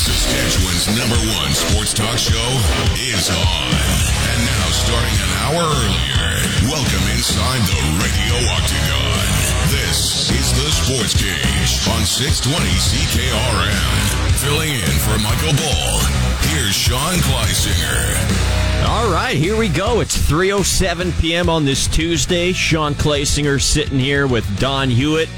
Saskatchewan's #1 sports talk show is on. And now, starting an hour earlier, welcome inside the Radio Octagon. This is the Sports Cage on 620 CKRM. Filling in for Michael Ball, here's Sean Kleisinger. All right, here we go. It's 3:07 p.m. on this Tuesday. Sean Kleisinger sitting here with Don Hewitt.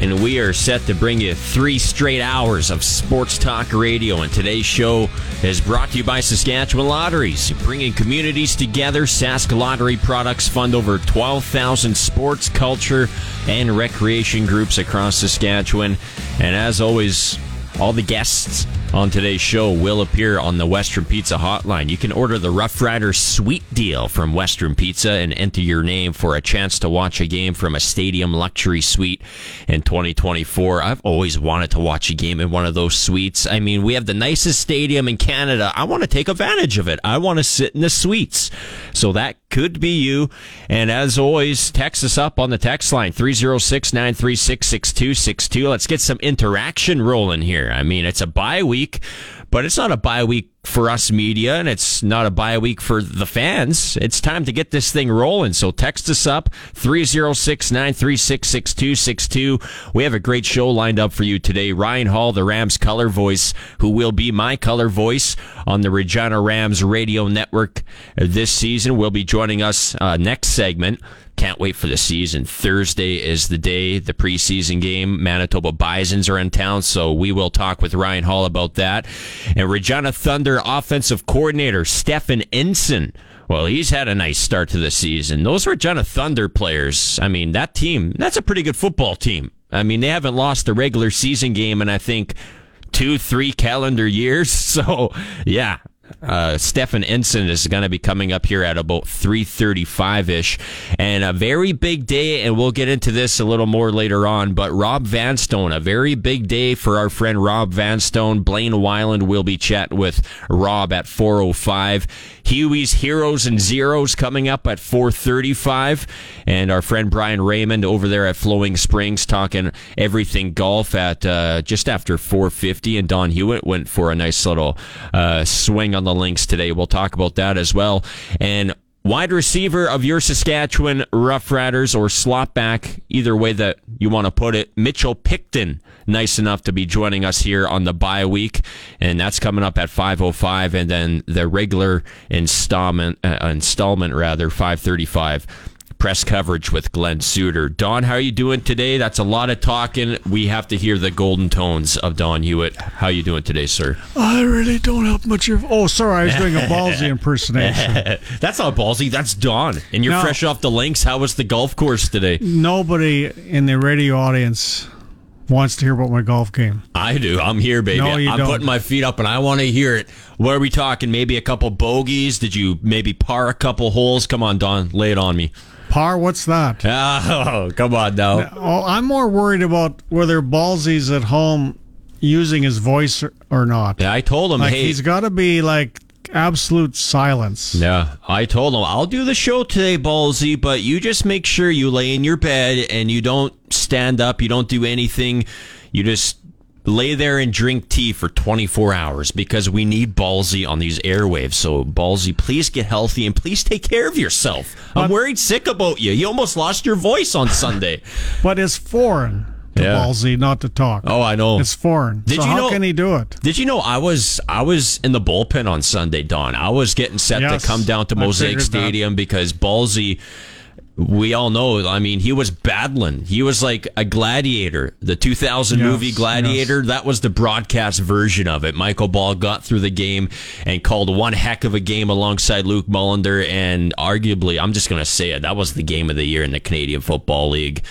And we are set to bring you 3 straight hours of sports talk radio. And today's show is brought to you by Saskatchewan Lotteries, bringing communities together. Sask Lottery products fund over 12,000 sports, culture, and recreation groups across Saskatchewan. And as always, all the guests on today's show will appear on the Western Pizza hotline. You can order the Rough Rider Sweet Deal from Western Pizza and enter your name for a chance to watch a game from a stadium luxury suite in 2024. I've always wanted to watch a game in one of those suites. I mean, we have the nicest stadium in Canada. I want to take advantage of it. I want to sit in the suites. So that could be you. And as always, text us up on the text line, 306-936-6262. Let's get some interaction rolling here. I mean, it's a bye week, but it's not a bye week for us media, and it's not a bye week for the fans. It's time to get this thing rolling. So text us up, 306-936-6262. We have a great show lined up for you today. Ryan Hall, the Rams color voice, who will be my color voice on the Regina Rams radio network this season, will be joining us next segment. Can't wait for the season. Thursday is the day, the preseason game. Manitoba Bisons are in town, so we will talk with Ryan Hall about that. And Regina Thunder offensive coordinator Stefan Endsin, well, he's had a nice start to the season. Those Regina Thunder players, I mean, that team, that's a pretty good football team. I mean, they haven't lost a regular season game in, I think, 2-3 calendar years. So, yeah. Stefan Endsin is going to be coming up here at about 3:35-ish. And a very big day, and we'll get into this a little more later on, but Rob Vanstone, a very big day for our friend Rob Vanstone. Blaine Weiland will be chatting with Rob at 4:05. Huey's Heroes and Zeros coming up at 4:35. And our friend Brian Raymond over there at Flowing Springs talking everything golf at just after 4:50. And Don Hewitt went for a nice little swing on the links today. We'll talk about that as well. And wide receiver of your Saskatchewan Rough Riders or slot back, either way that you want to put it, Mitchell Picton, nice enough to be joining us here on the bye week, and that's coming up at 5:05, and then the regular installment, 5:35. Press coverage with Glenn Suter. Don, how are you doing today? That's a lot of talking. We have to hear the golden tones of Don Hewitt. How are you doing today, sir? I really don't have much of... Oh, sorry, I was doing a ballsy impersonation. That's not ballsy. That's Don. And you're fresh off the links. How was the golf course today? Nobody in the radio audience wants to hear about my golf game. I do. I'm here, baby. No, you don't. Putting my feet up, and I want to hear it. What are we talking? Maybe a couple bogeys? Did you maybe par a couple holes? Come on, Don. Lay it on me. Par, what's that? Oh, come on now. Oh, I'm more worried about whether Ballsy's at home using his voice or not. Yeah, I told him, hey. He's got to be like absolute silence. Yeah, I told him, I'll do the show today, Ballsy, but you just make sure you lay in your bed and you don't stand up, you don't do anything. You just lay there and drink tea for 24 hours because we need Ballsy on these airwaves. So, Ballsy, please get healthy and please take care of yourself. I'm worried sick about you. You almost lost your voice on Sunday. But it's foreign to Ballsy not to talk. Oh, I know. It's foreign. How can he do it? Did you know I was in the bullpen on Sunday, Don? I was getting set to come down to Mosaic Stadium because Ballsy... We all know, I mean, he was battling. He was like a gladiator. The 2000 movie Gladiator, that was the broadcast version of it. Michael Ball got through the game and called one heck of a game alongside Luke Mullender. And arguably, I'm just going to say it, that was the game of the year in the Canadian Football League.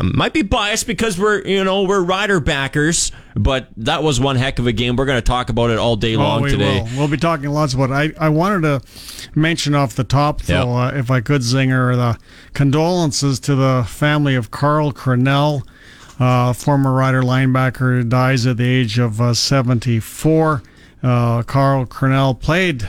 Might be biased because we're rider backers, but that was one heck of a game. We're going to talk about it all day long today. We'll be talking lots about it. I wanted to mention off the top, though, if I could, Zinger, the condolences to the family of Carl Cornell, former rider linebacker who dies at the age of 74. Carl Cornell played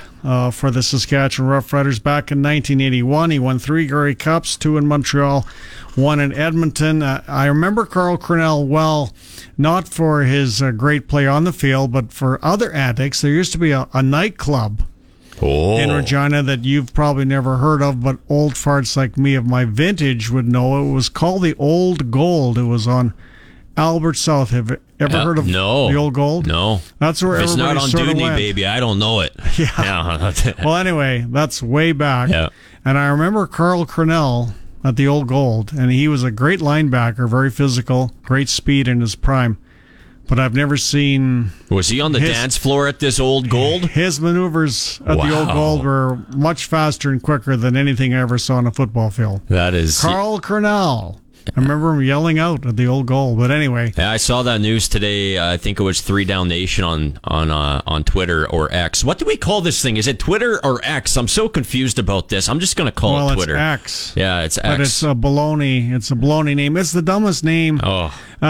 for the Saskatchewan Roughriders back in 1981. He won 3 Grey Cups, 2 in Montreal, 1 in Edmonton. I remember Carl Cornell well, not for his great play on the field, but for other antics. There used to be a nightclub in Regina that you've probably never heard of, but old farts like me of my vintage would know. It was called the Old Gold. It was on Albert South. Have you ever heard of the Old Gold? No. That's where it's not on Dudney, baby. I don't know it. Yeah. Well, anyway, that's way back. Yeah. And I remember Carl Cornell at the Old Gold, and he was a great linebacker, very physical, great speed in his prime. But I've never seen... Was he on the dance floor at this Old Gold? His maneuvers at the Old Gold were much faster and quicker than anything I ever saw on a football field. That is... Carl Cornell. I remember him yelling out at the Old Goal, but anyway. Yeah, I saw that news today. I think it was 3Down Nation on Twitter or X. What do we call this thing? Is it Twitter or X? I'm so confused about this. I'm just going to call it Twitter. Well, it's X. Yeah, it's X. But it's a baloney. It's a baloney name. It's the dumbest name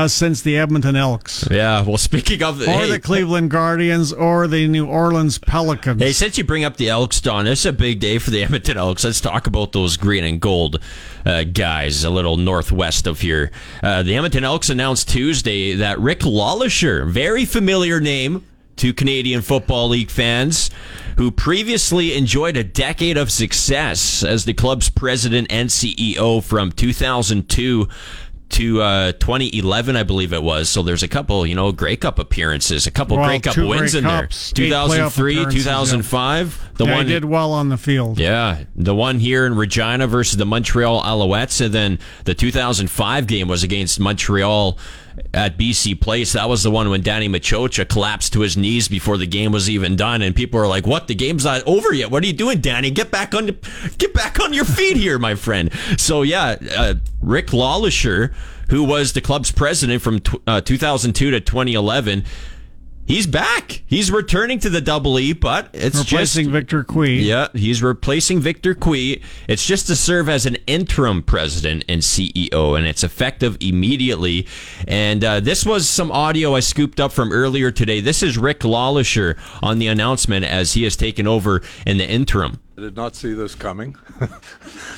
since the Edmonton Elks. Yeah, well, speaking of... the Cleveland Guardians or the New Orleans Pelicans. Hey, since you bring up the Elks, Don, it's a big day for the Edmonton Elks. Let's talk about those green and gold guys, a little northwest of here. The Edmonton Elks announced Tuesday that Rick Lawlisher, very familiar name to Canadian Football League fans, who previously enjoyed a decade of success as the club's president and CEO from 2002 to 2011, I believe it was. So there's a couple, Grey Cup appearances, a couple Grey Cup wins in there. 2003, 2005. He did well on the field. Yeah, the one here in Regina versus the Montreal Alouettes, and then the 2005 game was against Montreal at BC Place. That was the one when Danny Machocha collapsed to his knees before the game was even done, and people were like, "What? The game's not over yet? What are you doing, Danny? Get back on your feet here, my friend." So yeah, Rick Lawlisher, who was the club's president from 2002 to 2011, he's back. He's returning to the Double E, but it's replacing Victor Cui. Yeah, he's replacing Victor Cui. It's just to serve as an interim president and CEO, and it's effective immediately. And this was some audio I scooped up from earlier today. This is Rick Lawlisher on the announcement as he has taken over in the interim. I did not see this coming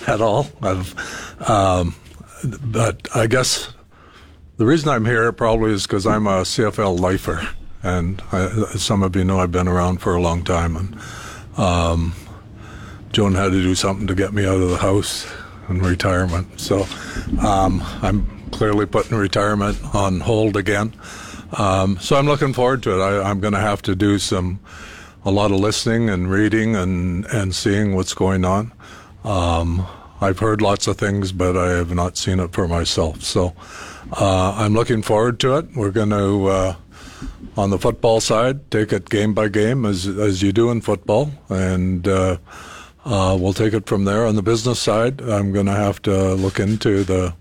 at all. But I guess the reason I'm here probably is because I'm a CFL lifer. And as some of you know, I've been around for a long time, and Joan had to do something to get me out of the house and retirement. So I'm clearly putting retirement on hold again. So I'm looking forward to it. I'm going to have to do a lot of listening and reading and seeing what's going on. I've heard lots of things, but I have not seen it for myself. So I'm looking forward to it. We're going to... on the football side, take it game by game as you do in football, and we'll take it from there. On the business side, I'm going to have to look into the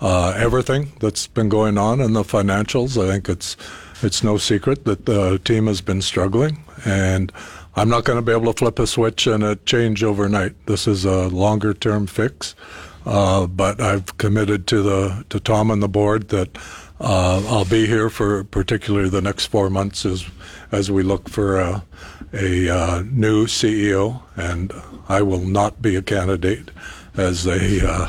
everything that's been going on in the financials. I think it's no secret that the team has been struggling, and I'm not going to be able to flip a switch and it change overnight. This is a longer-term fix, but I've committed to Tom and the board that I'll be here for particularly the next 4 months as we look for a new CEO, and I will not be a candidate as a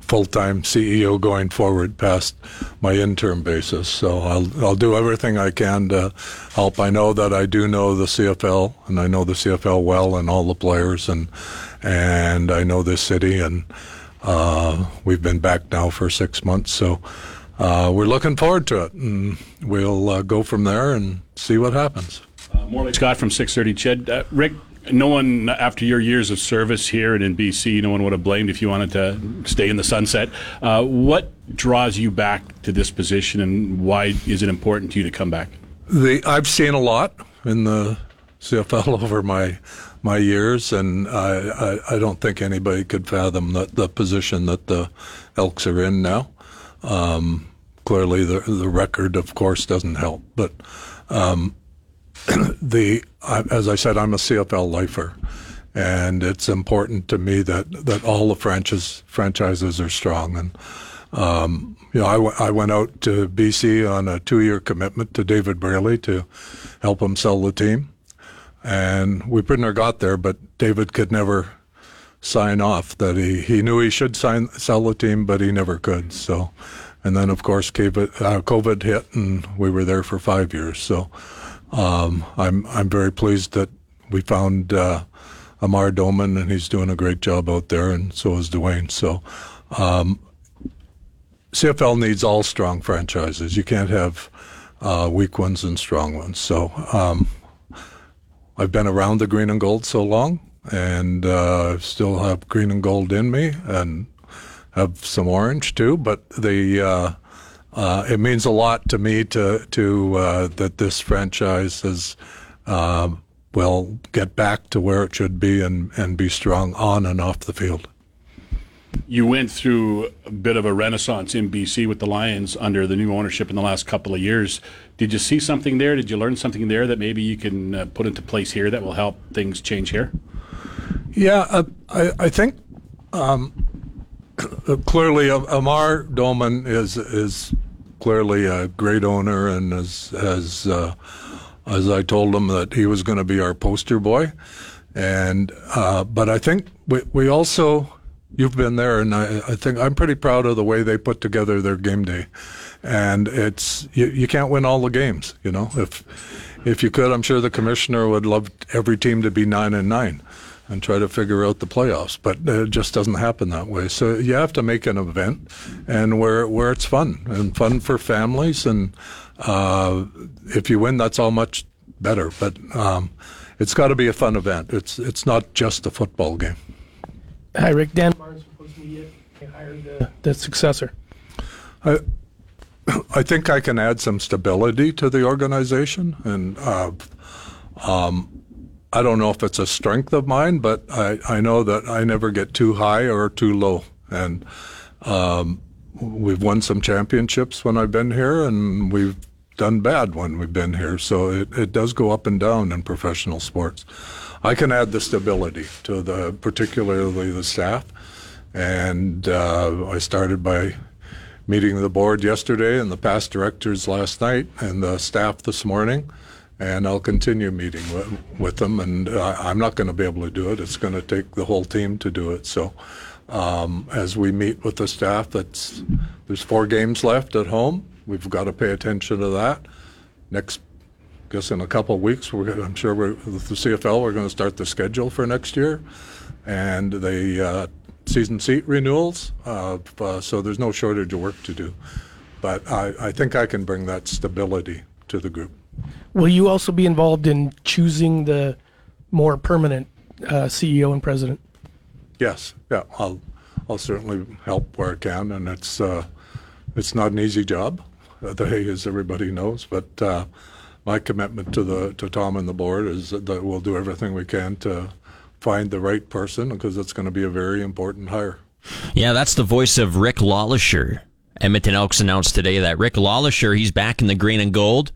full-time CEO going forward past my interim basis. So I'll do everything I can to help. I know that I do know the CFL, and I know the CFL well, and all the players, and I know this city, and we've been back now for 6 months, so... we're looking forward to it, and we'll go from there and see what happens. Morley Scott from 630 Ched. Rick, no one, after your years of service here and in BC, no one would have blamed if you wanted to stay in the sunset. What draws you back to this position, and why is it important to you to come back? I've seen a lot in the CFL over my years, and I don't think anybody could fathom the position that the Elks are in now. Clearly, the record, of course, doesn't help. But as I said, I'm a CFL lifer, and it's important to me that all the franchises are strong. And I went out to BC on a 2-year commitment to David Braley to help him sell the team, and we pretty near got there, but David could never sign off that he knew he should sell the team, but he never could. So, and then of course COVID hit, and we were there for 5 years. So, I'm very pleased that we found Amar Doman, and he's doing a great job out there, and so is Dwayne. So, CFL needs all strong franchises. You can't have weak ones and strong ones. So, I've been around the green and gold so long, and still have green and gold in me, and have some orange too. But it means a lot to me to that this franchise will get back to where it should be and be strong on and off the field. You went through a bit of a renaissance in BC with the Lions under the new ownership in the last couple of years. Did you see something there? Did you learn something there that maybe you can put into place here that will help things change here? Yeah, I think clearly Amar Doman is clearly a great owner, and as I told him that he was going to be our poster boy, and but I think we also. You've been there, and I think I'm pretty proud of the way they put together their game day. And it's you can't win all the games, you know. If you could, I'm sure the commissioner would love every team to be 9-9 and try to figure out the playoffs. But it just doesn't happen that way. So you have to make an event, and where it's fun and fun for families. And if you win, that's all much better. But it's got to be a fun event. It's not just a football game. Hi, Rick. Dan Barnes from Post Media. They hired the successor. I think I can add some stability to the organization, and I don't know if it's a strength of mine, but I know that I never get too high or too low. And we've won some championships when I've been here, and we've done bad when we've been here. So it does go up and down in professional sports. I can add the stability to particularly the staff. And I started by meeting the board yesterday and the past directors last night and the staff this morning. And I'll continue meeting with them. And I'm not going to be able to do it. It's going to take the whole team to do it. So as we meet with the staff, there's 4 games left at home. We've got to pay attention to that. Next, I guess in a couple of weeks, I'm sure with the CFL, we're going to start the schedule for next year. And the season seat renewals, so there's no shortage of work to do. But I think I can bring that stability to the group. Will you also be involved in choosing the more permanent CEO and president? Yes, yeah, I'll certainly help where I can, and it's not an easy job, as everybody knows, but my commitment to Tom and the board is that we'll do everything we can to find the right person, because it's going to be a very important hire. Yeah, that's the voice of Rick Lawlisher. Edmonton Elks announced today that Rick Lawlisher, he's back in the green and gold.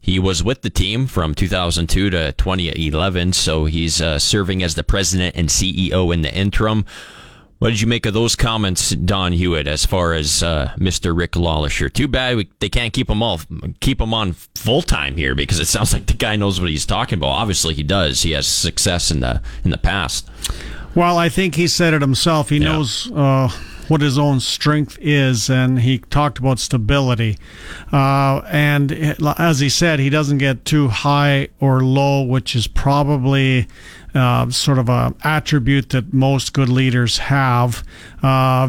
He was with the team from 2002 to 2011, so he's serving as the president and CEO in the interim. What did you make of those comments, Don Hewitt, as far as Mr. Rick Lawlisher? Too bad they can't keep him on full time here, because it sounds like the guy knows what he's talking about. Obviously, he does. He has success in the past. Well, I think he said it himself. He knows what his own strength is, and he talked about stability. And as he said, he doesn't get too high or low, which is probably sort of an attribute that most good leaders have.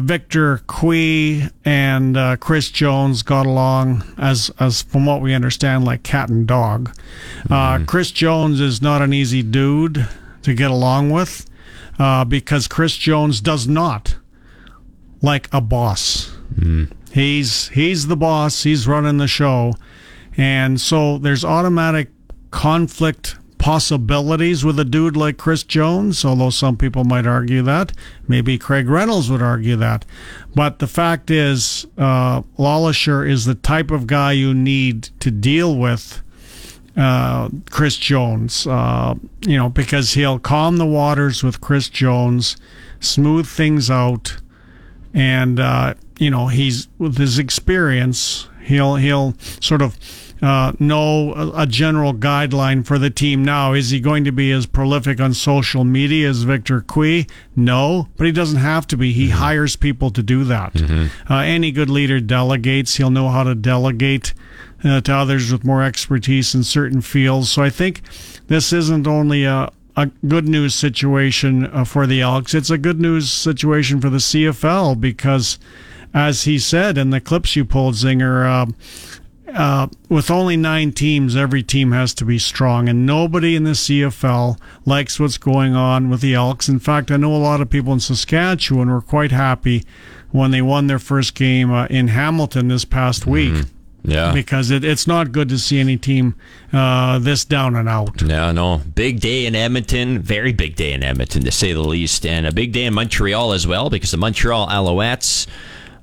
Victor Cui and Chris Jones got along, as from what we understand, like cat and dog. Chris Jones is not an easy dude to get along with, because Chris Jones does not like a boss. He's the boss. He's running the show, and so there's automatic conflict possibilities with a dude like Chris Jones, although some people might argue that. Maybe Craig Reynolds would argue that. But the fact is, Lawlisher is the type of guy you need to deal with Chris Jones, because he'll calm the waters with Chris Jones, smooth things out, and he's with his experience, he'll sort of know a general guideline for the team. Now, is he going to be as prolific on social media as Victor Cui? No, but he doesn't have to be. He hires people to do that. Any good leader delegates. He'll know how to delegate to others with more expertise in certain fields. So I think this isn't only a good news situation for the Elks. It's a good news situation for the CFL because, as he said in the clips you pulled, Zinger, with only 9 teams, every team has to be strong, and nobody in the CFL likes what's going on with the Elks. In fact, I know a lot of people in Saskatchewan were quite happy when they won their first game in Hamilton this past week. Yeah, because it's not good to see any team this down and out. Yeah, no. Big day in Edmonton. Very big day in Edmonton, to say the least. And a big day in Montreal as well, because the Montreal Alouettes,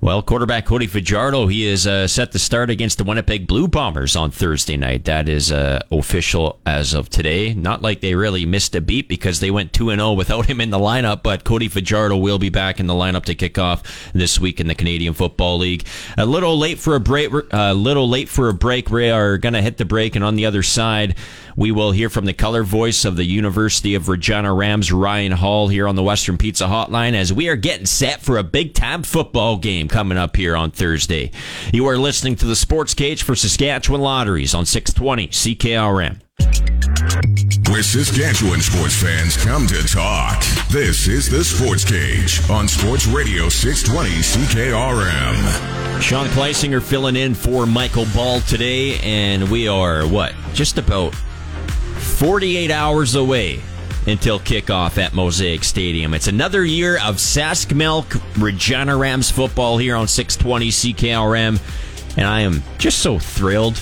well, quarterback Cody Fajardo, he is set to start against the Winnipeg Blue Bombers on Thursday night. That is official as of today. Not like they really missed a beat because they went 2-0 without him in the lineup, but Cody Fajardo will be back in the lineup to kick off this week in the Canadian Football League. A little late for a break. We are going to hit the break, and on the other side, we will hear from the color voice of the University of Regina Rams, Ryan Hall, here on the Western Pizza Hotline, as we are getting set for a big-time football game coming up here on Thursday. You are listening to the Sports Cage for Saskatchewan Lotteries on 620 CKRM. Where Saskatchewan sports fans come to talk. This is the Sports Cage on Sports Radio 620 CKRM. Sean Kleisinger filling in for Michael Ball today, and we are, just about 48 hours away until kickoff at Mosaic Stadium. It's another year of Sask-Milk Regina Rams football here on 620 CKRM. And I am just so thrilled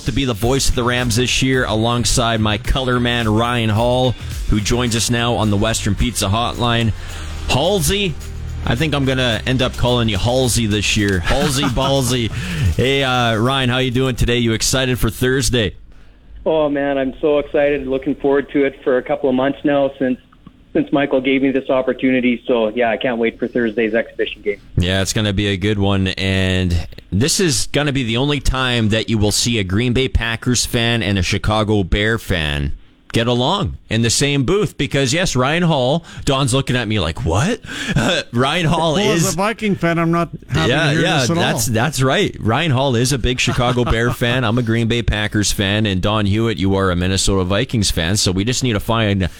to be the voice of the Rams this year alongside my color man, Ryan Hall, who joins us now on the Western Pizza Hotline. Halsey, I think I'm going to end up calling you Halsey this year. Halsey Ballsy. Hey, Ryan, how you doing today? You excited for Thursday? Oh, man, I'm so excited. Looking forward to it for a couple of months now since Michael gave me this opportunity. So, yeah, I can't wait for Thursday's exhibition game. Yeah, it's going to be a good one. And this is going to be the only time that you will see a Green Bay Packers fan and a Chicago Bear fan get along in the same booth, because, yes, Ryan Hall, Don's looking at me like, what? Ryan Hall is... Well, as a Viking fan, I'm not happy to hear this at all. That's right. Ryan Hall is a big Chicago Bear fan. I'm a Green Bay Packers fan, and Don Hewitt, you are a Minnesota Vikings fan, so we just need to find a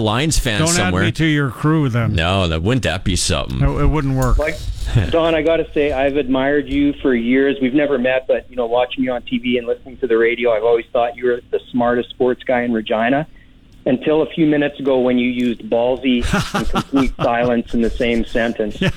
Lions fan somewhere. Don't add me to your crew, then. No, that wouldn't that be something? No, it wouldn't work. Like, Don, I got to say, I've admired you for years. We've never met, but, watching you on TV and listening to the radio, I've always thought you were the smartest sports guy in Regina, until a few minutes ago when you used ballsy and complete silence in the same sentence. Yeah.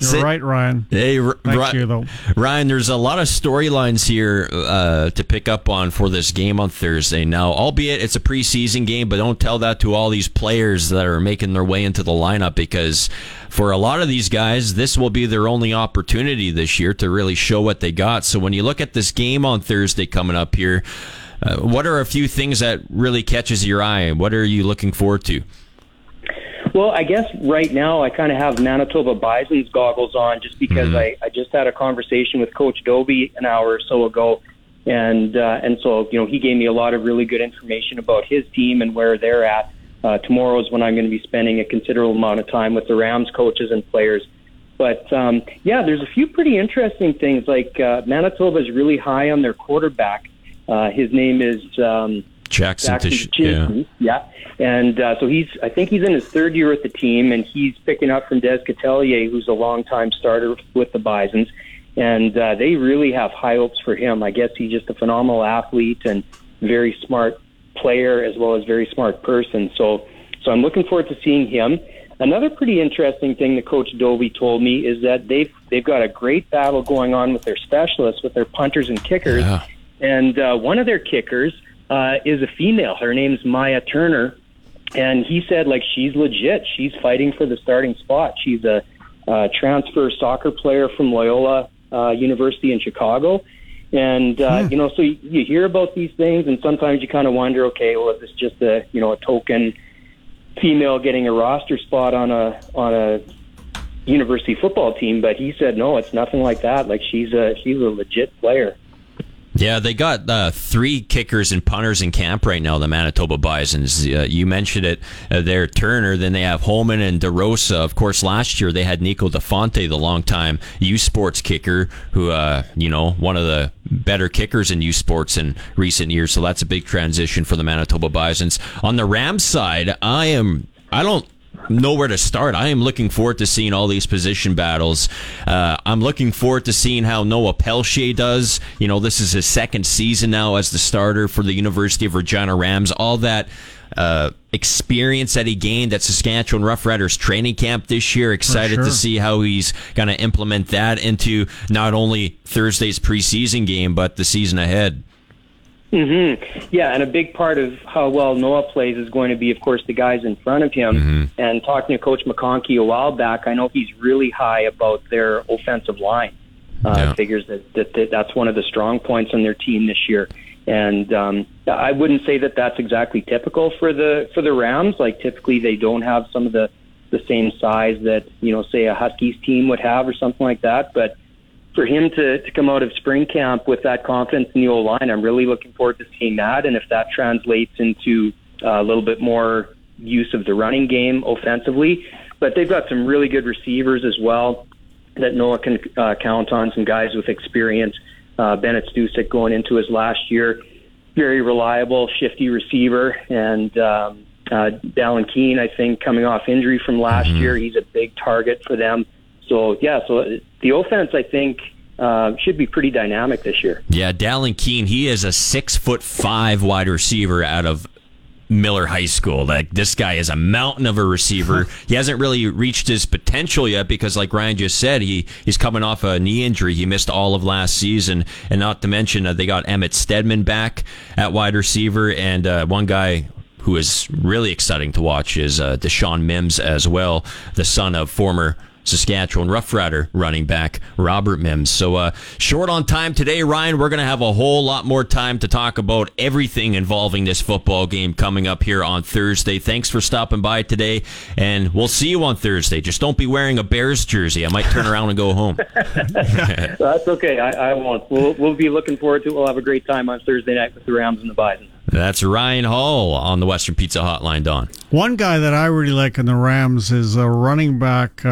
You're right, Ryan. Hey, thank you, though. Ryan, there's a lot of storylines here to pick up on for this game on Thursday. Now, albeit it's a preseason game, but don't tell that to all these players that are making their way into the lineup, because for a lot of these guys, this will be their only opportunity this year to really show what they got. So when you look at this game on Thursday coming up here, what are a few things that really catches your eye? What are you looking forward to? Well, I guess right now I kind of have Manitoba Bison's goggles on, just because I just had a conversation with Coach Doby an hour or so ago, and so he gave me a lot of really good information about his team and where they're at. Tomorrow is when I'm going to be spending a considerable amount of time with the Rams coaches and players. But, there's a few pretty interesting things, like Manitoba's really high on their quarterback. His name is Jackson. And so he's in his third year with the team, and he's picking up from Des Coutelier, who's a longtime starter with the Bisons, and they really have high hopes for him. I guess he's just a phenomenal athlete and very smart player, as well as very smart person. So I'm looking forward to seeing him. Another pretty interesting thing that Coach Doby told me is that they've got a great battle going on with their specialists, with their punters and kickers. Yeah. And one of their kickers is a female. Her name's Maya Turner. And he said, like, she's legit. She's fighting for the starting spot. She's a transfer soccer player from Loyola University in Chicago. And, you know, so you hear about these things, and sometimes you kind of wonder, okay, well, is this just a, you know, a token female getting a roster spot on a university football team? But he said, no, it's nothing like that. Like, she's a legit player. Yeah, they got three kickers and punters in camp right now, the Manitoba Bisons. You mentioned it, they're Turner, then they have Holman and DeRosa. Of course, last year they had Nico DeFonte, the longtime U Sports kicker, who, you know, one of the better kickers in U Sports in recent years. So that's a big transition for the Manitoba Bisons. On the Rams side, I don't know where to start. I am looking forward to seeing all these position battles. I'm looking forward to seeing how Noah Pelletier does. You know, this is his second season now as the starter for the University of Regina Rams. All that experience that he gained at Saskatchewan Roughriders training camp this year. Excited to see how he's going to implement that into not only Thursday's preseason game, but the season ahead. Mm-hmm. Yeah, and a big part of how well Noah plays is going to be, of course, the guys in front of him. Mm-hmm. And talking to Coach McConkey a while back, I know he's really high about their offensive line. Figures that that's one of the strong points on their team this year. And I wouldn't say that that's exactly typical for the Rams. Like, typically they don't have some of the same size that, you know, say a Huskies team would have or something like that, but for him to come out of spring camp with that confidence in the O-line, I'm really looking forward to seeing that. And if that translates into a little bit more use of the running game offensively. But they've got some really good receivers as well that Noah can count on, some guys with experience. Bennett Stusek going into his last year, very reliable, shifty receiver. And Dallin Keene, I think, coming off injury from last year, he's a big target for them. So, yeah, so the offense, I think, should be pretty dynamic this year. Yeah, Dallin Keene, he is a 6'5" wide receiver out of Miller High School. Like, this guy is a mountain of a receiver. He hasn't really reached his potential yet because, like Ryan just said, he's coming off a knee injury. He missed all of last season. And not to mention they got Emmett Stedman back at wide receiver. And one guy who is really exciting to watch is Deshaun Mims as well, the son of former Saskatchewan Roughrider running back Robert Mims. So short on time today, Ryan. We're going to have a whole lot more time to talk about everything involving this football game coming up here on Thursday. Thanks for stopping by today, and we'll see you on Thursday. Just don't be wearing a Bears jersey. I might turn around and go home. That's okay. I won't. We'll be looking forward to it. We'll have a great time on Thursday night with the Rams and the Bison. That's Ryan Hall on the Western Pizza Hotline, Don. One guy that I really like in the Rams is running back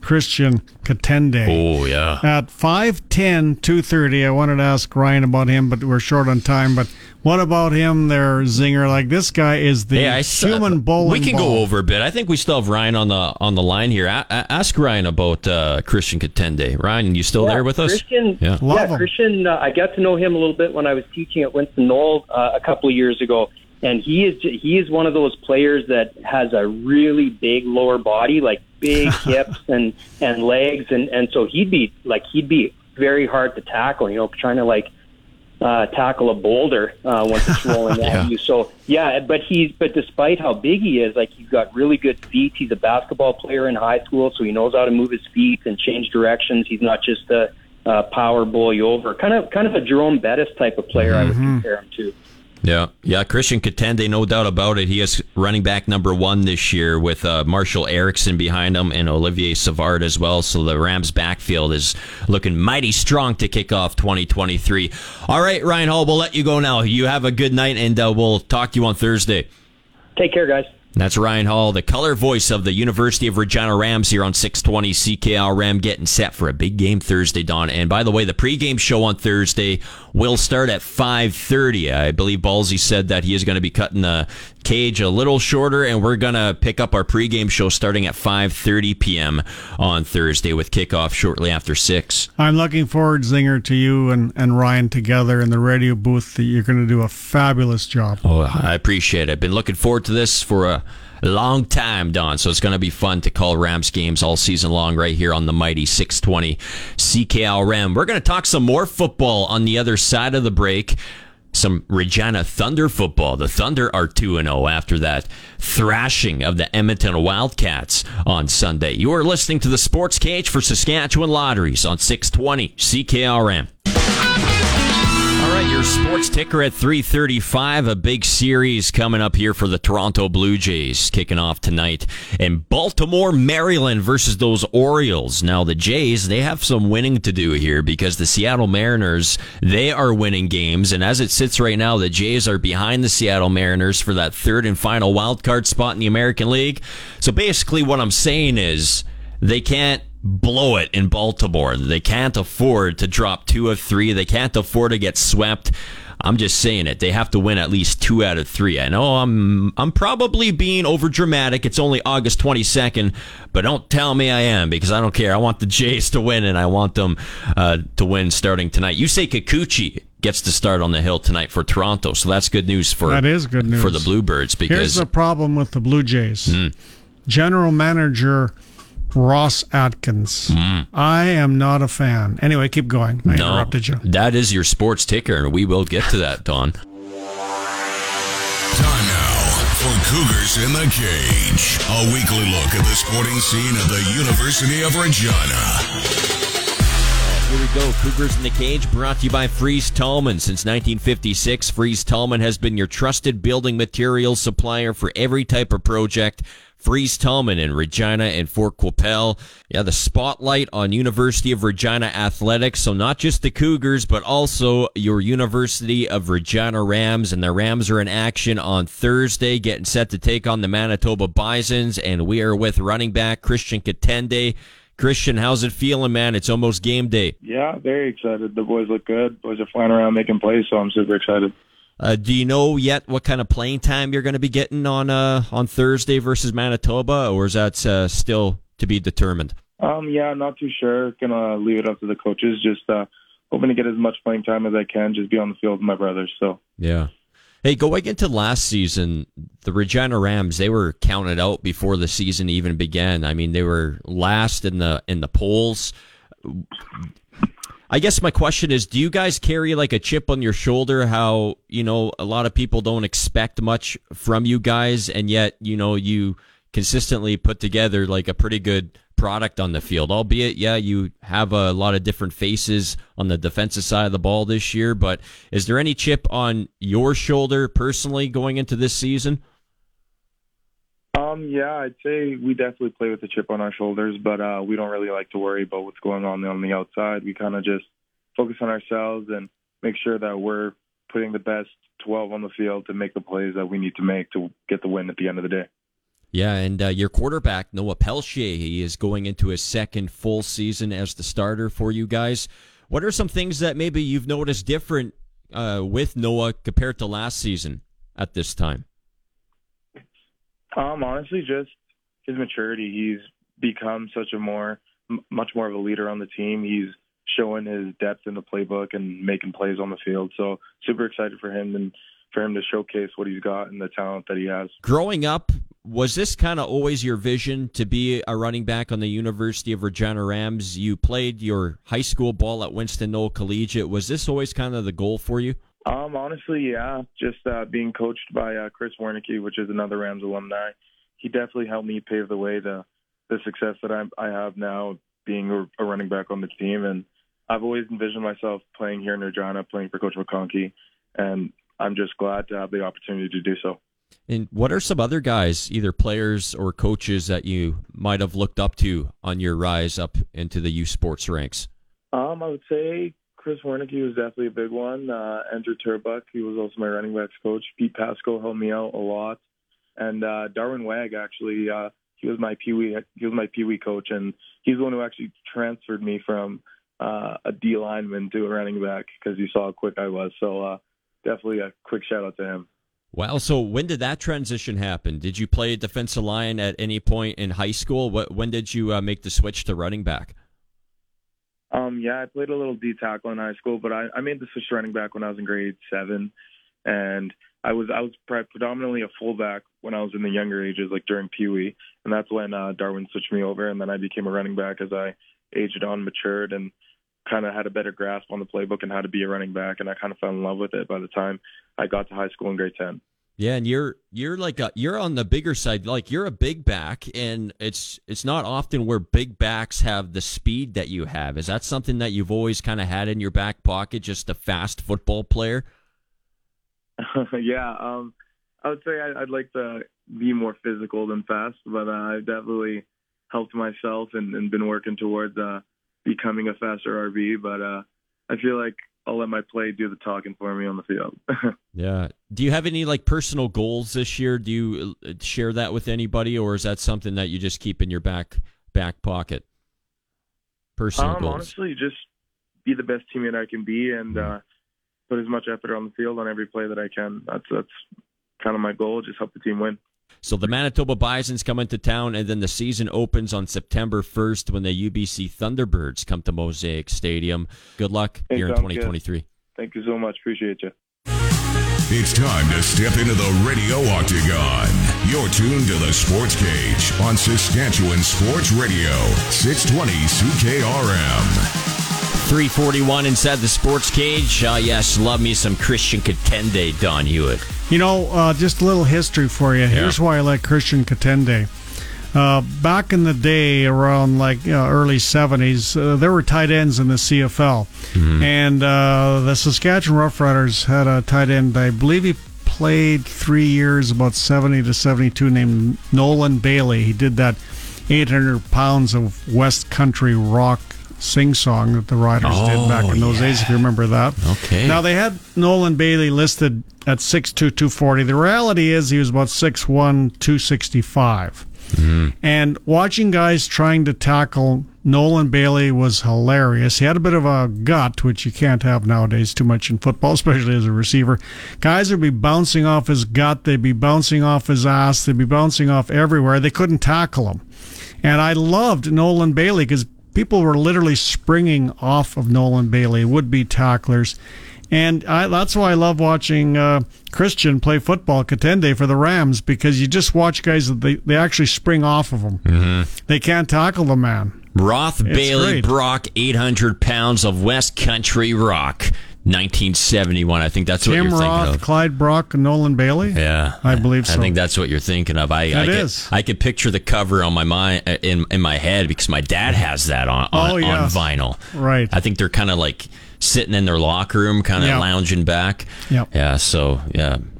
Christian Katende. Oh, yeah. At 5'10", 230, I wanted to ask Ryan about him, but we're short on time. But what about him there, Zinger? Like, this guy is the human bowling ball. We can go over a bit. I think we still have Ryan on the line here. Ask Ryan about Christian Katende. Ryan, you still there with us? Christian, I got to know him a little bit when I was teaching at Winston-Noel a couple of years ago. And he is one of those players that has a really big lower body, like big hips and legs, and so he'd be very hard to tackle. You know, trying to tackle a boulder once it's rolling at you. So but despite how big he is, like, he's got really good feet. He's a basketball player in high school, so he knows how to move his feet and change directions. He's not just a power bowl you over, kind of a Jerome Bettis type of player. I would compare him to. Yeah, Christian Katende, no doubt about it. He is running back number one this year with Marshall Erickson behind him and Olivier Savard as well. So the Rams' backfield is looking mighty strong to kick off 2023. All right, Ryan Hall, we'll let you go now. You have a good night, and we'll talk to you on Thursday. Take care, guys. That's Ryan Hall, the color voice of the University of Regina Rams here on 620 CKL. Ram getting set for a big game Thursday, Don. And by the way, the pregame show on Thursday will start at 5:30. I believe Ballsy said that he is going to be cutting the cage a little shorter, and we're going to pick up our pregame show starting at 5:30 p.m. on Thursday with kickoff shortly after 6. I'm looking forward, Zinger, to you and Ryan together in the radio booth. You're going to do a fabulous job. Oh, I appreciate it. I've been looking forward to this for long time, Don. So it's going to be fun to call Rams games all season long right here on the mighty 620 CKRM. We're going to talk some more football on the other side of the break. Some Regina Thunder football. The Thunder are 2-0 after that thrashing of the Edmonton Wildcats on Sunday. You are listening to the Sports Cage for Saskatchewan Lotteries on 620 CKRM. All right, your sports ticker at 3:35. A big series coming up here for the Toronto Blue Jays, kicking off tonight in Baltimore, Maryland versus those Orioles. Now, the Jays, they have some winning to do here because the Seattle Mariners, they are winning games. And as it sits right now, the Jays are behind the Seattle Mariners for that third and final wildcard spot in the American League. So basically what I'm saying is they can't blow it in Baltimore. They can't afford to drop 2 of 3. They can't afford to get swept. I'm just saying it. They have to win at least 2 out of 3. I know I'm probably being overdramatic. It's only August 22nd, but don't tell me I am, because I don't care. I want the Jays to win, and I want them to win starting tonight. You say Kikuchi gets to start on the hill tonight for Toronto, so that's good news for for the Bluebirds. Because here's the problem with the Blue Jays. General manager Ross Atkins. I am not a fan. Anyway, keep going. I interrupted you. That is your sports ticker, and we will get to that, Don. Time now for Cougars in the Cage, a weekly look at the sporting scene of the University of Regina. Here we go. Cougars in the Cage, brought to you by Friese-Tallman. Since 1956, Friese-Tallman has been your trusted building materials supplier for every type of project. Friese-Tallman in Regina and Fort Qu'Appelle. Yeah, the spotlight on University of Regina athletics. So not just the Cougars, but also your University of Regina Rams. And the Rams are in action on Thursday, getting set to take on the Manitoba Bisons. And we are with running back Christian Katende. Christian, how's it feeling, man? It's almost game day. Yeah, very excited. The boys look good. Boys are flying around making plays, so I'm super excited. Do you know yet what kind of playing time you're going to be getting on Thursday versus Manitoba, or is that still to be determined? Yeah, not too sure. Gonna leave it up to the coaches. Just hoping to get as much playing time as I can. Just be on the field with my brothers. So yeah. Hey, going into last season, the Regina Rams, they were counted out before the season even began. I mean, they were last in the polls. I guess my question is, do you guys carry like a chip on your shoulder how, a lot of people don't expect much from you guys, and yet, you consistently put together like a pretty good product on the field, albeit, yeah, you have a lot of different faces on the defensive side of the ball this year, but is there any chip on your shoulder personally going into this season? Yeah, I'd say we definitely play with a chip on our shoulders, but we don't really like to worry about what's going on the outside. We kind of just focus on ourselves and make sure that we're putting the best 12 on the field to make the plays that we need to make to get the win at the end of the day. Yeah, and your quarterback, Noah Pelletier, he is going into his second full season as the starter for you guys. What are some things that maybe you've noticed different with Noah compared to last season at this time? Honestly, just his maturity. He's become much more of a leader on the team. He's showing his depth in the playbook and making plays on the field. So super excited for him and for him to showcase what he's got and the talent that he has. Growing up, was this kind of always your vision to be a running back on the University of Regina Rams? You played your high school ball at Winston-Noel Collegiate. Was this always kind of the goal for you? Honestly, yeah. Just being coached by Chris Wernicke, which is another Rams alumni. He definitely helped me pave the way to the success that I have now, being a running back on the team. And I've always envisioned myself playing here in Regina, playing for Coach McConkey, and I'm just glad to have the opportunity to do so. And what are some other guys, either players or coaches, that you might have looked up to on your rise up into the youth sports ranks? I would say Chris Wernicke was definitely a big one. Andrew Turbuck, he was also my running backs coach. Pete Pasco helped me out a lot. And Darwin Wagg, actually, he was my Pee Wee coach, and he's the one who actually transferred me from a D lineman to a running back because he saw how quick I was. So definitely a quick shout-out to him. Wow, so when did that transition happen? Did you play defensive line at any point in high school? When did you make the switch to running back? Yeah, I played a little D tackle in high school, but I made the switch to running back when I was in grade 7. And I was predominantly a fullback when I was in the younger ages, like during Pee Wee, and that's when Darwin switched me over, and then I became a running back as I aged on, matured, and kind of had a better grasp on the playbook and how to be a running back, and I kind of fell in love with it by the time I got to high school in grade 10. Yeah, and you're on the bigger side, like you're a big back, and it's not often where big backs have the speed that you have. Is that something that you've always kind of had in your back pocket, just a fast football player? Yeah, I would say I'd like to be more physical than fast, but I've definitely helped myself and been working towards becoming a faster RB, but I feel like I'll let my play do the talking for me on the field. Yeah. Do you have any like personal goals this year? Do you share that with anybody, or is that something that you just keep in your back pocket? Personal goals. Honestly, just be the best teammate I can be and put as much effort on the field on every play that I can. That's kind of my goal. Just help the team win. So the Manitoba Bisons come into town, and then the season opens on September 1st when the UBC Thunderbirds come to Mosaic Stadium. Good luck here in 2023. Good. Thank you so much. Appreciate you. It's time to step into the radio octagon. You're tuned to the Sports Cage on Saskatchewan Sports Radio, 620 CKRM. 3:41 inside the Sports Cage. Yes, love me some Christian Katende, Don Hewitt. You know, just a little history for you. Yeah. Here's why I like Christian Katende. Back in the day, around like early 70s, there were tight ends in the CFL. Mm-hmm. And the Saskatchewan Roughriders had a tight end, I believe he played 3 years, about 70 to 72, named Nolan Bailey. He did that 800 pounds of West Country rock sing-song that the Riders did back in those days, if you remember that. Okay. Now, they had Nolan Bailey listed at 6'2", 240. The reality is he was about 6'1", 265. Mm-hmm. And watching guys trying to tackle Nolan Bailey was hilarious. He had a bit of a gut, which you can't have nowadays too much in football, especially as a receiver. Guys would be bouncing off his gut. They'd be bouncing off his ass. They'd be bouncing off everywhere. They couldn't tackle him. And I loved Nolan Bailey because people were literally springing off of Nolan Bailey, would-be tacklers. And that's why I love watching Christian play football, Katende, for the Rams, because you just watch guys that they actually spring off of them. Mm-hmm. They can't tackle the man. Roth, it's Bailey, great. Brock, 800 pounds of West Country rock. 1971, I think that's what you're thinking of. Tim Roth, Clyde Brock, and Nolan Bailey? Yeah. I believe so. I think that's what you're thinking of. I could picture the cover on my mind in my head because my dad has that on vinyl. Right. I think they're kind of like sitting in their locker room, kind of lounging back. Yep. Yeah, so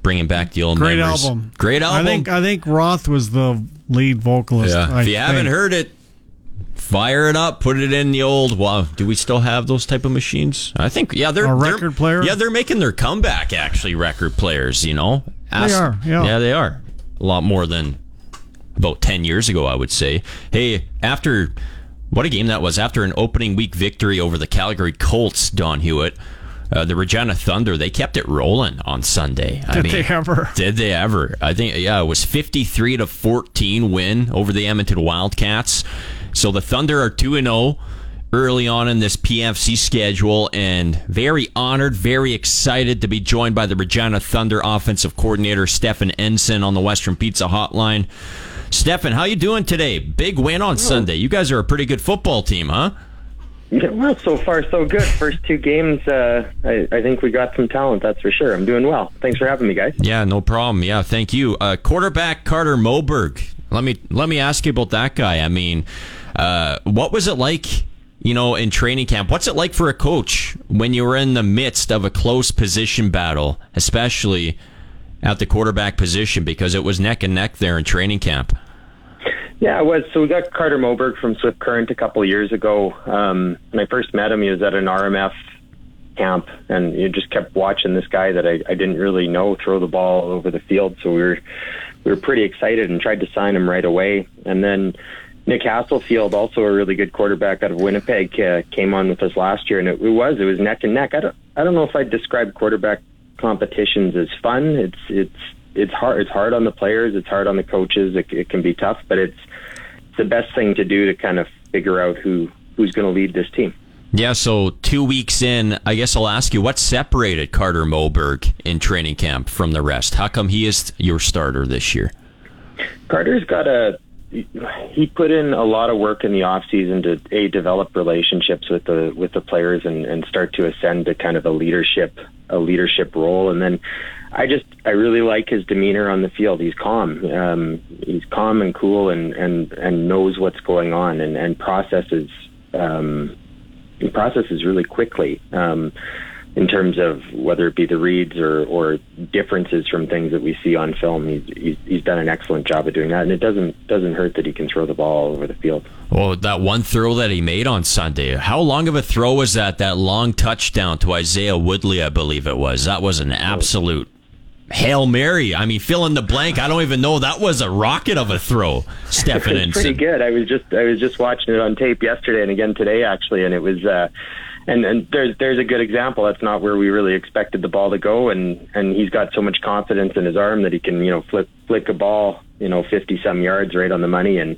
bringing back the old memories. Great album. Great album. I think Roth was the lead vocalist. Yeah. If you haven't heard it, fire it up, put it in the old. Wow, do we still have those type of machines? I think they're a record player. Yeah, they're making their comeback. Actually, record players, you know, they are. Yeah. They are a lot more than about 10 years ago, I would say. Hey, after what a game that was! After an opening week victory over the Calgary Colts, Don Hewitt, the Regina Thunder, they kept it rolling on Sunday. Did they ever? I think it was 53-14 win over the Edmonton Wildcats. So the Thunder are 2-0 early on in this PFC schedule, and very honored, very excited to be joined by the Regina Thunder offensive coordinator Stefan Endsin on the Western Pizza Hotline. Stefan, how you doing today? Big win on Sunday. You guys are a pretty good football team, huh? Yeah, well, so far so good. First two games, I think we got some talent, that's for sure. I'm doing well. Thanks for having me, guys. Yeah, no problem. Yeah, thank you. Quarterback Carter Moberg. Let me ask you about that guy. I mean, what was it like, you know, in training camp? What's it like for a coach when you were in the midst of a close position battle, especially at the quarterback position, because it was neck and neck there in training camp? Yeah, it was. So we got Carter Moberg from Swift Current a couple of years ago. When I first met him, he was at an RMF camp, and you just kept watching this guy that I didn't really know throw the ball all over the field. So we were pretty excited and tried to sign him right away. And then Nick Hasselfield, also a really good quarterback out of Winnipeg, came on with us last year, and it was neck and neck. I don't know if I'd describe quarterback competitions as fun. It's hard. It's hard on the players. It's hard on the coaches. It can be tough, but it's the best thing to do to kind of figure out who's going to lead this team. Yeah, so 2 weeks in, I guess I'll ask you, what separated Carter Moberg in training camp from the rest? How come he is your starter this year? Carter's got he put in a lot of work in the offseason to develop relationships with the players and start to ascend to kind of a leadership role. And then I really like his demeanor on the field. He's calm. He's calm and cool and knows what's going on and processes really quickly in terms of whether it be the reads or differences from things that we see on film. He's done an excellent job of doing that, and it doesn't hurt that he can throw the ball all over the field. Oh, that one throw that he made on Sunday. How long of a throw was that? That long touchdown to Isaiah Woodley, I believe it was. That was an absolute Hail Mary. I mean, fill in the blank. I don't even know. That was a rocket of a throw, Stefan Endsin. Pretty good. I was just watching it on tape yesterday and again today, actually, and it was and there's a good example. That's not where we really expected the ball to go, and he's got so much confidence in his arm that he can, flick a ball, 50 some yards right on the money, and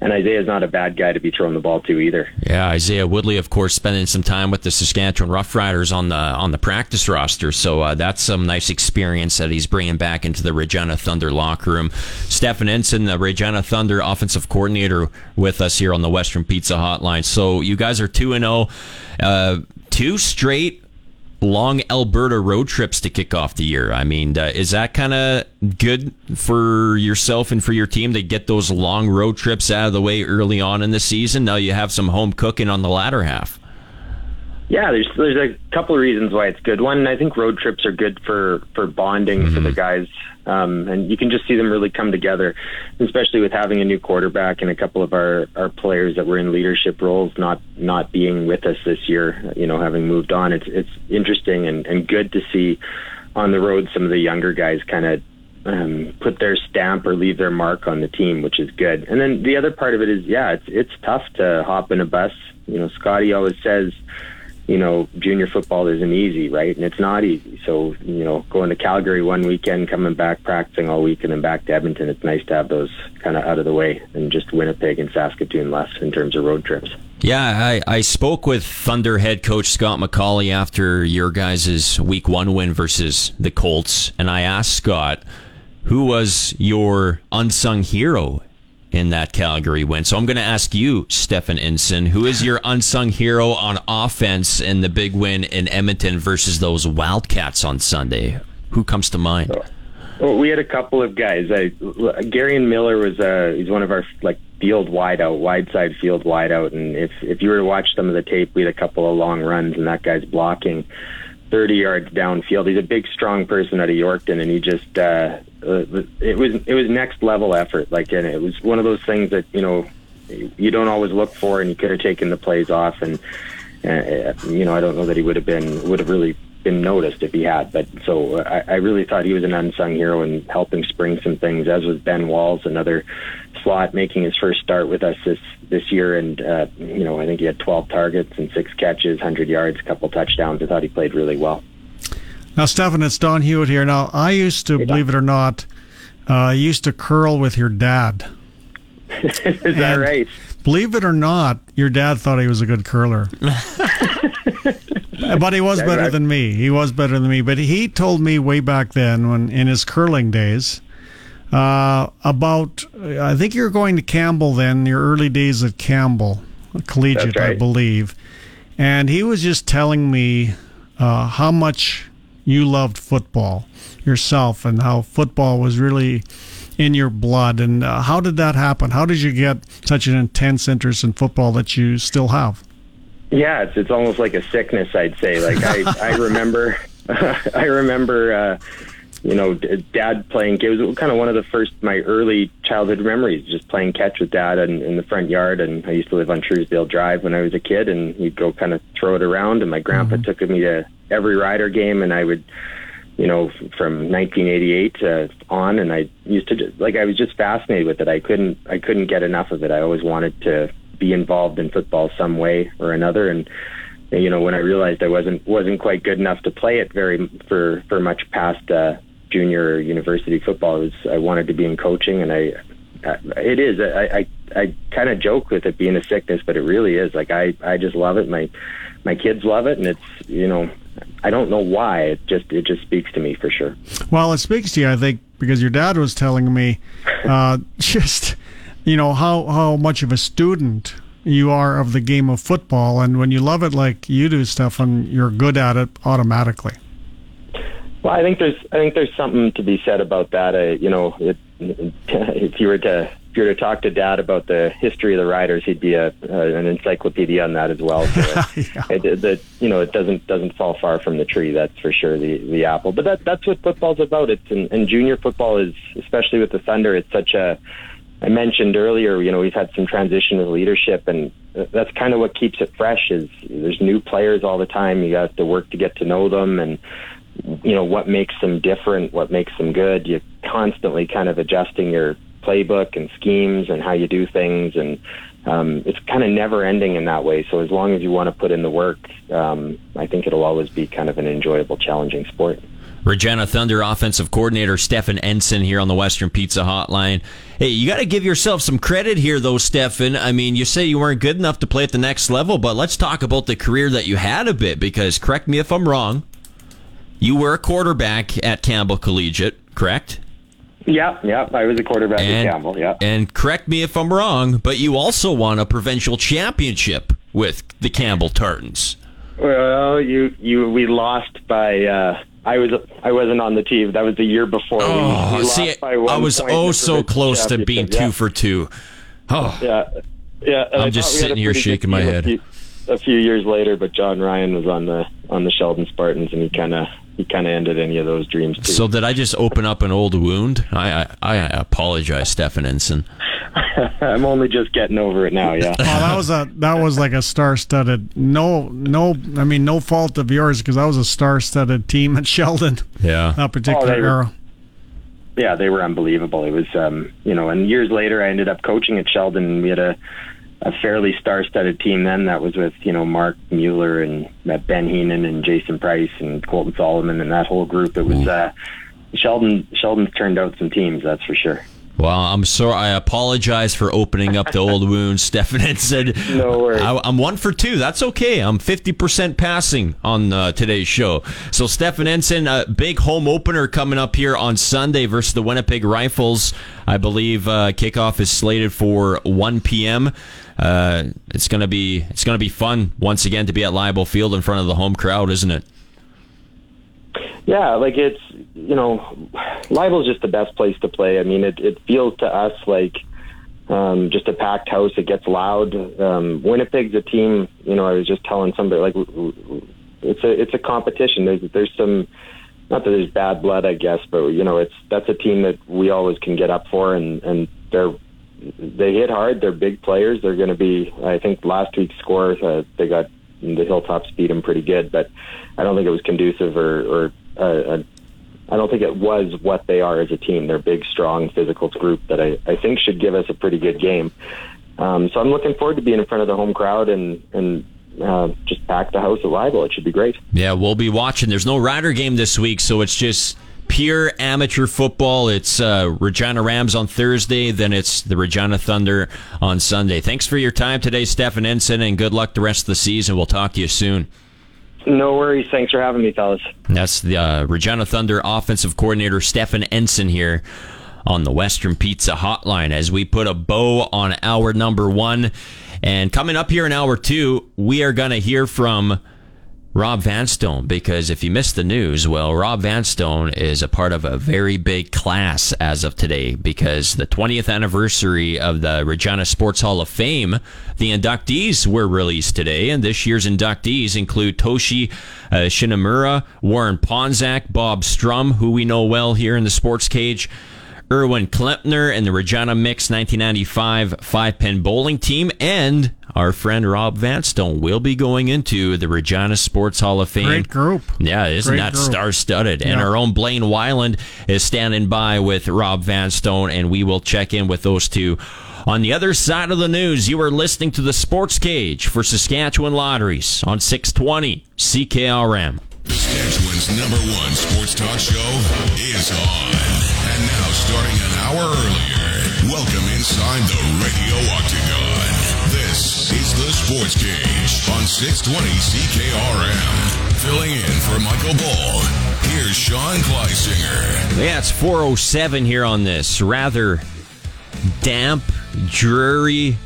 Isaiah's not a bad guy to be throwing the ball to either. Yeah, Isaiah Woodley, of course, spending some time with the Saskatchewan Roughriders on the practice roster, so that's some nice experience that he's bringing back into the Regina Thunder locker room. Stefan Endsin, the Regina Thunder offensive coordinator, with us here on the Western Pizza Hotline. So you guys are 2-0, two straight long Alberta road trips to kick off the year. I mean, is that kind of good for yourself and for your team to get those long road trips out of the way early on in the season? Now you have some home cooking on the latter half. Yeah, there's a couple of reasons why it's good. One, I think road trips are good for bonding for the guys, and you can just see them really come together, especially with having a new quarterback and a couple of our players that were in leadership roles not being with us this year, having moved on. It's interesting and good to see on the road some of the younger guys kind of put their stamp or leave their mark on the team, which is good. And then the other part of it is, yeah, it's tough to hop in a bus. Scotty always says, junior football isn't easy, right? And it's not easy. So, going to Calgary one weekend, coming back, practicing all week, and then back to Edmonton, it's nice to have those kind of out of the way, and just Winnipeg and Saskatoon less in terms of road trips. Yeah, I spoke with Thunder head coach Scott McCauley after your guys' week one win versus the Colts, and I asked Scott, who was your unsung hero in that Calgary win? So I'm going to ask you, Stefan Endsin, who is your unsung hero on offense in the big win in Edmonton versus those Wildcats on Sunday? Who comes to mind? Well, we had a couple of guys. Gary Miller he's one of our wide side field wideout, and if you were to watch some of the tape, we had a couple of long runs, and that guy's blocking 30 yards downfield. He's a big, strong person out of Yorkton, and he just it was next level effort. And it was one of those things that you don't always look for, and he could have taken the plays off, and I don't know that he would have really been noticed if he had. But so I really thought he was an unsung hero in helping spring some things. As was Ben Walls, another slot making his first start with us this year, and I think he had 12 targets and 6 catches, 100 yards, a couple touchdowns. I thought he played really well. Now, Stefan, it's Don Hewitt here. Now, I used to, believe it or not, used to curl with your dad. Is that right? Believe it or not, your dad thought he was a good curler. But he was better than me. He was better than me. But he told me way back then, when in his curling days, about, I think you're going to Campbell then, your early days at Campbell Collegiate, right, I believe. And he was just telling me how much you loved football yourself and how football was really in your blood. And how did that happen? How did you get such an intense interest in football that you still have? Yeah, it's almost like a sickness, I'd say. I remember Dad playing. It was kind of one of the first my early childhood memories, just playing catch with Dad in the front yard. And I used to live on Truesdale Drive when I was a kid, and we'd go kind of throw it around. And my grandpa took me to every Rider game, and I would, from 1988 on, and I used to I was just fascinated with it. I couldn't get enough of it. I always wanted to be involved in football some way or another. And when I realized I wasn't quite good enough to play it for much past junior university football, I wanted to be in coaching, and I it is I I kind of joke with it being a sickness, but it really is. Like, I just love it. My kids love it, and it's, you know, I don't know why. It just speaks to me for sure. Well, it speaks to you, I think, because your dad was telling me just, you know, how much of a student you are of the game of football, and when you love it like you do, Stefan, you're good at it automatically. Well, I think there's something to be said about that. You know, if you were to talk to Dad about the history of the Riders, he'd be an encyclopedia on that as well. So yeah. It doesn't fall far from the tree. That's for sure. The apple, but that's what football's about. It's and junior football is, especially with the Thunder, it's such a. I mentioned earlier, you know, we've had some transition of leadership, and that's kind of what keeps it fresh. Is there's new players all the time. You have to work to get to know them, and you know what makes them different, what makes them good. You're constantly kind of adjusting your playbook and schemes and how you do things, and it's kind of never ending in that way. So as long as you want to put in the work, I think it'll always be kind of an enjoyable, challenging sport. Regina Thunder offensive coordinator Stefan Endsin here on the Western Pizza Hotline. Hey, you got to give yourself some credit here, though, Stefan. I mean, you say you weren't good enough to play at the next level, but let's talk about the career that you had a bit, because, correct me if I'm wrong, you were a quarterback at Campbell Collegiate, correct? Yeah, I was a quarterback at Campbell, yeah. And correct me if I'm wrong, but you also won a provincial championship with the Campbell Tartans. Well, we lost by... I wasn't on the team. That was the year before. Oh, we see, lost by 1 point. I was so close to being 2 for 2. Oh, yeah. I'm just sitting here shaking my head. A few years later, but John Ryan was on the Sheldon Spartans, and he kind of ended any of those dreams too. So did I just open up an old wound? I apologize, Stefan Endsin. I'm only just getting over it now. Yeah. Well, that was like a star-studded. No. I mean, no fault of yours, because that was a star-studded team at Sheldon. Yeah. That particular era. Yeah, they were unbelievable. It was, you know, and years later, I ended up coaching at Sheldon, and we had a fairly star-studded team then. That was with, you know, Mark Mueller and Ben Heenan and Jason Price and Colton Solomon and that whole group. It was Sheldon's turned out some teams, that's for sure. Well, I'm sorry. I apologize for opening up the old wounds, Stefan Endsin. No worries. I'm 1 for 2. That's okay. I'm 50% passing on today's show. So, Stefan Endsin, a big home opener coming up here on Sunday versus the Winnipeg Rifles. I believe kickoff is slated for 1 p.m. It's gonna be fun once again to be at Libel Field in front of the home crowd, isn't it? Yeah, like it's, you know, Libel's just the best place to play. I mean, it feels to us like just a packed house. It gets loud. Winnipeg's a team, you know, I was just telling somebody, like, it's a competition. There's some, not that there's bad blood, I guess, but, you know, that's a team that we always can get up for, and they hit hard. They're big players. They're going to be, I think last week's score, they got the Hilltops beat them pretty good, but I don't think it was conducive or I don't think it was what they are as a team. They're a big, strong, physical group that I think should give us a pretty good game. So I'm looking forward to being in front of the home crowd and just pack the house at Libel. It should be great. Yeah, we'll be watching. There's no Rider game this week, so it's just pure amateur football. It's Regina Rams on Thursday, then it's the Regina Thunder on Sunday. Thanks for your time today, Stefan Endsin, and good luck the rest of the season. We'll talk to you soon. No worries. Thanks for having me, fellas. That's the Regina Thunder offensive coordinator Stefan Endsin here on the Western Pizza Hotline as we put a bow on hour number 1. And coming up here in hour 2, we are going to hear from Rob Vanstone, because if you missed the news, well, Rob Vanstone is a part of a very big class as of today, because the 20th anniversary of the Regina Sports Hall of Fame, the inductees were released today, and this year's inductees include Toshi Shinamura, Warren Ponzak, Bob Strum, who we know well here in the Sports Cage, Erwin Klempner and the Regina Mix 1995 five-pin bowling team, and our friend Rob Vanstone will be going into the Regina Sports Hall of Fame. Great group. Yeah, isn't that star-studded? Yeah. And our own Blaine Weiland is standing by with Rob Vanstone, and we will check in with those two. On the other side of the news, you are listening to the Sports Cage for Saskatchewan Lotteries on 620 CKRM. Saskatchewan's #1 sports talk show is on. And now, starting an hour earlier, Welcome inside the Radio Octagon. This is the Sports Cage on 620 CKRM. Filling in for Michael Ball, here's Sean Kleisinger. Yeah, it's 4:07 here on this rather damp, dreary,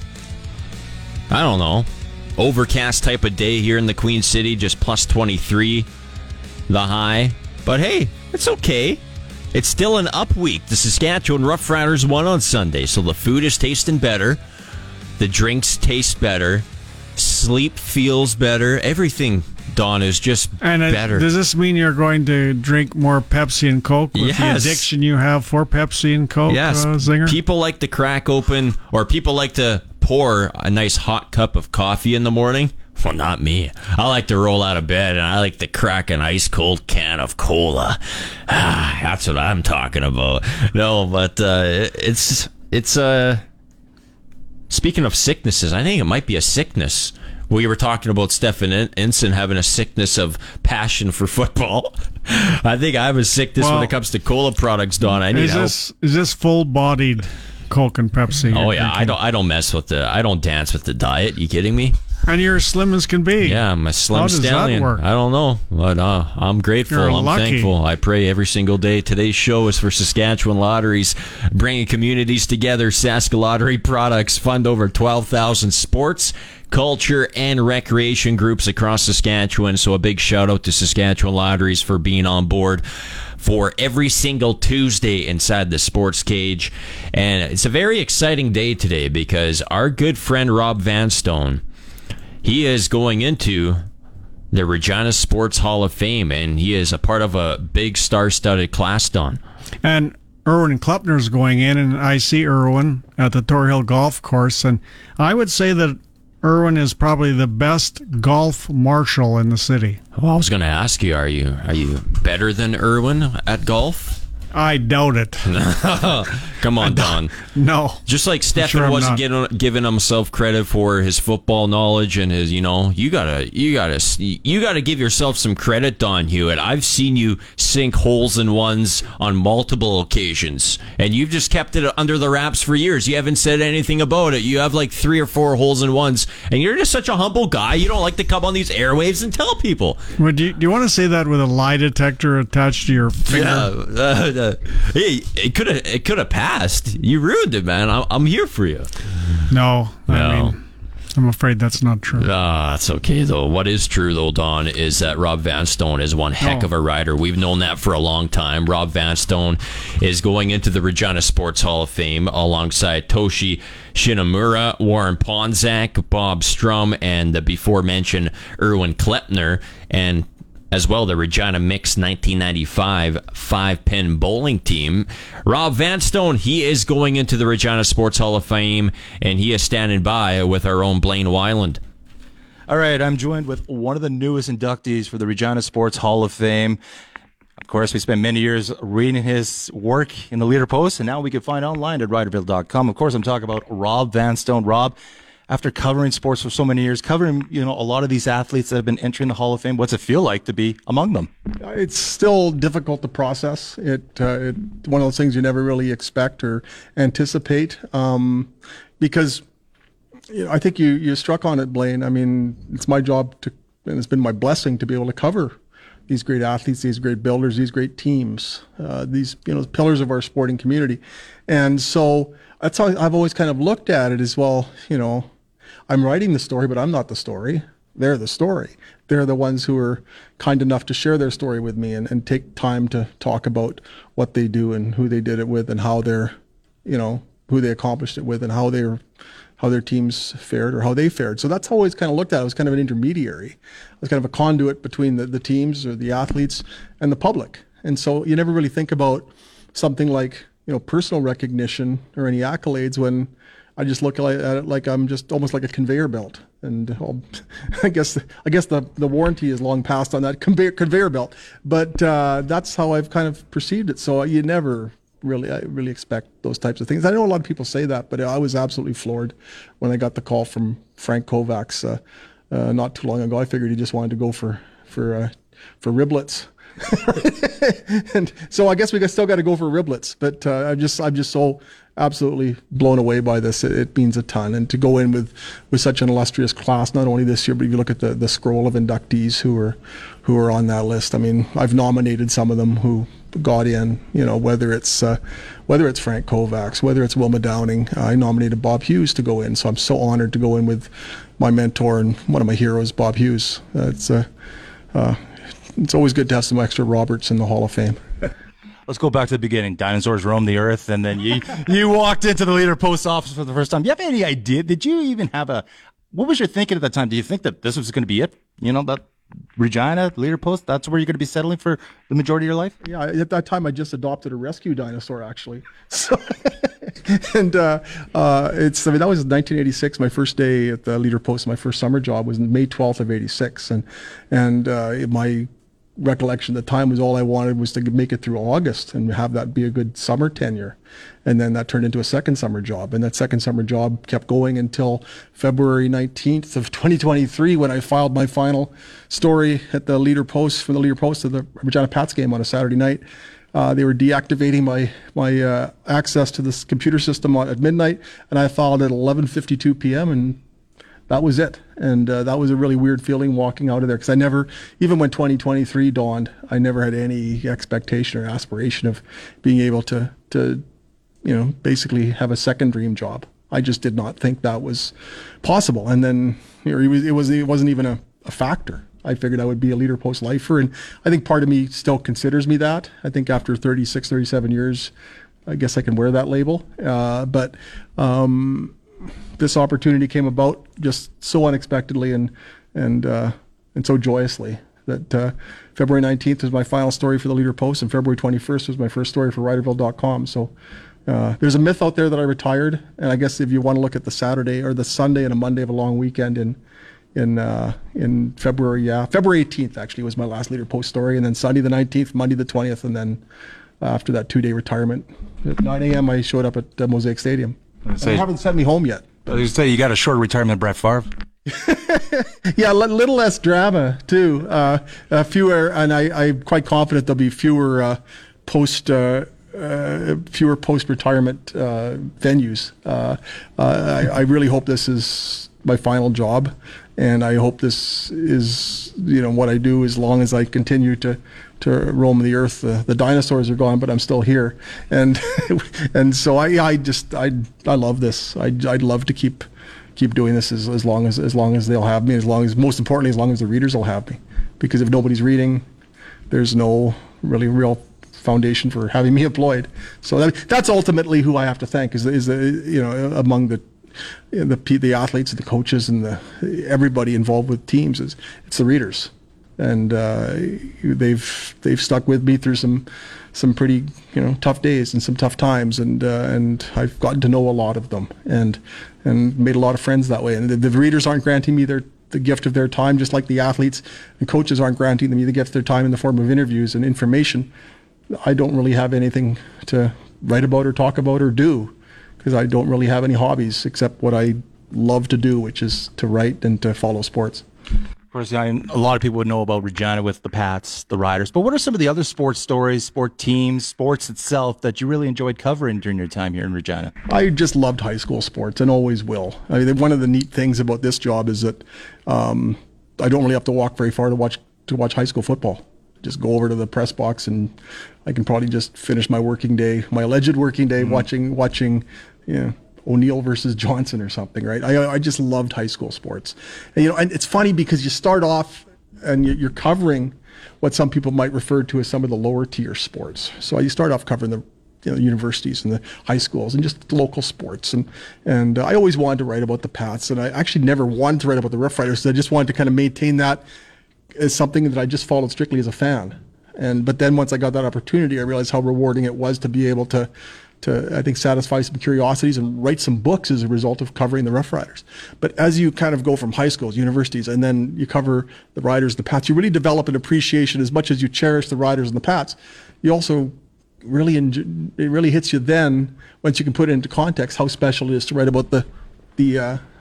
I don't know, overcast type of day here in the Queen City, just plus 23, the high. But hey, it's okay. It's still an up week. The Saskatchewan Roughriders won on Sunday, so the food is tasting better. The drinks taste better. Sleep feels better. Everything, Don, is just better. Does this mean you're going to drink more Pepsi and Coke with the addiction you have for Pepsi and Coke, Zinger? People like to crack open, or people like to pour a nice hot cup of coffee in the morning. Well, not me. I like to roll out of bed, and I like to crack an ice-cold can of cola. Ah, that's what I'm talking about. No, but speaking of sicknesses, I think it might be a sickness. We were talking about Stefan Endsin having a sickness of passion for football. I think I have a sickness when it comes to cola products, Don. I need help. Is this full-bodied Coke and Pepsi? Oh, yeah. I don't mess with I don't dance with the diet. You kidding me? And you're as slim as can be. Yeah, I'm a slim stallion. That work? I don't know, but I'm grateful. I'm lucky. Thankful. I pray every single day. Today's show is for Saskatchewan Lotteries, bringing communities together. Sask Lottery products fund over 12,000 sports, culture, and recreation groups across Saskatchewan. So a big shout out to Saskatchewan Lotteries for being on board for every single Tuesday inside the Sports Cage. And it's a very exciting day today because our good friend Rob Vanstone, he is going into the Regina Sports Hall of Fame, and he is a part of a big star-studded class, Don. And Erwin Kleppner's going in, and I see Erwin at the Torrey Hill Golf Course, and I would say that Erwin is probably the best golf marshal in the city. Well, I was going to ask you, are you better than Erwin at golf? I doubt it. Come on, Don. No. Just like Stefan wasn't giving himself credit for his football knowledge and his, you gotta give yourself some credit, Don Hewitt. I've seen you sink holes in ones on multiple occasions, and you've just kept it under the wraps for years. You haven't said anything about it. You have like 3 or 4 holes in ones, and you're just such a humble guy. You don't like to come on these airwaves and tell people. Well, do you want to say that with a lie detector attached to your finger? Yeah. It could have passed. You ruined it, man. I'm here for you. No. I mean, I'm afraid that's not true. That's okay, though. What is true, though, Don, is that Rob Vanstone is one heck of a rider. We've known that for a long time. Rob Vanstone is going into the Regina Sports Hall of Fame alongside Toshi Shinamura, Warren Ponzak, Bob Strum, and the before-mentioned Erwin Kleppner, and as well the Regina Mix 1995 5-pin bowling team. Rob Vanstone, he is going into the Regina Sports Hall of Fame, and he is standing by with our own Blaine Wyland. All right, I'm joined with one of the newest inductees for the Regina Sports Hall of Fame. Of course, we spent many years reading his work in the Leader Post, and now we can find online at riderville.com. Of course, I'm talking about Rob Vanstone. Rob, after covering sports for so many years, covering a lot of these athletes that have been entering the Hall of Fame, what's it feel like to be among them? It's still difficult to process. It one of those things you never really expect or anticipate, because I think you struck on it, Blaine. I mean, it's my job to, and it's been my blessing to be able to cover these great athletes, these great builders, these great teams, these pillars of our sporting community, and so that's how I've always kind of looked at it as well. I'm writing the story, but I'm not the story. They're the story. They're the ones who are kind enough to share their story with me and take time to talk about what they do and who they did it with and how they're, who they accomplished it with and how their teams fared or how they fared. So that's always kind of looked at. I was kind of an intermediary. I was kind of a conduit between the teams or the athletes and the public. And so you never really think about something like, personal recognition or any accolades when I just look at it like I'm just almost like a conveyor belt, and I guess the warranty is long past on that conveyor belt. But that's how I've kind of perceived it. So you never really expect those types of things. I know a lot of people say that, but I was absolutely floored when I got the call from Frank Kovacs not too long ago. I figured he just wanted to go for riblets. And so I guess we still got to go for riblets, but I'm just so absolutely blown away by this. It means a ton, and to go in with such an illustrious class, not only this year, but if you look at the scroll of inductees who are on that list. I mean, I've nominated some of them who got in, you know, whether it's Frank Kovacs, whether it's Wilma Downing. I nominated Bob Hughes to go in, so I'm so honored to go in with my mentor and one of my heroes, Bob Hughes. It's always good to have some extra Roberts in the Hall of Fame. Let's go back to the beginning. Dinosaurs roam the earth, and then you walked into the Leader Post office for the first time. Do you have any idea? Did you even have what was your thinking at that time? Do you think that this was going to be it? You know, that Regina, Leader Post, that's where you're going to be settling for the majority of your life? Yeah, at that time I just adopted a rescue dinosaur, actually. So, and that was 1986. My first day at the Leader Post, my first summer job was May 12th of 86, and my recollection at the time was all I wanted was to make it through August and have that be a good summer tenure. And then that turned into a second summer job, and that second summer job kept going until February 19th of 2023, when I filed my final story at the Leader Post for the Leader Post of the Regina Pats game on a Saturday night. They were deactivating my access to this computer system at midnight, and I filed at 11:52 p.m. and that was it. And that was a really weird feeling walking out of there, because I never, even when 2023 dawned, I never had any expectation or aspiration of being able to you know, basically have a second dream job. I just did not think that was possible. And then, you know, it wasn't even a factor. I figured I would be a Leader Post lifer, and I think part of me still considers me that. I think after 36, 37 years, I guess I can wear that label. But this opportunity came about just so unexpectedly and so joyously that February 19th was my final story for the Leader Post, and February 21st was my first story for Ryderville.com. So there's a myth out there that I retired, and I guess if you want to look at the Saturday or the Sunday and a Monday of a long weekend in February, yeah, February 18th actually was my last Leader Post story, and then Sunday the 19th, Monday the 20th, and then after that two-day retirement, at 9 a.m. I showed up at Mosaic Stadium. They haven't sent me home yet. I was going to say, you got a shorter retirement than Brett Favre. Yeah, a little less drama, too. Fewer, and I'm quite confident there'll be fewer post-retirement venues. I really hope this is my final job, and I hope this is, you know, what I do as long as I continue to roam the earth. The dinosaurs are gone, but I'm still here, and so I love this. I'd love to keep doing this as long as they'll have me, as long as, most importantly, as long as the readers will have me, because if nobody's reading, there's no really real foundation for having me employed. So that's ultimately who I have to thank among the athletes, the coaches, and everybody involved with teams, it's the readers, and they've stuck with me through some pretty, you know, tough days and some tough times, and I've gotten to know a lot of them and made a lot of friends that way. And the readers aren't granting me the gift of their time, just like the athletes and coaches aren't granting me the gift of their time in the form of interviews and information. I don't really have anything to write about or talk about or do, because I don't really have any hobbies except what I love to do, which is to write and to follow sports. Of course, a lot of people would know about Regina with the Pats, the Riders, but what are some of the other sports stories, sport teams, sports itself that you really enjoyed covering during your time here in Regina? I just loved high school sports and always will. I mean, one of the neat things about this job is that I don't really have to walk very far to watch high school football. Just go over to the press box, and I can probably just finish my working day, my alleged working day, mm-hmm. watching you know, O'Neill versus Johnson or something, right? I just loved high school sports. And, you know, and it's funny because you start off and you're covering what some people might refer to as some of the lower tier sports. So you start off covering the, you know, universities and the high schools and just local sports. And I always wanted to write about the Pats, and I actually never wanted to write about the Rough Riders. So I just wanted to kind of maintain that as something that I just followed strictly as a fan. But then once I got that opportunity, I realized how rewarding it was to be able to I think satisfy some curiosities and write some books as a result of covering the Rough Riders. But as you kind of go from high schools, universities, and then you cover the Riders, the Pats, you really develop an appreciation. As much as you cherish the Riders and the Pats, you also really enjoy, it really hits you then once you can put it into context how special it is to write about the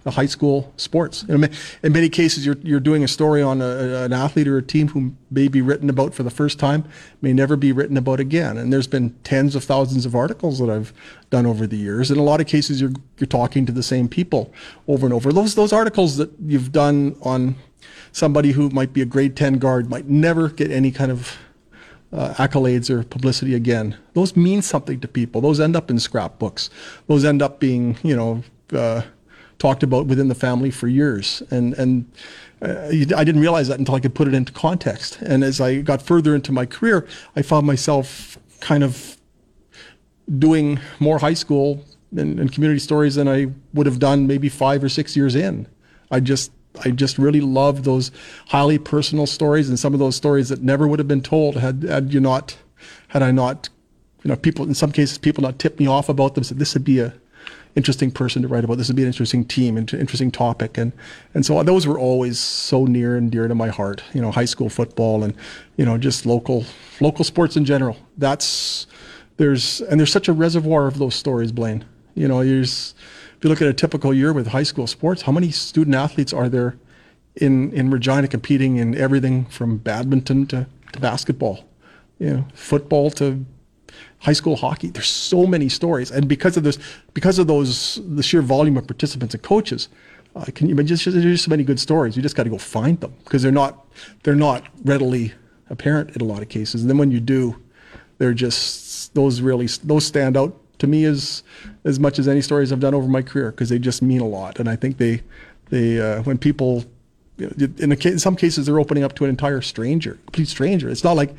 the high school sports. In many cases, you're doing a story on an athlete or a team who may be written about for the first time, may never be written about again. And there's been tens of thousands of articles that I've done over the years. In a lot of cases, you're talking to the same people over and over. Those articles that you've done on somebody who might be a grade 10 guard might never get any kind of accolades or publicity again. Those mean something to people. Those end up in scrapbooks. Those end up being, talked about within the family for years. I didn't realize that until I could put it into context. And as I got further into my career, I found myself kind of doing more high school and community stories than I would have done maybe 5 or 6 years in. I just really loved those highly personal stories, and some of those stories that never would have been told had I not, people, in some cases, people not tipped me off about them, said this would be a interesting person to write about, this would be an interesting team, an interesting topic. And so those were always so near and dear to my heart, high school football and, just local sports in general. There's such a reservoir of those stories, Blaine. If you look at a typical year with high school sports, how many student athletes are there in Regina competing in everything from badminton to basketball, football to high school hockey? There's so many stories, and because of the sheer volume of participants and coaches, there's just so many good stories. You just got to go find them because they're not readily apparent in a lot of cases. And then when you do, they're just those stand out to me as much as any stories I've done over my career, because they just mean a lot. And I think they when people, in some cases, they're opening up to an entire stranger, complete stranger. It's not like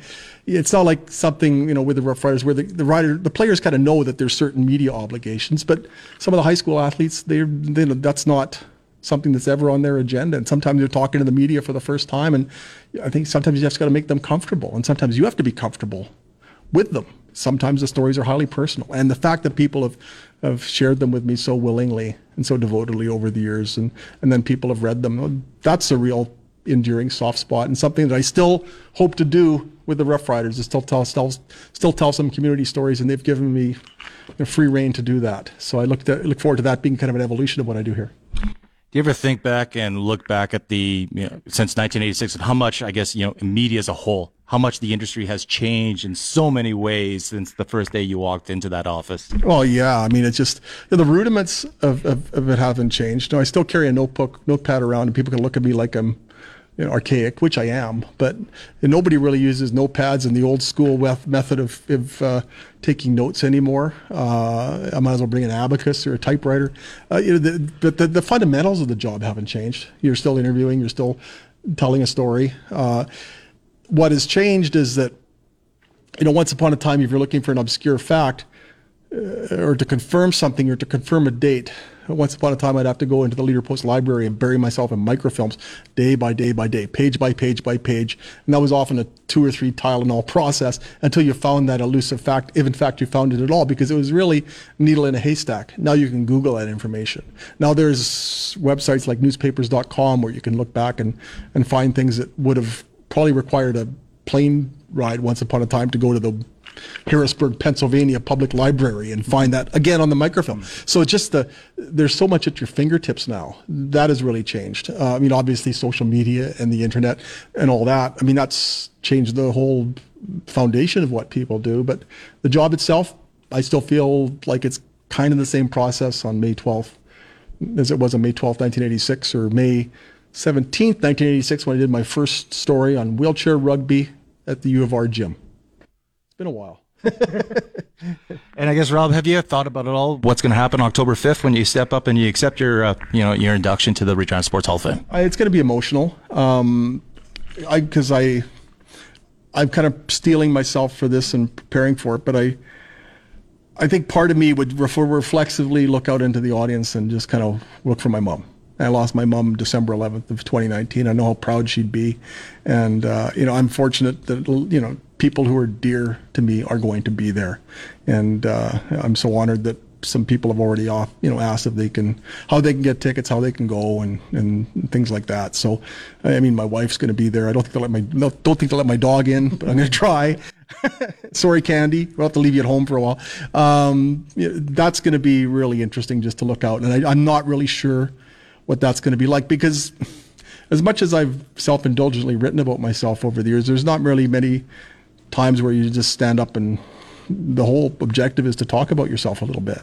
something, with the Rough Riders where the players kind of know that there's certain media obligations, but some of the high school athletes, they that's not something that's ever on their agenda. And sometimes they're talking to the media for the first time. And I think sometimes you just got to make them comfortable, and sometimes you have to be comfortable with them. Sometimes the stories are highly personal, and the fact that people have shared them with me so willingly and so devotedly over the years, and then people have read them, that's a real enduring soft spot, and something that I still hope to do with the Rough Riders is still tell some community stories, and they've given me free rein to do that. So I look forward to that being kind of an evolution of what I do here. Do you ever think back and look back at the, since 1986, and how much, I guess, media as a whole, how much the industry has changed in so many ways since the first day you walked into that office? Well, yeah. I mean, it's just, the rudiments of it haven't changed. No, I still carry a notepad around, and people can look at me like I'm archaic, which I am, but nobody really uses notepads and the old school method of taking notes anymore. I might as well bring an abacus or a typewriter. The fundamentals of the job haven't changed. You're still interviewing, you're still telling a story. What has changed is that, once upon a time, if you're looking for an obscure fact, or to confirm something, or to confirm a date, once upon a time, I'd have to go into the Leader Post library and bury myself in microfilms day by day by day, page by page by page. And that was often a 2 or 3 Tylenol process until you found that elusive fact, if in fact you found it at all, because it was really needle in a haystack. Now you can Google that information. Now there's websites like newspapers.com where you can look back and find things that would have probably required a plane ride once upon a time to go to the Harrisburg, Pennsylvania Public Library and find that again on the microfilm. So it's just there's so much at your fingertips now. That has really changed. Obviously social media and the internet and all that. I mean, that's changed the whole foundation of what people do. But the job itself, I still feel like it's kind of the same process on May 12th as it was on May 12th, 1986, or May 17th, 1986, when I did my first story on wheelchair rugby at the U of R gym. It's been a while. And I guess, Rob, have you thought about it all? What's going to happen October 5th when you step up and you accept your induction to the Regina Sports Hall of Fame? It's going to be emotional, because I'm kind of steeling myself for this and preparing for it. But I think part of me would reflexively look out into the audience and just kind of look for my mom. I lost my mom December 11th of 2019. I know how proud she'd be, and I'm fortunate that people who are dear to me are going to be there, and I'm so honored that some people have already asked if how they can get tickets, how they can go, and things like that. So, I mean, my wife's going to be there. I don't think they'll let my dog in, but I'm going to try. Sorry, Candy. We'll have to leave you at home for a while. That's going to be really interesting just to look out, and I'm not really sure what that's going to be like, because as much as I've self-indulgently written about myself over the years, there's not really many times where you just stand up and the whole objective is to talk about yourself a little bit.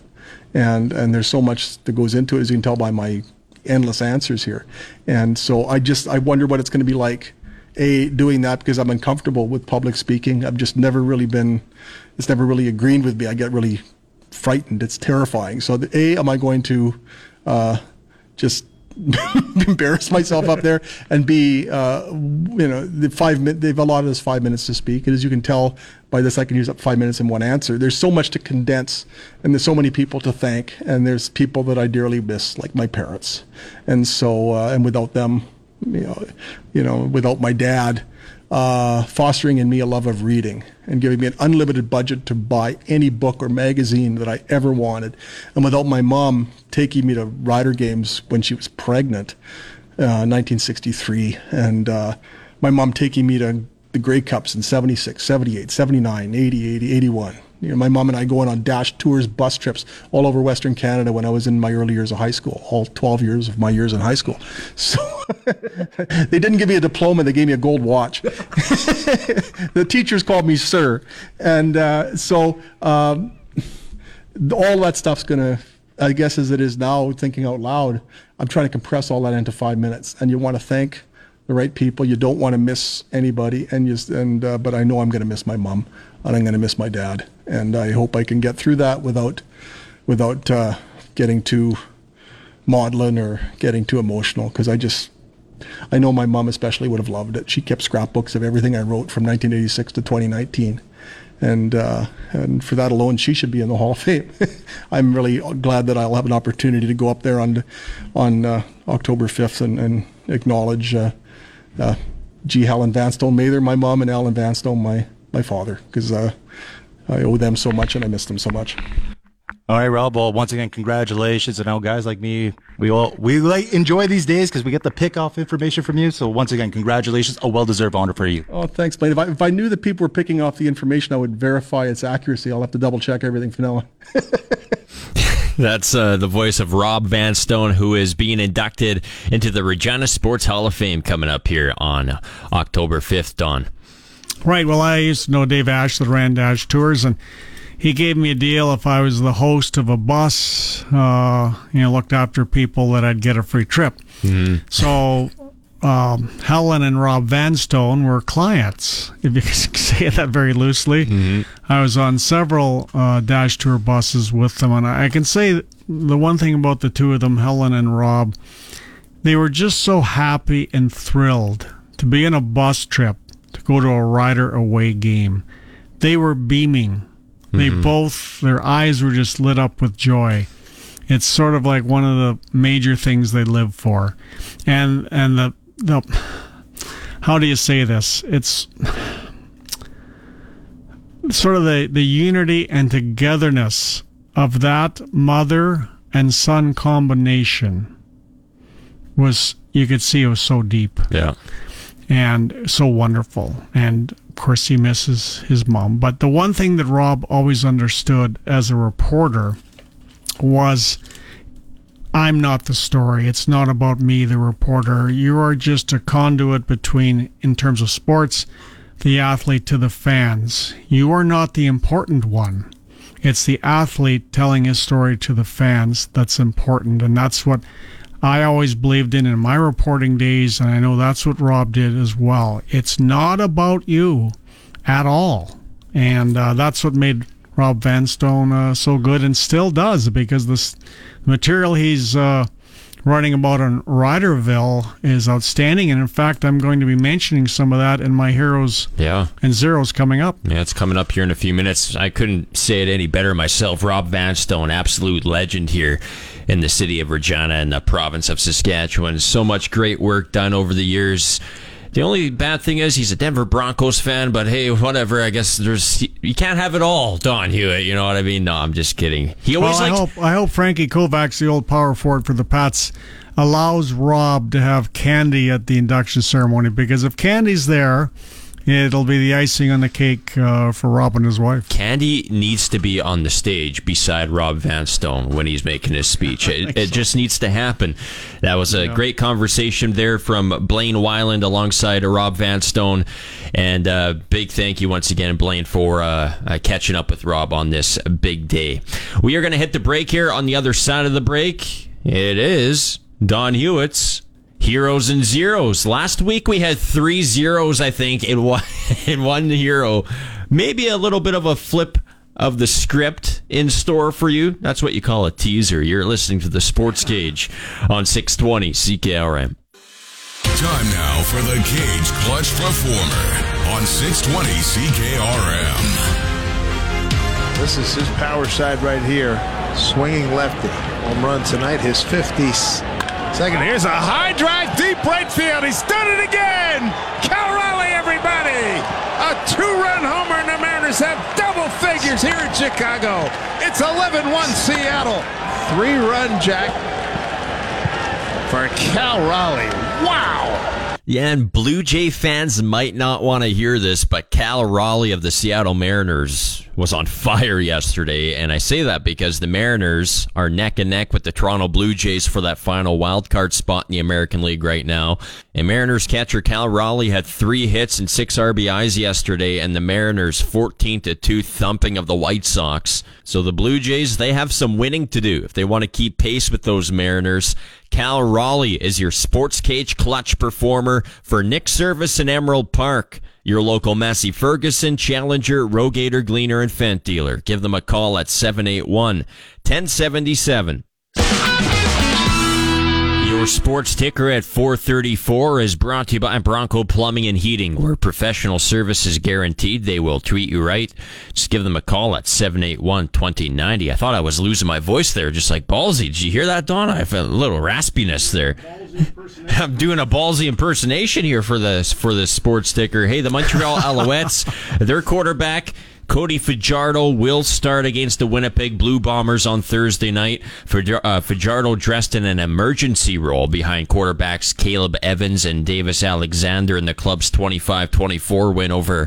And there's so much that goes into it, as you can tell by my endless answers here. And so I wonder what it's going to be like, A, doing that, because I'm uncomfortable with public speaking. I've just never really been, it's never really agreed with me. I get really frightened. It's terrifying. So A, am I going to just embarrass myself up there? And B, they've allotted us 5 minutes to speak. And as you can tell by this, I can use up 5 minutes in one answer. There's so much to condense, and there's so many people to thank. And there's people that I dearly miss, like my parents. And so, and without them, without my dad, fostering in me a love of reading and giving me an unlimited budget to buy any book or magazine that I ever wanted, and without my mom taking me to Rider games when she was pregnant, 1963, and my mom taking me to the Grey Cups in 76, 78, 79, 80, 81. My mom and I going on dash tours, bus trips all over Western Canada when I was in my early years of high school, all 12 years of my years in high school. So they didn't give me a diploma. They gave me a gold watch. The teachers called me sir. And all that stuff's going to, I guess as it is now, thinking out loud, I'm trying to compress all that into 5 minutes. And you want to thank the right people. You don't want to miss anybody. But I know I'm going to miss my mom. And I'm going to miss my dad, and I hope I can get through that without getting too maudlin or getting too emotional, because I know my mom especially would have loved it. She kept scrapbooks of everything I wrote from 1986 to 2019, and for that alone, she should be in the Hall of Fame. I'm really glad that I'll have an opportunity to go up there on October 5th and acknowledge G. Helen Vanstone Mather, my mom, and Alan Vanstone, my father, because I owe them so much and I miss them so much. All right, Rob. Well, once again, congratulations. I know guys like me, we enjoy these days because we get the pick-off information from you. So once again, congratulations. A well-deserved honor for you. Oh, thanks, Blaine. If I knew that people were picking off the information, I would verify its accuracy. I'll have to double-check everything from now on. That's the voice of Rob Vanstone, who is being inducted into the Regina Sports Hall of Fame coming up here on October 5th, Don. Right. Well, I used to know Dave Ash that ran Dash Tours, and he gave me a deal if I was the host of a bus, looked after people, that I'd get a free trip. Mm-hmm. So Helen and Rob Vanstone were clients, if you can say that very loosely. Mm-hmm. I was on several Dash Tour buses with them, and I can say the one thing about the two of them, Helen and Rob, they were just so happy and thrilled to be in a bus trip, to go to a Rider away game. They were beaming. They mm-hmm. both, their eyes were just lit up with joy. It's sort of like one of the major things they live for. And the how do you say this? It's sort of the unity and togetherness of that mother and son combination was, you could see it was so deep. Yeah. And so wonderful. And of course he misses his mom. But the one thing that Rob always understood as a reporter was, I'm not the story. It's not about me, the reporter. You are just a conduit between, in terms of sports, the athlete to the fans. You are not the important one. It's the athlete telling his story to the fans that's important. And that's what I always believed in my reporting days, and I know that's what Rob did as well. It's not about you at all, and that's what made Rob Vanstone so good, and still does, because this material he's writing about on Riderville is outstanding, and in fact, I'm going to be mentioning some of that in my Heroes and Zeros coming up. Yeah, it's coming up here in a few minutes. I couldn't say it any better myself. Rob Vanstone, absolute legend here in the city of Regina and the province of Saskatchewan. So much great work done over the years. The only bad thing is he's a Denver Broncos fan, but hey, whatever. I guess you can't have it all, Don Hewitt. You know what I mean? No, I'm just kidding. He always I hope Frankie Kovacs, the old power forward for the Pats, allows Rob to have candy at the induction ceremony, because if candy's there It'll be the icing on the cake for Rob and his wife. Candy needs to be on the stage beside Rob Vanstone when he's making his speech. It just needs to happen. That was a great conversation there from Blaine Weiland alongside Rob Vanstone. And big thank you once again, Blaine, for catching up with Rob on this big day. We are going to hit the break here. On the other side of the break, it is Don Hewitt's Heroes and Zeros. Last week we had 3 zeros, I think, in one hero. Maybe a little bit of a flip of the script in store for you. That's what you call a teaser. You're listening to the Sports Cage on 620 CKRM. Time now for the Cage Clutch Performer on 620 CKRM. This is his power side right here. Swinging lefty. Home run tonight, his 50th. Second, here's a high drive, deep right field. He's done it again. Cal Raleigh, everybody. A 2-run homer, and the Mariners have double figures here in Chicago. It's 11-1 Seattle. 3-run jack for Cal Raleigh. Wow. Yeah, and Blue Jay fans might not want to hear this, but Cal Raleigh of the Seattle Mariners was on fire yesterday, and I say that because the Mariners are neck and neck with the Toronto Blue Jays for that final wildcard spot in the American League right now. And Mariners catcher Cal Raleigh had 3 hits and 6 RBIs yesterday, and the Mariners 14-2 thumping of the White Sox. So the Blue Jays, they have some winning to do if they want to keep pace with those Mariners. Cal Raleigh is your Sports Cage Clutch Performer for Nick Service in Emerald Park. Your local Massey Ferguson, Challenger, Rogator, Gleaner, and Fent dealer. Give them a call at 781-1077. Your sports ticker at 4:34 is brought to you by Bronco Plumbing and Heating, where professional service is guaranteed. They will treat you right. Just give them a call at 781-2090. I thought I was losing my voice there, just like Ballsy. Did you hear that, Don? I felt a little raspiness there. I'm doing a Ballsy impersonation here for this sports ticker. Hey, the Montreal Alouettes, their quarterback Cody Fajardo will start against the Winnipeg Blue Bombers on Thursday night. Fajardo dressed in an emergency role behind quarterbacks Caleb Evans and Davis Alexander in the club's 25-24 win over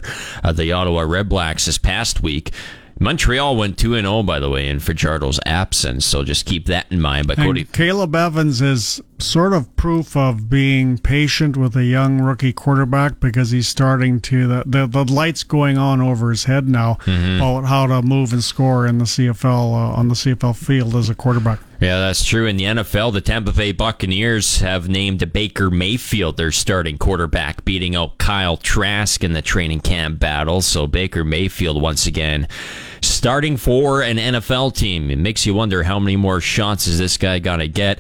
the Ottawa Redblacks this past week. Montreal went 2-0, by the way, in Fajardo's absence, so just keep that in mind. But Cody, Caleb Evans is sort of proof of being patient with a young rookie quarterback, because he's starting to, the light's going on over his head now about how to move and score in the CFL on the CFL field as a quarterback. Yeah, that's true. In the NFL, the Tampa Bay Buccaneers have named Baker Mayfield their starting quarterback, beating out Kyle Trask in the training camp battle. So Baker Mayfield, once again, starting for an NFL team. It makes you wonder how many more shots is this guy going to get.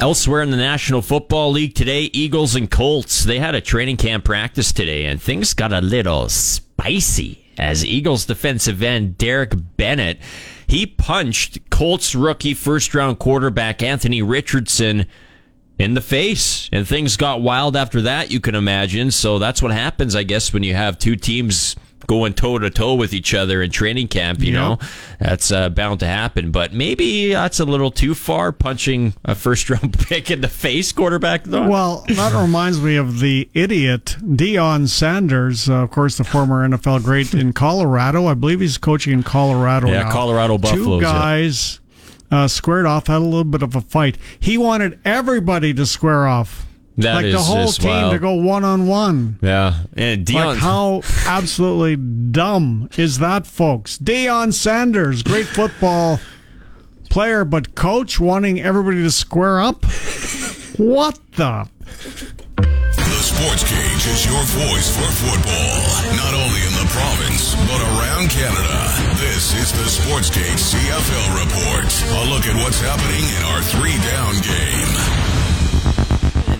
Elsewhere in the National Football League today, Eagles and Colts, they had a training camp practice today, and things got a little spicy as Eagles defensive end Derek Bennett, he punched Colts rookie first-round quarterback Anthony Richardson in the face. And things got wild after that, you can imagine. So that's what happens, I guess, when you have two teams going toe-to-toe with each other in training camp, you know. That's bound to happen. But maybe that's a little too far, punching a first-round pick in the face quarterback, though. Well, that reminds me of the idiot Deion Sanders, of course, the former NFL great in Colorado. I believe he's coaching in Colorado now. Yeah, Colorado Buffaloes. Two guys squared off, had a little bit of a fight. He wanted everybody to square off. That like is the whole team wild. To go one-on-one. Yeah. And Deion, like, how absolutely dumb is that, folks? Deion Sanders, great football player, but coach wanting everybody to square up? What the? The Sports Cage is your voice for football, not only in the province, but around Canada. This is the Sports Cage CFL Report. A look at what's happening in our three-down game.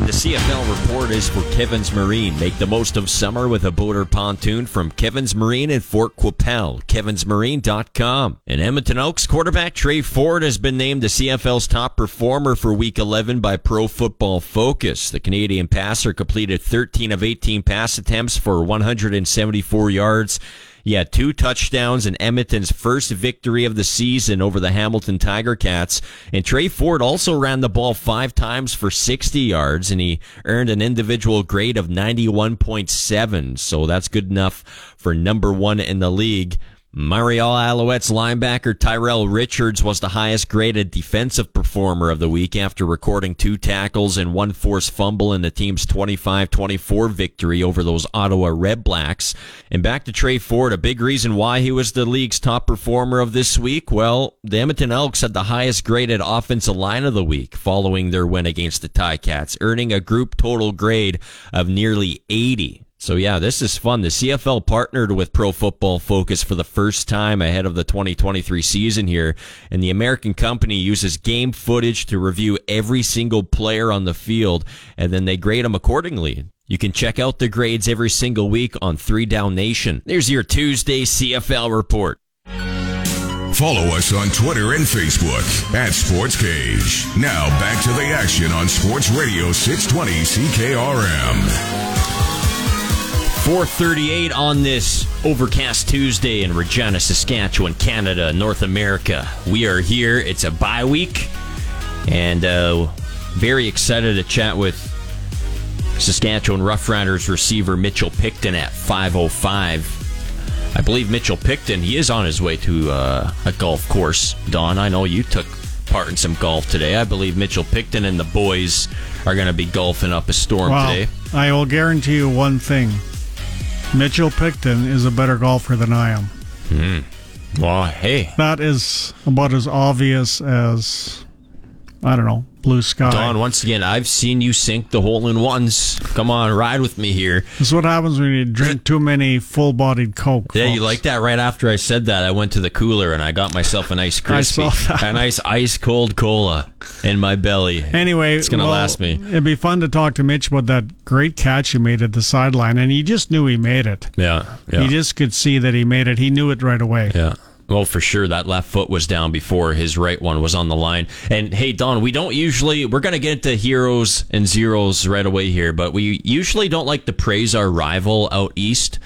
The CFL Report is for Kevin's Marine. Make the most of summer with a boat or pontoon from Kevin's Marine in Fort Qu'Appelle. Kevin'sMarine.com. And Edmonton Elks quarterback Trey Ford has been named the CFL's top performer for Week 11 by Pro Football Focus. The Canadian passer completed 13 of 18 pass attempts for 174 yards Yeah, 2 touchdowns in Edmonton's first victory of the season over the Hamilton Tiger Cats. And Trey Ford also ran the ball 5 times for 60 yards, and he earned an individual grade of 91.7. So that's good enough for #1 in the league. Montreal Alouettes linebacker Tyrell Richards was the highest-graded defensive performer of the week after recording 2 tackles and 1 forced fumble in the team's 25-24 victory over those Ottawa Red Blacks. And back to Trey Ford, a big reason why he was the league's top performer of this week. Well, the Edmonton Elks had the highest-graded offensive line of the week following their win against the Ticats, earning a group total grade of nearly 80. So, yeah, this is fun. The CFL partnered with Pro Football Focus for the first time ahead of the 2023 season here, and the American company uses game footage to review every single player on the field, and then they grade them accordingly. You can check out the grades every single week on 3Down Nation. There's your Tuesday CFL report. Follow us on Twitter and Facebook at Sports Cage. Now, back to the action on Sports Radio 620 CKRM. 4:38 on this overcast Tuesday in Regina, Saskatchewan, Canada, North America. We are here. It's a bye week, and very excited to chat with Saskatchewan Roughriders receiver Mitchell Picton at 5:05. I believe Mitchell Picton, he is on his way to a golf course. Don, I know you took part in some golf today. I believe Mitchell Picton and the boys are going to be golfing up a storm today. I will guarantee you one thing. Mitchell Picton is a better golfer than I am. Well, hey. That is about as obvious as, I don't know, blue sky. Don, once again, I've seen you sink the hole-in-ones. Come on, ride with me here. This is what happens when you drink too many full-bodied Coke. Yeah, folks. You like that? Right after I said that, I went to the cooler and I got myself a nice crispy. I saw that. A nice ice-cold cola in my belly. Anyway, it's going to last me. It'd be fun to talk to Mitch about that great catch he made at the sideline, and he just knew he made it. Yeah. He just could see that he made it. He knew it right away. Yeah. Well, for sure, that left foot was down before his right one was on the line. And, hey, Don, we're going to get into heroes and zeros right away here, but we usually don't like to praise our rival out east.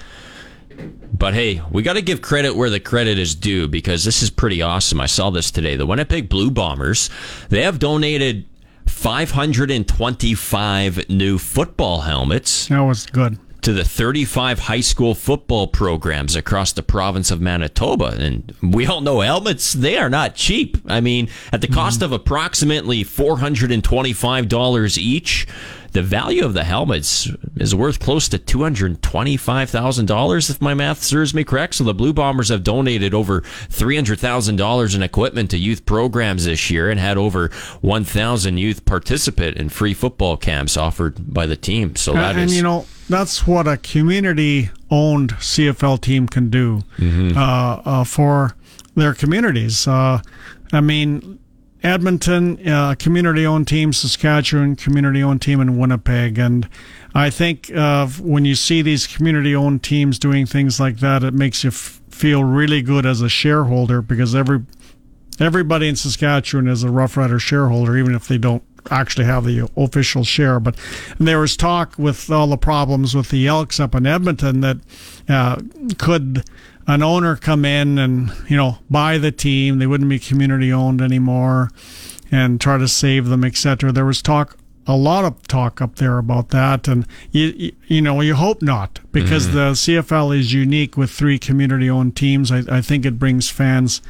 But, hey, we got to give credit where the credit is due because this is pretty awesome. I saw this today. The Winnipeg Blue Bombers, they have donated 525 new football helmets. That was good. To the 35 high school football programs across the province of Manitoba. And we all know helmets, they are not cheap. I mean, at the cost of approximately $425 each, the value of the helmets is worth close to $225,000, if my math serves me correct. So the Blue Bombers have donated over $300,000 in equipment to youth programs this year and had over 1,000 youth participate in free football camps offered by the team. So that is... And, you know, that's what a community-owned CFL team can do for their communities. I mean... Edmonton, community-owned team, Saskatchewan, community-owned team in Winnipeg. And I think when you see these community-owned teams doing things like that, it makes you feel really good as a shareholder because everybody in Saskatchewan is a Rough Rider shareholder, even if they don't actually have the official share. But there was talk with all the problems with the Elks up in Edmonton that could an owner come in and, you know, buy the team. They wouldn't be community owned anymore and try to save them, etc. There was a lot of talk up there about that. And, you know, you hope not because the CFL is unique with 3 community owned teams. I think it brings fans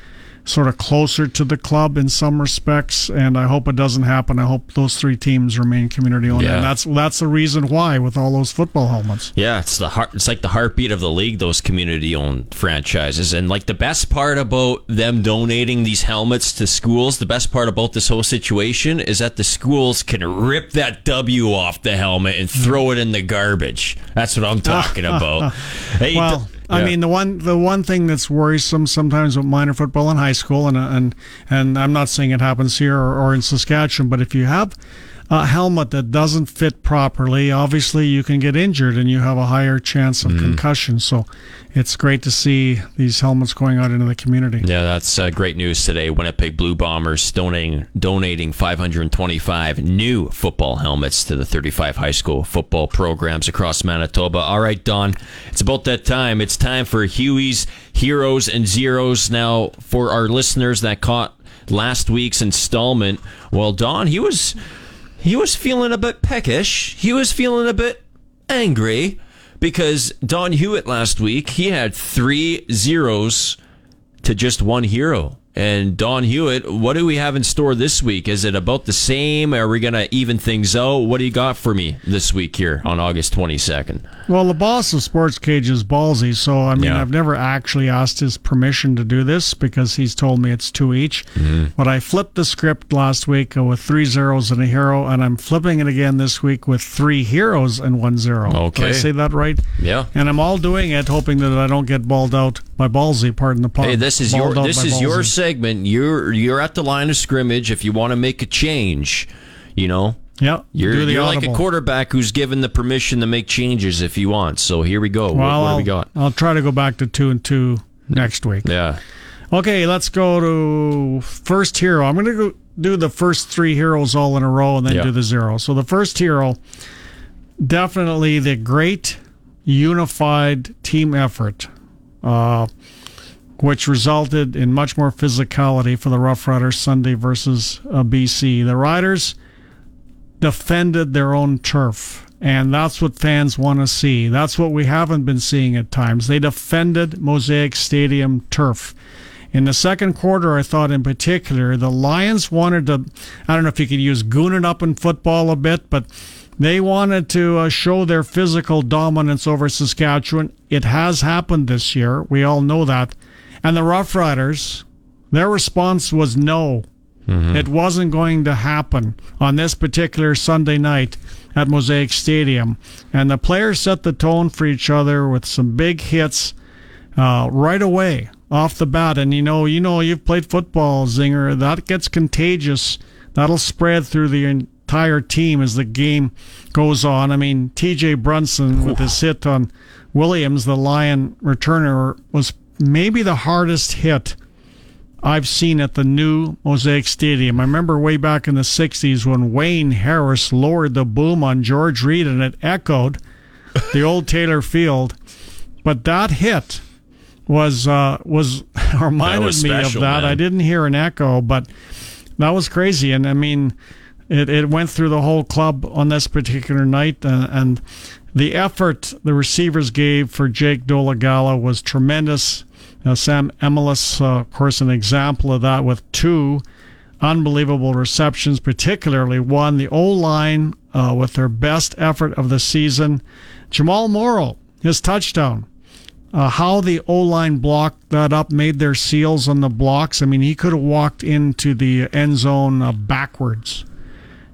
sort of closer to the club in some respects, and I hope it doesn't happen. I hope those 3 teams remain community-owned, and that's the reason why with all those football helmets. Yeah, it's like the heartbeat of the league, those community-owned franchises. And like the best part about them donating these helmets to schools, the best part about this whole situation is that the schools can rip that W off the helmet and throw it in the garbage. That's what I'm talking about. Hey, well... I mean, the one thing that's worrisome sometimes with minor football in high school, and I'm not saying it happens here or in Saskatchewan, but if you have a helmet that doesn't fit properly, obviously you can get injured and you have a higher chance of concussion. So it's great to see these helmets going out into the community. Yeah, that's great news today. Winnipeg Blue Bombers donating 525 new football helmets to the 35 high school football programs across Manitoba. All right, Don, it's about that time. It's time for Huey's Heroes and Zeros. Now, for our listeners that caught last week's installment, well, Don, he was feeling a bit peckish. He was feeling a bit angry because Don Hewitt last week, he had 3 zeros to just 1 hero. And Don Hewitt, what do we have in store this week? Is it about the same? Are we going to even things out? What do you got for me this week here on August 22nd? Well, the boss of Sports Cage is ballsy, so I've never actually asked his permission to do this because he's told me it's 2 each. Mm-hmm. But I flipped the script last week with 3 zeros and a hero, and I'm flipping it again this week with 3 heroes and 1 zero. Okay. Did I say that right? Yeah. And I'm all doing it hoping that I don't get balled out by ballsy, pardon the pun. Hey, this is your segment. You're at the line of scrimmage. If you want to make a change, yeah, you're like a quarterback who's given the permission to make changes if you want. So here we go. Well, what do we got? I'll try to go back to 2 and 2 next week. Yeah. Okay, let's go to first hero. I'm going to do the first 3 heroes all in a row and then do the 0. So the first hero, definitely the great unified team effort, which resulted in much more physicality for the Rough Riders Sunday versus BC. The Riders defended their own turf, and that's what fans want to see. That's what we haven't been seeing at times. They defended Mosaic Stadium turf. In the second quarter, I thought in particular, the Lions wanted to, I don't know if you could use goon it up in football a bit, but they wanted to show their physical dominance over Saskatchewan. It has happened this year. We all know that. And the Rough Riders, their response was no. Mm-hmm. It wasn't going to happen on this particular Sunday night at Mosaic Stadium. And the players set the tone for each other with some big hits right away off the bat. And you've played football, Zinger. That gets contagious. That'll spread through the entire team as the game goes on. I mean, T.J. Brunson with his hit on Williams, the Lion returner, was maybe the hardest hit I've seen at the new Mosaic Stadium. I remember way back in the 60s when Wayne Harris lowered the boom on George Reed and it echoed the old Taylor Field. But that hit was reminded me of that. Man. I didn't hear an echo, but that was crazy. And I mean, it went through the whole club on this particular night, and the effort the receivers gave for Jake Dolegala was tremendous. Now, Sam Emelis, of course, an example of that with 2 unbelievable receptions, particularly one, the O-line with their best effort of the season. Jamal Morrow, his touchdown. How the O-line blocked that up, made their seals on the blocks. I mean, he could have walked into the end zone backwards.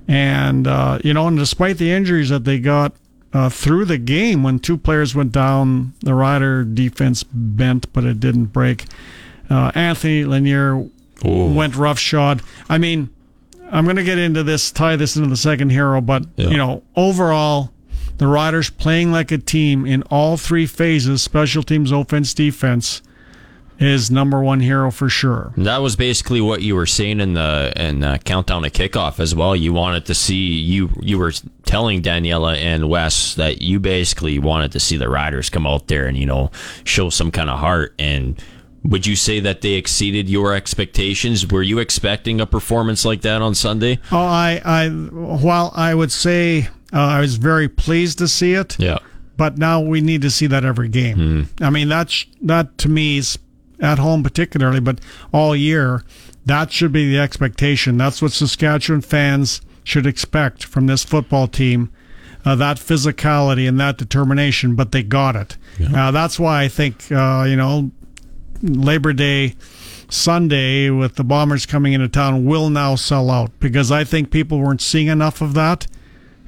And, and despite the injuries that they got, through the game, when 2 players went down, the Rider defense bent, but it didn't break. Anthony Lanier went roughshod. I mean, I'm going to get into this, tie this into the second hero, but, overall, the Riders playing like a team in all 3 phases, special teams, offense, defense, is number 1 hero for sure. That was basically what you were saying in the countdown to kickoff as well. You wanted to see, you were telling Daniela and Wes that you basically wanted to see the Riders come out there and show some kind of heart. And would you say that they exceeded your expectations? Were you expecting a performance like that on Sunday? Oh, I would say I was very pleased to see it. Yeah. But now we need to see that every game. I mean, that to me is, at home particularly, but all year, that should be the expectation. That's what Saskatchewan fans should expect from this football team, that physicality and that determination, but they got it. Yeah. That's why I think, Labor Day Sunday with the Bombers coming into town will now sell out, because I think people weren't seeing enough of that,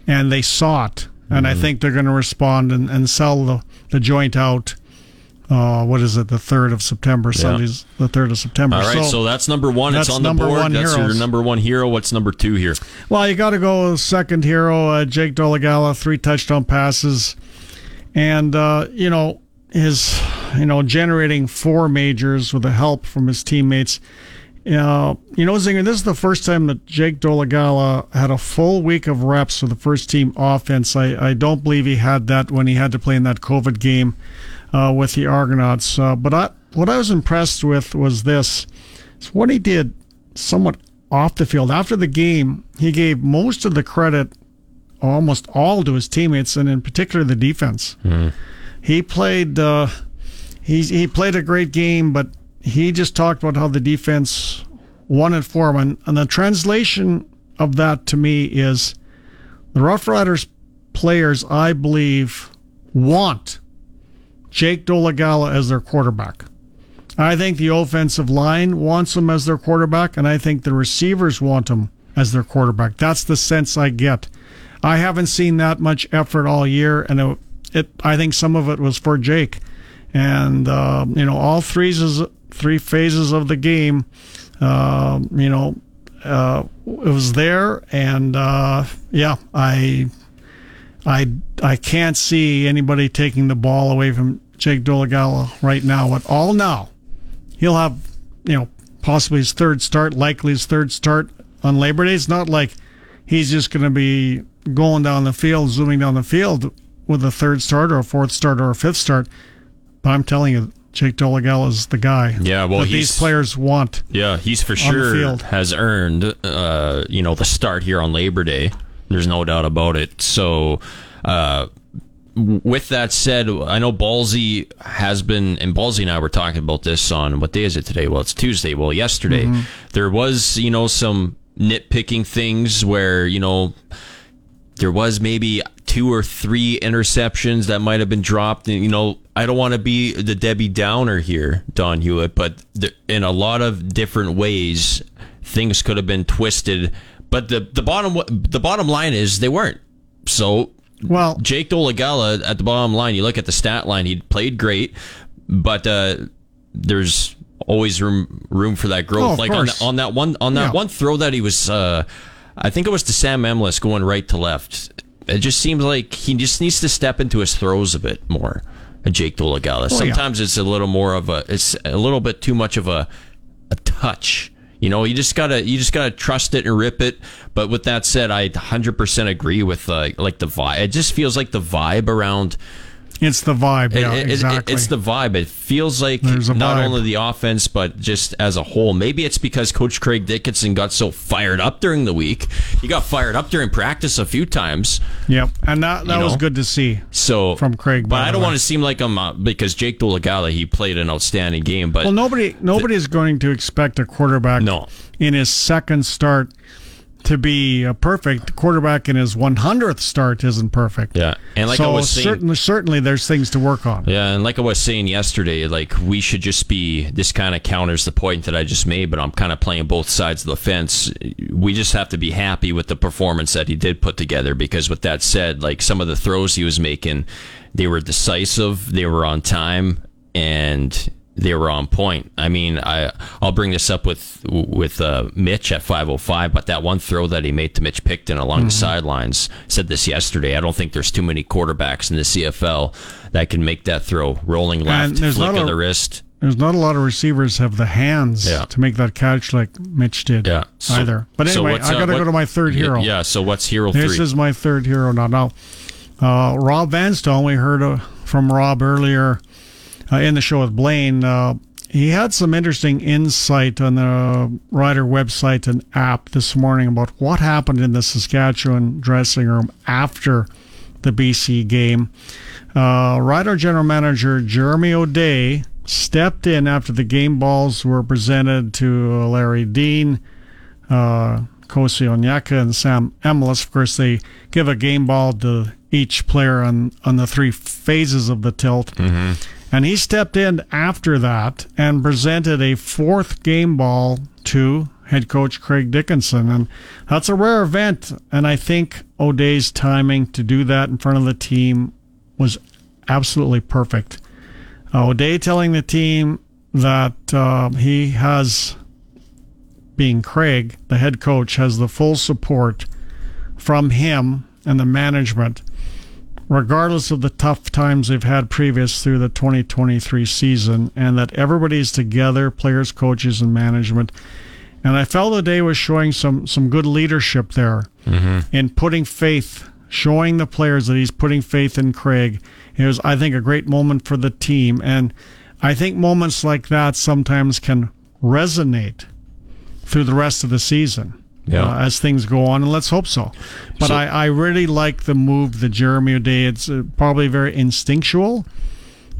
and they saw it. And I think they're going to respond and sell the joint out the 3rd of September. Yeah. Sunday's the 3rd of September. All right, so that's number one. It's on the board. That's your number one hero. What's number two here? Well, you got to go second hero, Jake Dolegala, 3 touchdown passes. And, his, generating 4 majors with the help from his teammates. Zinger, this is the first time that Jake Dolegala had a full week of reps for the first team offense. I don't believe he had that when he had to play in that COVID game with the Argonauts. But what I was impressed with was this. It's what he did somewhat off the field. After the game, he gave most of the credit, almost all, to his teammates, and in particular the defense. Mm. He played he played a great game, but he just talked about how the defense won it for him. And the translation of that to me is the Rough Riders players, I believe, want Jake Dolegala as their quarterback. I think the offensive line wants him as their quarterback, and I think the receivers want him as their quarterback. That's the sense I get. I haven't seen that much effort all year, and I think some of it was for Jake. And, all three phases of the game, it was there. And, I can't see anybody taking the ball away from Jake Dolegala right now at all. Now, he'll have, possibly his 3rd start, likely his 3rd start on Labor Day. It's not like he's just going to be going down the field, zooming down the field with a 3rd start or a 4th start or a 5th start. But I'm telling you, Jake Dolegala is the guy. Yeah, well, that these players want. Yeah, he's for sure has earned, the start here on Labor Day. There's no doubt about it. So, with that said, I know Ballsy has been, and Ballsy and I were talking about this on, what day is it today? Well, it's Tuesday. Well, yesterday there was, some nitpicking things where, there was maybe 2 or 3 interceptions that might have been dropped. And, I don't want to be the Debbie Downer here, Don Hewitt, but in a lot of different ways, things could have been twisted. But the bottom line is they weren't. So, well, Jake Dolegala, at the bottom line, you look at the stat line, he played great, but there's always room for that growth. One throw that he was, I think it was to Sam Emlis going right to left. It just seems like he just needs to step into his throws a bit more. Jake Dolegala. Sometimes it's a little more of a, it's a little bit too much of a touch. You just gotta trust it and rip it. But with that said, I 100% agree with the vibe. It just feels like the vibe around. It's the vibe. Exactly. It's the vibe. It feels like not only the offense, but just as a whole. Maybe it's because Coach Craig Dickinson got so fired up during the week. He got fired up during practice a few times. Yep, and that was good to see. So from Craig, but I don't want to seem like I'm because Jake Dolegala, he played an outstanding game. But nobody's going to expect a quarterback in his 2nd start to be a perfect quarterback. In his 100th start isn't perfect. Yeah, and like I was saying, certainly there's things to work on. Yeah, and like I was saying yesterday, we should just be. This kind of counters the point that I just made, but I'm kind of playing both sides of the fence. We just have to be happy with the performance that he did put together, because with that said, some of the throws he was making, they were decisive, they were on time, and they were on point. I mean, I'll bring this up with Mitch at 5:05, but that one throw that he made to Mitch Picton along the sidelines, said this yesterday. I don't think there's too many quarterbacks in the CFL that can make that throw, rolling left, flick of the wrist. There's not a lot of receivers have the hands to make that catch like Mitch did either. But anyway, I got to go to my 3rd hero. Yeah, so what's hero 3? This is my 3rd hero now. Now, Rob Vanstone, we heard from Rob earlier in the show with Blaine. He had some interesting insight on the Rider website and app this morning about what happened in the Saskatchewan dressing room after the BC game. Rider General Manager Jeremy O'Day stepped in after the game balls were presented to Larry Dean, Kosi Onyeka, and Sam Emlis. Of course, they give a game ball to each player on the 3 phases of the tilt. Mm-hmm. And he stepped in after that and presented a 4th game ball to head coach Craig Dickinson. And that's a rare event. And I think O'Day's timing to do that in front of the team was absolutely perfect. O'Day telling the team that he has, being Craig, the head coach, has the full support from him and the management, regardless of the tough times they've had previous through the 2023 season, and that everybody's together, players, coaches, and management. And I felt O'Day was showing some good leadership there in putting faith, showing the players that he's putting faith in Craig. It was, I think, a great moment for the team. And I think moments like that sometimes can resonate through the rest of the season. Yeah. As things go on, and let's hope so. But I really like the move that Jeremy O'Day, it's probably very instinctual.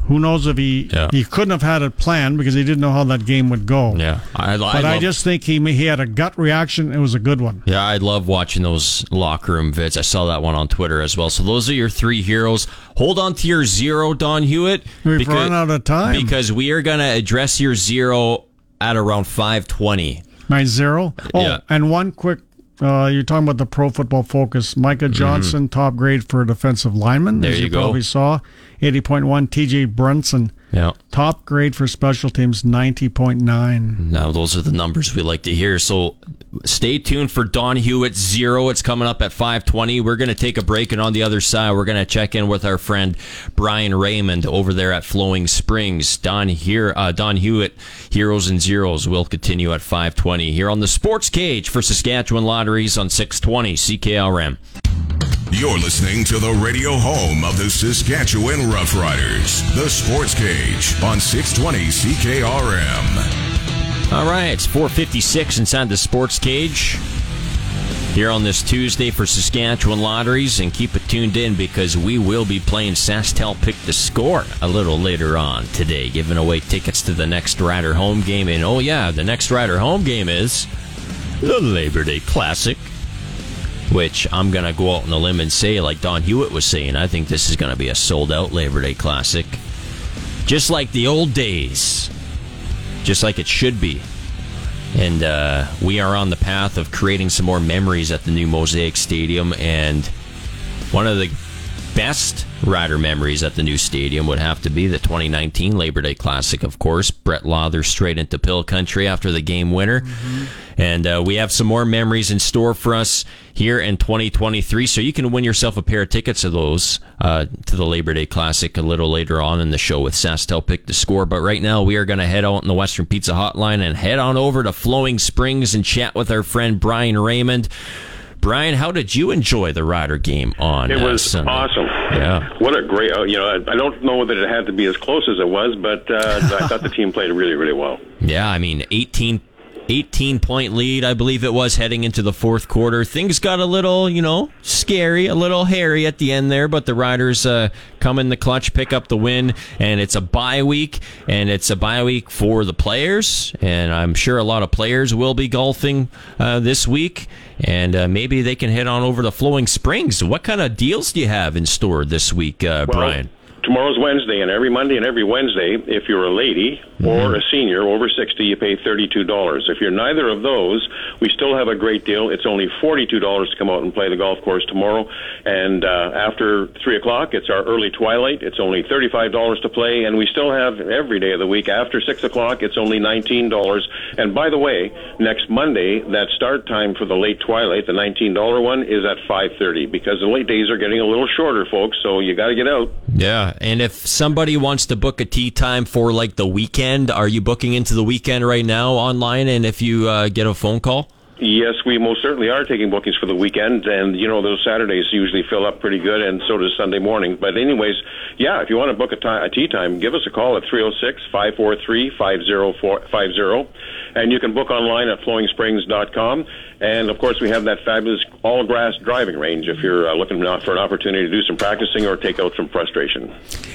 Who knows if he couldn't have had it planned because he didn't know how that game would go. Yeah, I just think he had a gut reaction. It was a good one. Yeah, I love watching those locker room vids. I saw that one on Twitter as well. So those are your three heroes. Hold on to your zero, Don Hewitt. We've run out of time. Because we are going to address your zero at around 5:20. My zero? Oh, yeah. And one quick, you're talking about the Pro Football Focus. Micah Johnson, top grade for defensive lineman. There as you go. Probably saw, 80.1. TJ Brunson, top grade for special teams, 90.9. Now, those are the numbers we like to hear. So stay tuned for Don Hewitt's zero. It's coming up at 5:20. We're going to take a break, and on the other side, we're going to check in with our friend Brian Raymond over there at Flowing Springs. Don Hewitt, Heroes and Zeros, will continue at 5:20 here on the Sports Cage for Saskatchewan Lotteries on 620 CKRM. You're listening to the radio home of the Saskatchewan Roughriders, the Sports Cage on 620 CKRM. All right, it's 4:56 inside the Sports Cage here on this Tuesday for Saskatchewan Lotteries, and keep it tuned in because we will be playing SaskTel Pick the Score a little later on today, giving away tickets to the next Rider home game. And oh yeah, the next Rider home game is the Labor Day Classic, which I'm going to go out on a limb and say, like Don Hewitt was saying, I think this is going to be a sold-out Labor Day Classic. Just like the old days. Just like it should be. And we are on the path of creating some more memories at the new Mosaic Stadium. And one of the best Rider memories at the new stadium would have to be the 2019 Labor Day Classic, of course. Brett Lawther straight into Pill Country after the game winner. And we have some more memories in store for us here in 2023. So you can win yourself a pair of tickets to those, to the Labor Day Classic a little later on in the show with SaskTel Pick the Score. But right now we are going to head out in the Western Pizza Hotline and head on over to Flowing Springs and chat with our friend Brian Raymond. Brian, how did you enjoy the Rider game on Sunday? It was awesome. Yeah. What a great, I don't know that it had to be as close as it was, but I thought the team played really, really well. Yeah, I mean, 18-point lead, I believe it was, heading into the fourth quarter. Things got a little, scary, a little hairy at the end there, but the Riders come in the clutch, pick up the win, and it's a bye week, for the players, and I'm sure a lot of players will be golfing this week, and maybe they can head on over to Flowing Springs. What kind of deals do you have in store this week, Brian? Tomorrow's Wednesday, and every Monday and every Wednesday, if you're a lady or a senior over 60, you pay $32. If you're neither of those, we still have a great deal. It's only $42 to come out and play the golf course tomorrow. And after 3 o'clock, it's our early twilight. It's only $35 to play, and we still have every day of the week. After 6 o'clock, it's only $19. And by the way, next Monday, that start time for the late twilight, the $19 one, is at 5:30 because the late days are getting a little shorter, folks, so you got to get out. Yeah. And if somebody wants to book a tee time for, like, the weekend, are you booking into the weekend right now online? And if you get a phone call? Yes, we most certainly are taking bookings for the weekend. And, those Saturdays usually fill up pretty good, and so does Sunday morning. But anyways, yeah, if you want to book a tee time, give us a call at 306-543-5050. And you can book online at FlowingSprings.com. And, of course, we have that fabulous all-grass driving range if you're looking for an opportunity to do some practicing or take out some frustration.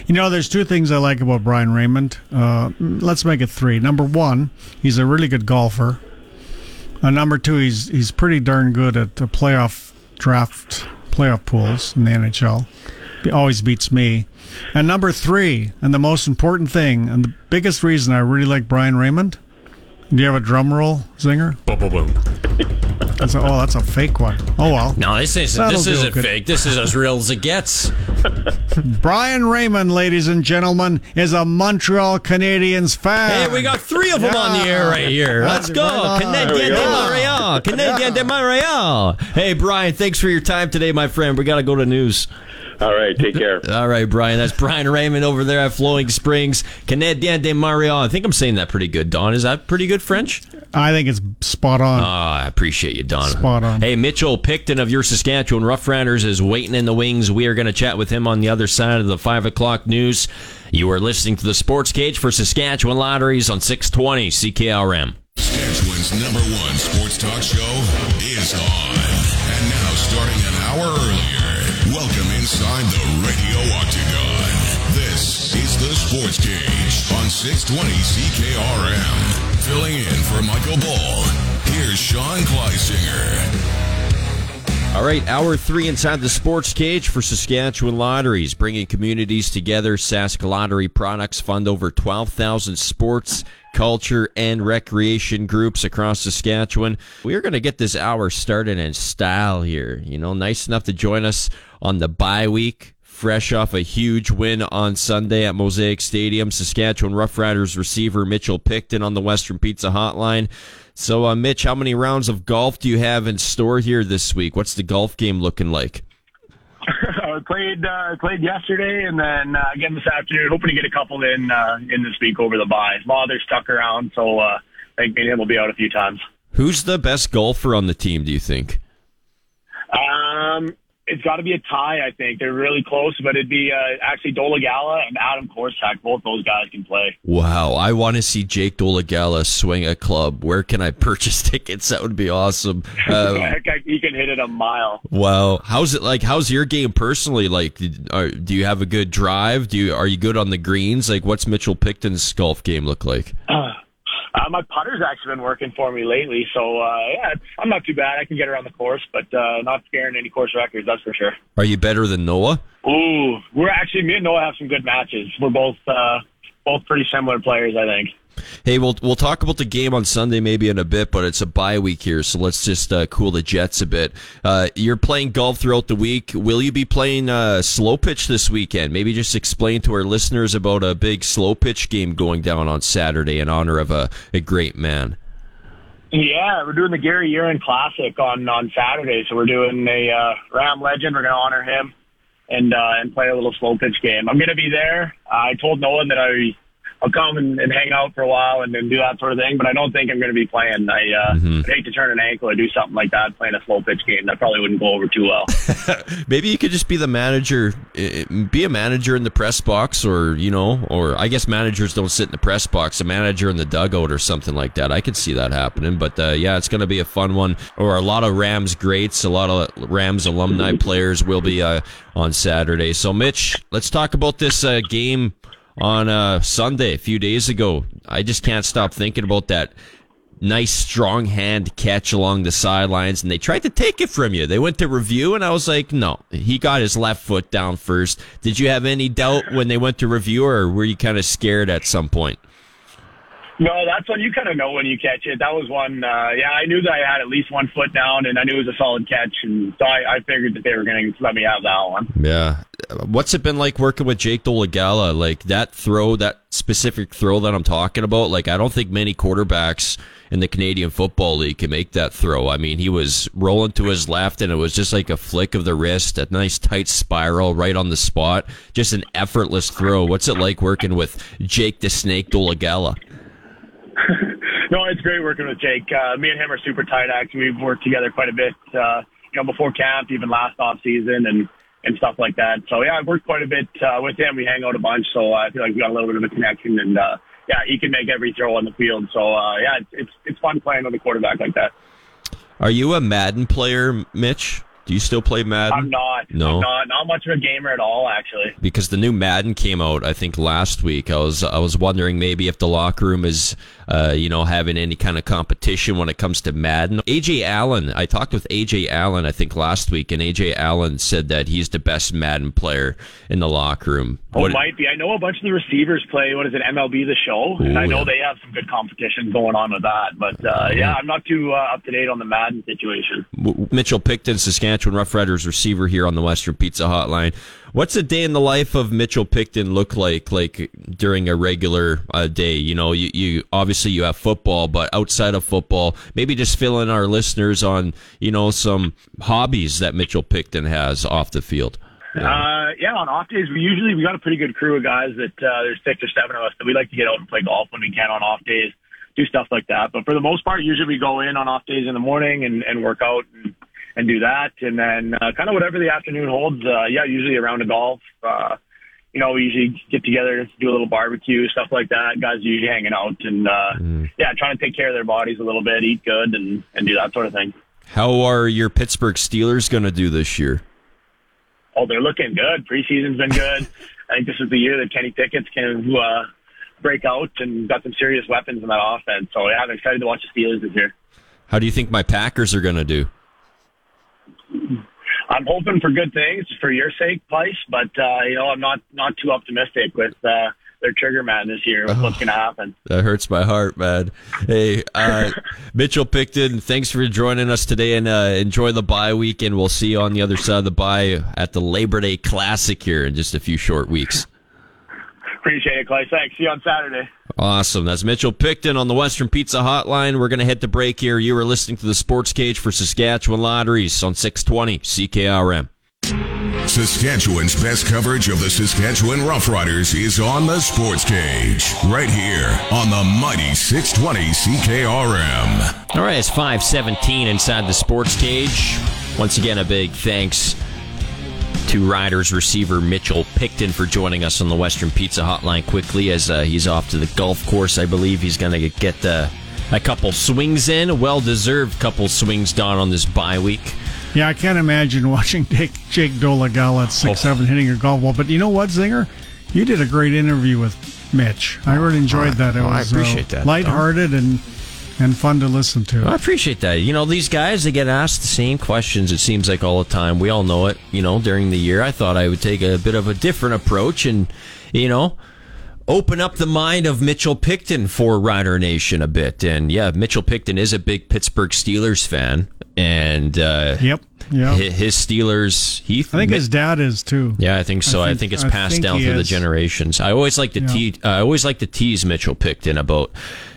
There's two things I like about Brian Raymond. Let's make it three. Number one, he's a really good golfer. Number two, he's pretty darn good at the playoff pools in the NHL. He always beats me. And number three, and the most important thing, and the biggest reason I really like Brian Raymond, do you have a drum roll, Zinger? Boom, boom, boom. That's a fake one. Oh, well. No, this isn't fake. This is as real as it gets. Brian Raymond, ladies and gentlemen, is a Montreal Canadiens fan. Hey, we got three of them on the air right here. Let's go. Right Canadien de Montreal. Canadien de Montreal. Hey, Brian, thanks for your time today, my friend. We got to go to news. All right, take care. All right, Brian. That's Brian Raymond over there at Flowing Springs. Canadien de Montreal. I think I'm saying that pretty good, Don. Is that pretty good French? I think it's spot on. I appreciate you, Don. Spot on. Hey, Mitchell Picton of your Saskatchewan Roughriders is waiting in the wings. We are going to chat with him on the other side of the 5 o'clock news. You are listening to the Sports Cage for Saskatchewan Lotteries on 620 CKRM. Saskatchewan's number one sports talk show is on. And now, starting an hour earlier, welcome inside the Radio Octagon. This is the Sports Cage on 620 CKRM. Filling in for Michael Ball, here's Sean Kleisinger. All right, hour three inside the Sports Cage for Saskatchewan Lotteries, bringing communities together. Sask Lottery products fund over 12,000 sports, culture, and recreation groups across Saskatchewan. We are going to get this hour started in style here. You know, nice enough to join us on the bye week. Fresh off a huge win on Sunday at Mosaic Stadium, Saskatchewan Roughriders receiver Mitchell Picton on the Western Pizza Hotline. So, Mitch, how many rounds of golf do you have in store here this week? What's the golf game looking like? I played yesterday and then again this afternoon. Hoping to get a couple in this week over the bye. My mother's stuck around, so I think me and him will be out a few times. Who's the best golfer on the team, do you think? It's got to be a tie, I think. They're really close, but it'd be actually Dolegala and Adam Korsak. Both those guys can play. Wow. I want to see Jake Dolegala swing a club. Where can I purchase tickets? That would be awesome. He can hit it a mile. Wow. How's it like? How's your game personally? Like, do you have a good drive? Are you good on the greens? Like, what's Mitchell Picton's golf game look like? My putter's actually been working for me lately, so I'm not too bad. I can get around the course, but not scaring any course records, that's for sure. Are you better than Noah? Ooh, me and Noah have some good matches. We're both pretty similar players, I think. Hey, we'll talk about the game on Sunday maybe in a bit, but it's a bye week here, so let's just cool the jets a bit. You're playing golf throughout the week. Will you be playing slow pitch this weekend? Maybe just explain to our listeners about a big slow pitch game going down on Saturday in honor of a great man. Yeah, we're doing the Gary Urine Classic on Saturday, so we're doing a Ram legend. We're going to honor him and play a little slow pitch game. I'm going to be there. I told Nolan that I'll come and hang out for a while and do that sort of thing, but I don't think I'm going to be playing. I'd hate to turn an ankle or do something like that playing a slow pitch game. That probably wouldn't go over too well. Maybe you could just be the manager, be a manager in the press box, or I guess managers don't sit in the press box, a manager in the dugout or something like that. I could see that happening, but yeah, it's going to be a fun one. Or a lot of Rams greats, a lot of Rams alumni players will be on Saturday. So, Mitch, let's talk about this game. On Sunday, a few days ago, I just can't stop thinking about that nice, strong hand catch along the sidelines, and they tried to take it from you. They went to review, and I was like, no, he got his left foot down first. Did you have any doubt when they went to review, or were you kind of scared at some point? No, that's when you kind of know when you catch it. That was one, I knew that I had at least one foot down, and I knew it was a solid catch, and so I figured that they were going to let me have that one. Yeah. What's it been like working with Jake Dolegala? Like, that specific throw that I'm talking about, like, I don't think many quarterbacks in the Canadian Football League can make that throw. I mean, he was rolling to his left, and it was just like a flick of the wrist, a nice tight spiral right on the spot, just an effortless throw. What's it like working with Jake the Snake Dolegala? No, it's great working with Jake. Me and him are super tight, actually. We've worked together quite a bit, before camp, even last off season, and stuff like that. So, yeah, I've worked quite a bit with him. We hang out a bunch, so I feel like we got a little bit of a connection. And, he can make every throw on the field. So, it's fun playing with a quarterback like that. Are you a Madden player, Mitch? Do you still play Madden? I'm not. No? I'm not much of a gamer at all, actually. Because the new Madden came out, I think, last week. I was wondering maybe if the locker room is, having any kind of competition when it comes to Madden. AJ Allen, I talked with AJ Allen, I think, last week, and AJ Allen said that he's the best Madden player in the locker room. Oh, it might be. I know a bunch of the receivers play, what is it, MLB The Show, and I know they have some good competition going on with that. But, I'm not too up to date on the Madden situation. Mitchell Picton, Saskatchewan Roughriders receiver here on the Western Pizza Hotline. What's a day in the life of Mitchell Picton look like during a regular day? You know, you obviously you have football, but outside of football, maybe just fill in our listeners on, some hobbies that Mitchell Picton has off the field. On off days, we got a pretty good crew of guys that there's 6 or 7 of us that we like to get out and play golf when we can on off days, do stuff like that. But for the most part, usually we go in on off days in the morning and work out and do that. And then kind of whatever the afternoon holds, usually a round of golf. We usually get together, do a little barbecue, stuff like that. Guys are usually hanging out and, trying to take care of their bodies a little bit, eat good and do that sort of thing. How are your Pittsburgh Steelers going to do this year? Oh, they're looking good. Preseason's been good. I think this is the year that Kenny Pickett's can break out and got some serious weapons in that offense. So, I'm excited to watch the Steelers this year. How do you think my Packers are going to do? I'm hoping for good things for your sake, Pice, but, I'm not too optimistic with their trigger man this year with what's going to happen. That hurts my heart, man. Hey, Mitchell Picton, thanks for joining us today, and enjoy the bye week, and we'll see you on the other side of the bye at the Labor Day Classic here in just a few short weeks. Appreciate it, Clay. Thanks. See you on Saturday. Awesome. That's Mitchell Picton on the Western Pizza Hotline. We're going to hit the break here. You are listening to the Sports Cage for Saskatchewan Lotteries on 620 CKRM. Saskatchewan's best coverage of the Saskatchewan Roughriders is on the Sports Cage, right here on the mighty 620 CKRM. All right, it's 5:17 inside the Sports Cage. Once again, a big thanks to Riders receiver Mitchell Picton for joining us on the Western Pizza Hotline quickly as he's off to the golf course. I believe he's going to get a couple swings in, well-deserved couple swings, Don, on this bye week. Yeah, I can't imagine watching Jake Dolegala at 6'7" hitting a golf ball. But you know what, Zinger? You did a great interview with Mitch. I really enjoyed that. It was, I appreciate that. Lighthearted and fun to listen to. I appreciate that. These guys, they get asked the same questions, it seems like, all the time. We all know it, during the year. I thought I would take a bit of a different approach and, open up the mind of Mitchell Picton for Rider Nation a bit. And, yeah, Mitchell Picton is a big Pittsburgh Steelers fan. And yep. His Steelers, I think his dad is too. Yeah, I think so. I think it's passed down through the generations. I always like to tease Mitchell Picton about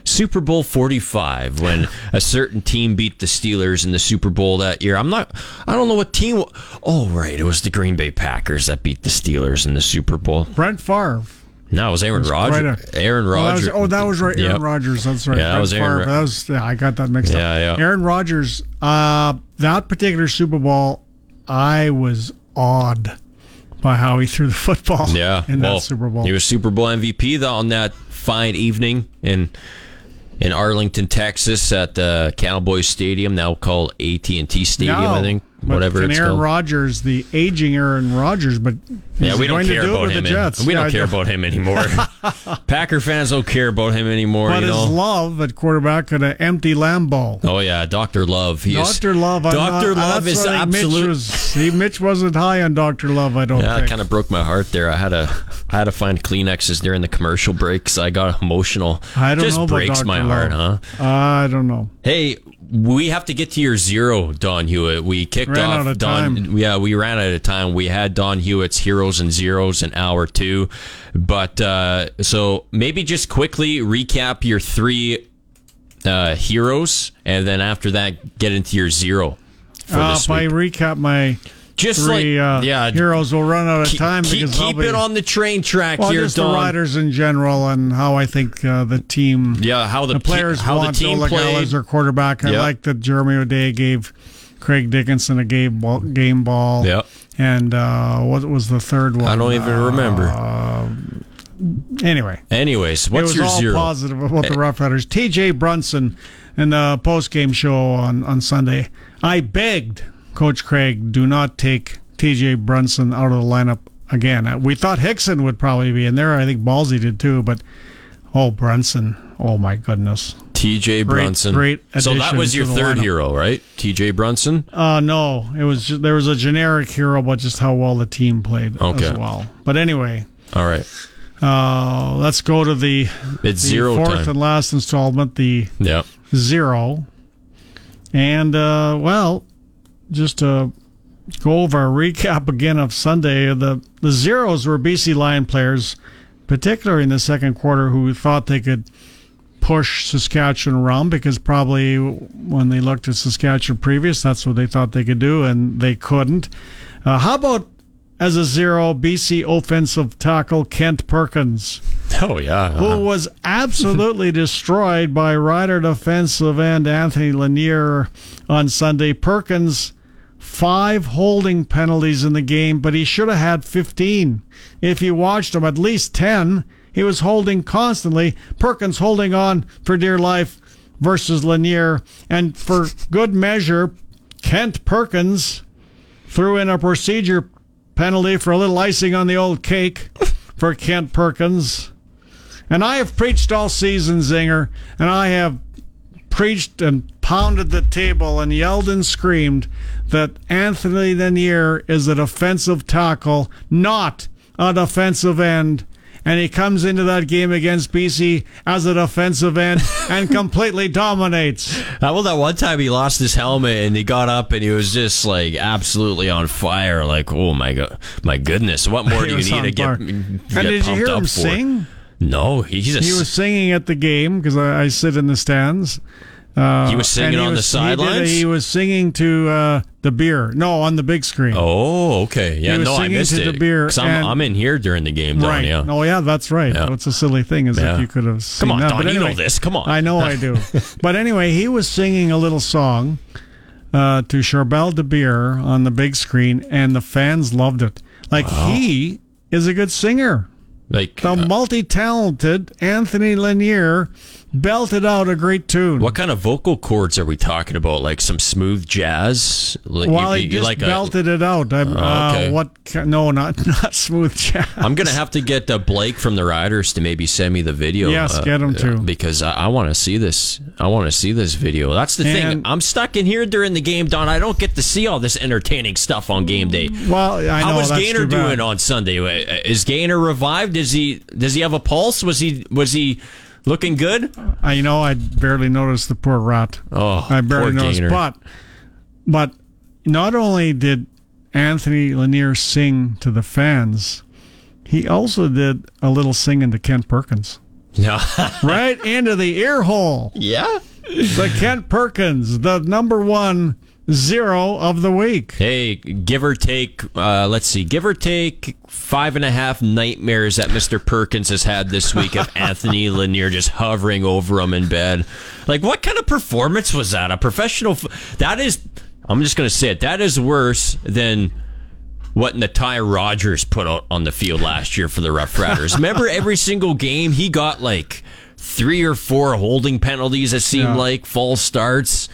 Super Bowl 45 when a certain team beat the Steelers in the Super Bowl that year. I don't know what team. Oh, right, it was the Green Bay Packers that beat the Steelers in the Super Bowl. Brett Favre. No, it was Aaron Rodgers. Aaron Rodgers. That was right. Aaron Rodgers. That's right. Yeah, that was Aaron. I got that mixed up. Yeah. Aaron Rodgers. That particular Super Bowl, I was awed by how he threw the football. Yeah, in that Super Bowl, he was Super Bowl MVP on that fine evening in Arlington, Texas, at the Cowboys Stadium, now called AT&T Stadium, I think. Whatever it's called. Aaron Rodgers, the aging Aaron Rodgers, but we don't care about him. We don't care about him anymore. Packer fans don't care about him anymore. But his love at quarterback could have empty Lambeau. Oh yeah, Dr. Love. Dr. Love is absolute. Mitch wasn't high on Dr. Love, I don't think. Yeah, that kind of broke my heart there. I had to find Kleenexes during the commercial breaks. I got emotional. I don't know. It just breaks my heart, huh? I don't know. Hey. We have to get to your zero, Don Hewitt. We we ran out of time. We had Don Hewitt's Heroes and Zeros in hour 2. But so maybe just quickly recap your 3 heroes, and then after that, get into your zero for this week. If I recap my heroes, will run out of time. Keep it on the train track here, just Don. The Riders in general and how I think the team, how the players want Dolegala played as their quarterback. I like that Jeremy O'Day gave Craig Dickinson a game ball. Yep. And what was the third one? I don't even remember. Anyways, what's your zero? It was all positive about the Rough Riders. T.J. Brunson in the post-game show on Sunday. I begged Coach Craig, do not take T.J. Brunson out of the lineup again. We thought Hickson would probably be in there. I think Ballsy did too, but Brunson. Oh, my goodness. T.J. Brunson. Great addition. So that was your third hero, right? T.J. Brunson? No. It was just, there was a generic hero, but just how well the team played as well. But anyway. All right. Let's go to the fourth time. And last installment, the zero. And, just to go over a recap again of Sunday, the zeros were BC Lion players, particularly in the second quarter, who thought they could push Saskatchewan around because probably when they looked at Saskatchewan previous, that's what they thought they could do, and they couldn't. How about as a zero, BC offensive tackle Kent Perkins? Oh, yeah. Who was absolutely destroyed by Rider defensive end Anthony Lanier on Sunday. Perkins, 5 holding penalties in the game, but he should have had 15. If you watched him, at least 10. He was holding constantly. Perkins holding on for dear life versus Lanier. And for good measure, Kent Perkins threw in a procedure penalty for a little icing on the old cake for Kent Perkins. And I have preached all season, Zinger, and I have preached and pounded the table and yelled and screamed that Anthony Lanier is a defensive tackle, not a defensive end. And he comes into that game against BC as a defensive end and completely dominates. Well, that one time he lost his helmet and he got up and he was just like absolutely on fire. Like, oh my god, my goodness, what more do you need to get did you hear him sing? No, he was singing at the game because I sit in the stands. He was singing on the sidelines? He was singing to the beer. No, on the big screen. Oh, okay. Yeah, no, I missed it. Because I'm in here during the game, Don. Right. Yeah. Oh, yeah, that's right. Yeah. That's a silly thing is if you could have seen that. Come on, Don, you know this. Come on. I know I do. But anyway, he was singing a little song to Charbel de Beer on the big screen, and the fans loved it. Like, he is a good singer. Like, the multi-talented Anthony Lanier belted out a great tune. What kind of vocal chords are we talking about? Like some smooth jazz? Like, well, he just like belted it out. Okay. No, not smooth jazz. I'm going to have to get Blake from the Riders to maybe send me the video. Yes, get him too. Because I want to see this. I want to see this video. That's the thing. I'm stuck in here during the game, Don. I don't get to see all this entertaining stuff on game day. Well, I know. How is Gaynor doing on Sunday? Is Gaynor revived? Does he have a pulse? Was he looking good? I barely noticed the poor rat. Oh, I barely noticed. Gaynor. But not only did Anthony Lanier sing to the fans, he also did a little singing to Kent Perkins. Yeah, right into the ear hole. Yeah, the Kent Perkins, the number 1 zero of the week. Hey, give or take, give or take 5.5 nightmares that Mr. Perkins has had this week of Anthony Lanier just hovering over him in bed. Like, what kind of performance was that? A professional... that is... I'm just going to say it. That is worse than what Natai Rogers put out on the field last year for the Rough Riders. Remember every single game he got, 3 or 4 holding penalties, it seemed like, false starts...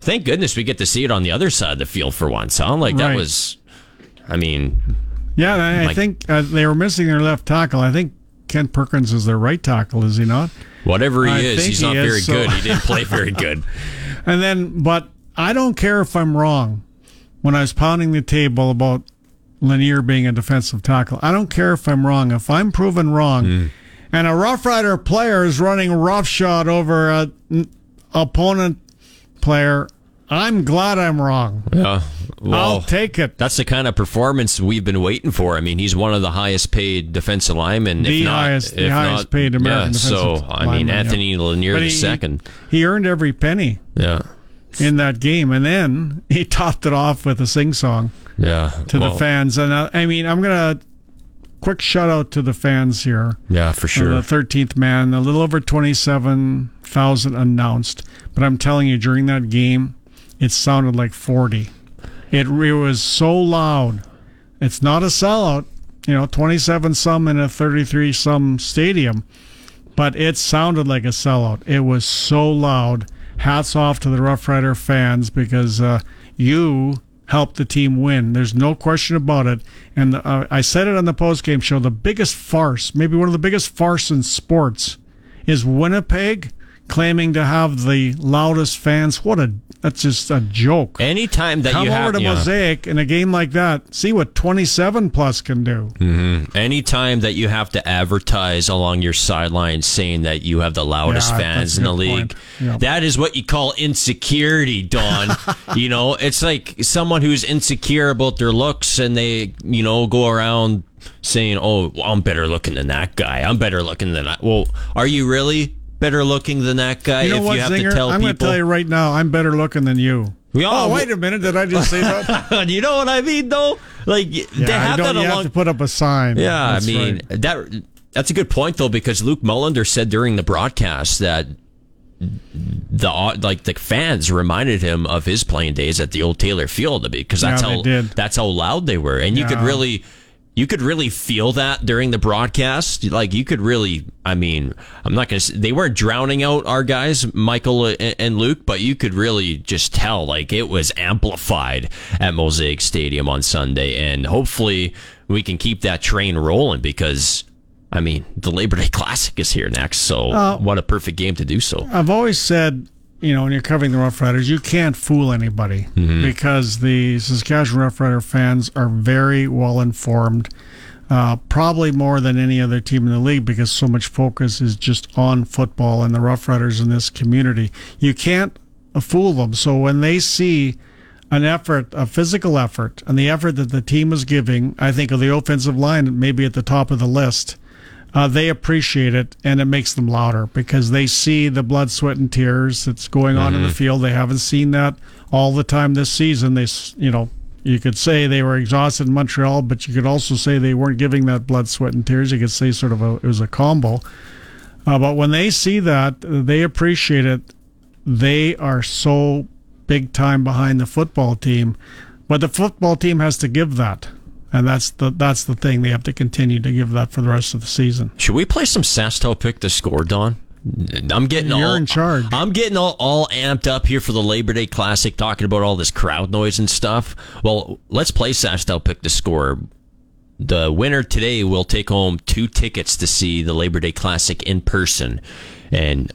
Thank goodness we get to see it on the other side of the field for once. Huh? That was, I think they were missing their left tackle. I think Kent Perkins is their right tackle, is he not? Whatever he is, he's not very good. He didn't play very good. And then, but I don't care if I'm wrong. When I was pounding the table about Lanier being a defensive tackle, I don't care if I'm wrong. If I'm proven wrong, and a Rough Rider player is running roughshod over an opponent player, I'm glad I'm wrong. Yeah, well, I'll take it. That's the kind of performance we've been waiting for. I mean, he's one of the highest-paid defensive linemen. Highest-paid American defensive lineman. Anthony Lanier II. He earned every penny. Yeah. In that game, and then he topped it off with a sing-song. Yeah. To the fans, and I'm gonna quick shout-out to the fans here. Yeah, for sure. The 13th man, a little over 27,000 announced. But I'm telling you, during that game, it sounded like 40. It was so loud. It's not a sellout, 27-some in a 33-some stadium. But it sounded like a sellout. It was so loud. Hats off to the Rough Rider fans because you helped the team win. There's no question about it. And I said it on the postgame show, the biggest farce, maybe one of the biggest farce in sports, is Winnipeg claiming to have the loudest fans. That's just a joke. Anytime that you have... Come over to Mosaic in a game like that, see what 27-plus can do. Mm-hmm. Anytime that you have to advertise along your sideline saying that you have the loudest fans in the league, yep. That is what you call insecurity, Don. You know, it's like someone who's insecure about their looks and they, you know, go around saying, oh, I'm better looking than that guy. I'm better looking than that. Well, are you really better looking than that guy? I'm going to tell you right now, I'm better looking than you. Wait a minute, did I just say that? You know what I mean, though? Like, they have that along. You have to put up a sign. Yeah, that's right. That's a good point, though, because Luke Mullender said during the broadcast that the fans reminded him of his playing days at the old Taylor Field, because that's how loud they were, and you could really feel that during the broadcast. Like, you could really, I mean, I'm not going to say they weren't drowning out our guys, Michael and Luke, but you could really just tell, like, it was amplified at Mosaic Stadium on Sunday. And hopefully we can keep that train rolling because, I mean, the Labor Day Classic is here next. So what a perfect game to do so. I've always said, you know, when you're covering the Rough Riders, you can't fool anybody because the Saskatchewan Rough Rider fans are very well informed, probably more than any other team in the league, because so much focus is just on football and the Rough Riders in this community. You can't fool them. So when they see an effort, a physical effort, and the effort that the team is giving, I think of the offensive line maybe at the top of the list. They appreciate it, and it makes them louder because they see the blood, sweat, and tears that's going on in the field. They haven't seen that all the time this season. They, you know, you could say they were exhausted in Montreal, but you could also say they weren't giving that blood, sweat, and tears. You could say it was a combo. But when they see that, they appreciate it. They are so big time behind the football team, but the football team has to give that. And that's the thing. They have to continue to give that for the rest of the season. Should we play some Sasktel Pick the Score, Don? You're in charge. I'm getting all amped up here for the Labor Day Classic, talking about all this crowd noise and stuff. Well, let's play Sasktel Pick the Score. The winner today will take home 2 tickets to see the Labor Day Classic in person. And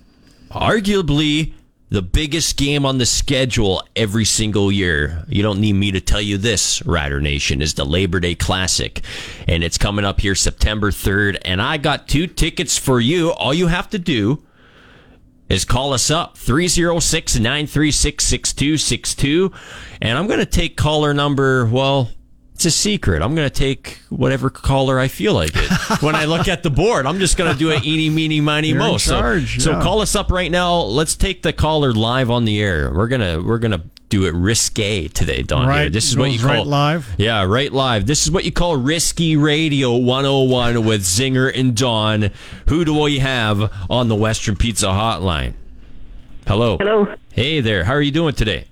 arguably the biggest game on the schedule every single year. You don't need me to tell you this, Rider Nation, is the Labor Day Classic. And it's coming up here September 3rd. And I got 2 tickets for you. All you have to do is call us up, 306-936-6262. And I'm going to take caller number, it's a secret. I'm going to take whatever caller I feel like it. When I look at the board, I'm just going to do an eeny, meeny, miny, mo. So call us up right now. Let's take the caller live on the air. We're gonna do it risque today, Don. Right, this is what you call right live. Yeah, right live. This is what you call Risky Radio 101 with Zinger and Don. Who do we have on the Western Pizza Hotline? Hello. Hello. Hey there. How are you doing today?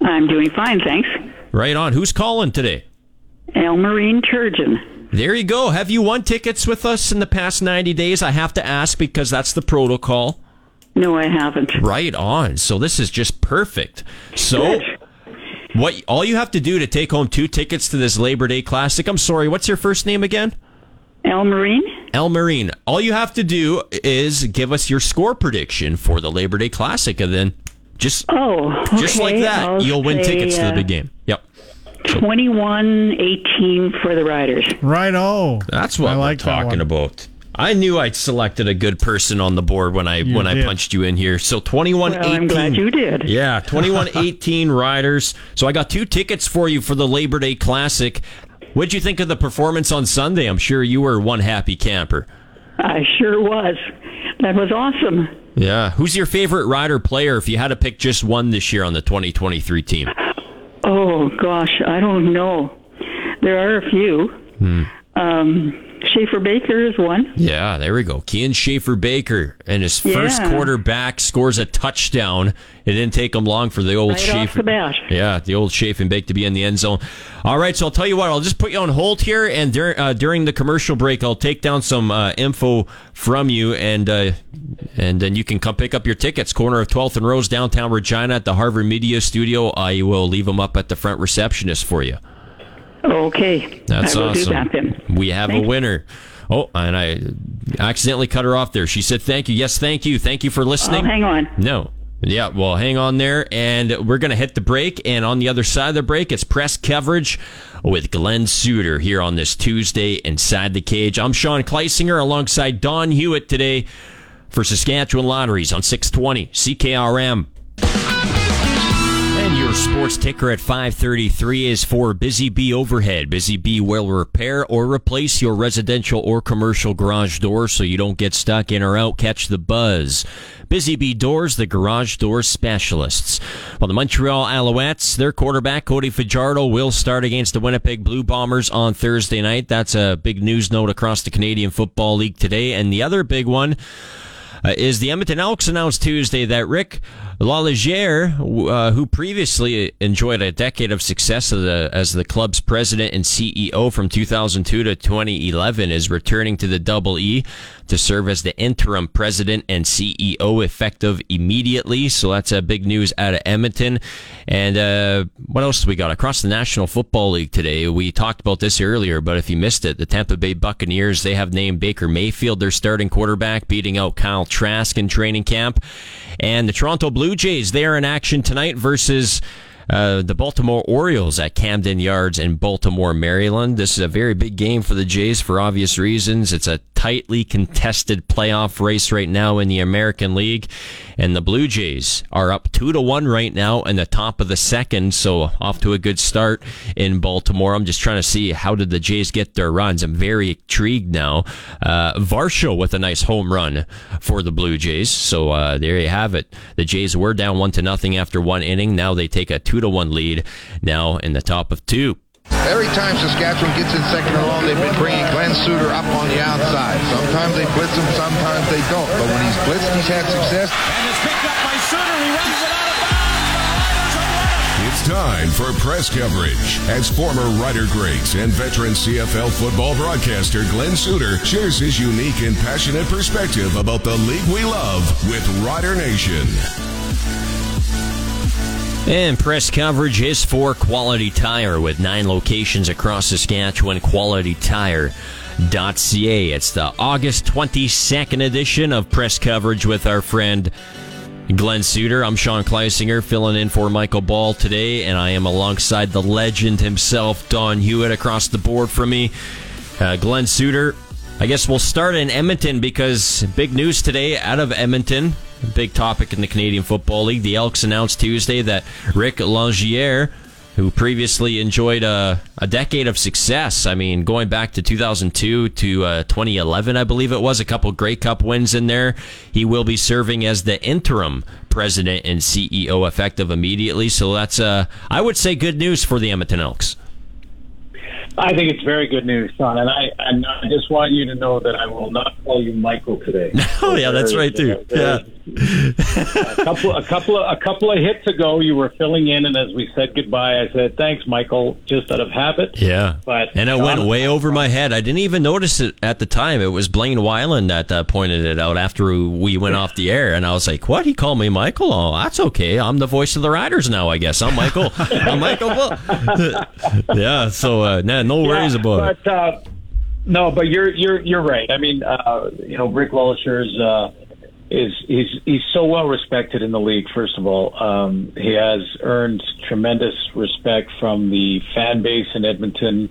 I'm doing fine, thanks. Right on. Who's calling today? Elmarine Turgeon. There you go. Have you won tickets with us in the past 90 days? I have to ask because that's the protocol. No, I haven't. Right on. So this is just perfect. So what? All you have to do to take home 2 tickets to this Labor Day Classic, I'm sorry, what's your first name again? Elmarine. Elmarine. All you have to do is give us your score prediction for the Labor Day Classic, and then just like that, you'll win tickets to the big game. Yep. 21-18 for the Riders. Right-o. That's what I'm talking about. I knew I'd selected a good person on the board when I punched you in here. So 21-18. Well, I'm glad you did. Yeah, 21-18 Riders. So I got 2 tickets for you for the Labor Day Classic. What'd you think of the performance on Sunday? I'm sure you were one happy camper. I sure was. That was awesome. Yeah. Who's your favorite Rider player if you had to pick just one this year on the 2023 team? Oh, gosh, I don't know. There are a few. Schaefer-Baker is one. Yeah, there we go. Keon Schaefer-Baker, and his first quarterback scores a touchdown. It didn't take him long for the old Schaefer. The old Schaefer-Baker to be in the end zone. All right, so I'll tell you what, I'll just put you on hold here, and during the commercial break, I'll take down some info from you, and then you can come pick up your tickets. Corner of 12th and Rose, downtown Regina, at the Harvard Media Studio. I will leave them up at the front receptionist for you. Okay. That's awesome. We have a winner. Oh, and I accidentally cut her off there. She said, thank you. Yes, thank you. Thank you for listening. Oh, hang on. No. Yeah, well, hang on there. And we're going to hit the break. And on the other side of the break, it's press coverage with Glenn Suter here on this Tuesday Inside the Cage. I'm Sean Kleisinger alongside Don Hewitt today for Saskatchewan Lotteries on 620 CKRM. Your sports ticker at 5:33 is for Busy Bee Overhead. Busy Bee will repair or replace your residential or commercial garage door so you don't get stuck in or out. Catch the buzz. Busy Bee Doors, the garage door specialists. Well, the Montreal Alouettes, their quarterback, Cody Fajardo, will start against the Winnipeg Blue Bombers on Thursday night. That's a big news note across the Canadian Football League today. And the other big one is the Edmonton Elks announced Tuesday that Rick Lalegere, who previously enjoyed a decade of success as the club's president and CEO from 2002 to 2011, is returning to the Double E to serve as the interim president and CEO effective immediately. So that's big news out of Edmonton. And what else do we got? Across the National Football League today, we talked about this earlier, but if you missed it, the Tampa Bay Buccaneers, they have named Baker Mayfield their starting quarterback, beating out Kyle Trask in training camp. And the Toronto Blue Jays, they are in action tonight versus the Baltimore Orioles at Camden Yards in Baltimore, Maryland. This is a very big game for the Jays for obvious reasons. It's a tightly contested playoff race right now in the American League, and the Blue Jays are up 2-1 right now in the top of the second, so off to a good start in Baltimore. I'm just trying to see how did the Jays get their runs. I'm very intrigued now. Varsho with a nice home run for the Blue Jays, so there you have it. The Jays were down 1-0 after one inning. Now they take a 2-1 lead now in the top of two. Every time Saskatchewan gets in second and long, they've been bringing Glenn Suter up on the outside. Sometimes they blitz him, sometimes they don't. But when he's blitzed, he's had success. And it's picked up by Suter. He runs it out of bounds. It's time for press coverage as former Rider greats and veteran CFL football broadcaster Glenn Suter shares his unique and passionate perspective about the league we love with Rider Nation. And press coverage is for Quality Tire with 9 locations across Saskatchewan. QualityTire.ca. It's the August 22nd edition of press coverage with our friend Glenn Suter. I'm Sean Kleisinger filling in for Michael Ball today, and I am alongside the legend himself, Don Hewitt, across the board from me. Glenn Suter, I guess we'll start in Edmonton because big news today out of Edmonton. Big topic in the Canadian Football League. The Elks announced Tuesday that Rick Lalegere, who previously enjoyed a decade of success, I mean, going back to 2002 to 2011, I believe it was, a couple Grey Cup wins in there, he will be serving as the interim president and CEO effective immediately. So that's, I would say, good news for the Edmonton Elks. I think it's very good news, Sean, and I just want you to know that I will not call you Michael today. Oh, yeah, that's right, too. Yeah. a couple of hits ago, you were filling in, and as we said goodbye, I said, thanks, Michael, just out of habit. Yeah, and it went way over my head. I didn't even notice it at the time. It was Blaine Weiland that pointed it out after we went off the air, and I was like, what? He called me Michael? Oh, that's okay. I'm the voice of the Riders now, I guess. I'm Michael. I'm Michael Bull. Yeah, so now. No worries about it. But you're right. I mean, Rick Lalegere is so well respected in the league. First of all, he has earned tremendous respect from the fan base in Edmonton,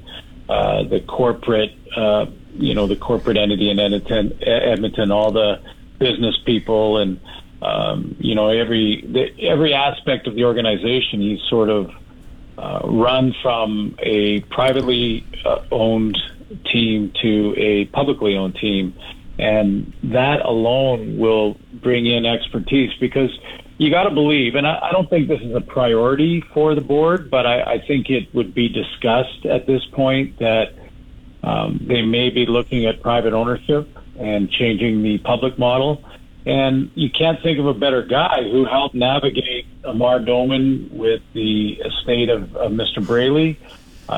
the corporate entity in Edmonton, all the business people, and every aspect of the organization. He's sort of run from a privately owned team to a publicly owned team, and that alone will bring in expertise, because you got to believe, and I don't think this is a priority for the board, but I think it would be discussed at this point that They may be looking at private ownership and changing the public model. And you can't think of a better guy who helped navigate Amar Doman with the estate of Mr. Braley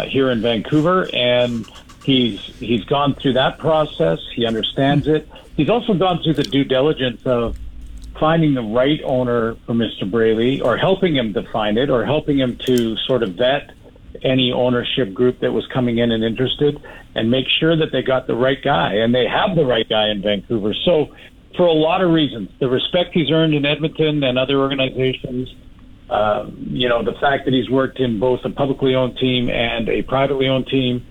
here in Vancouver. And he's gone through that process. He understands it. He's also gone through the due diligence of finding the right owner for Mr. Braley, or helping him to find it, or helping him to sort of vet any ownership group that was coming in and interested, and make sure that they got the right guy. And they have the right guy in Vancouver. So for a lot of reasons, the respect he's earned in Edmonton and other organizations, the fact that he's worked in both a publicly owned team and a privately owned team,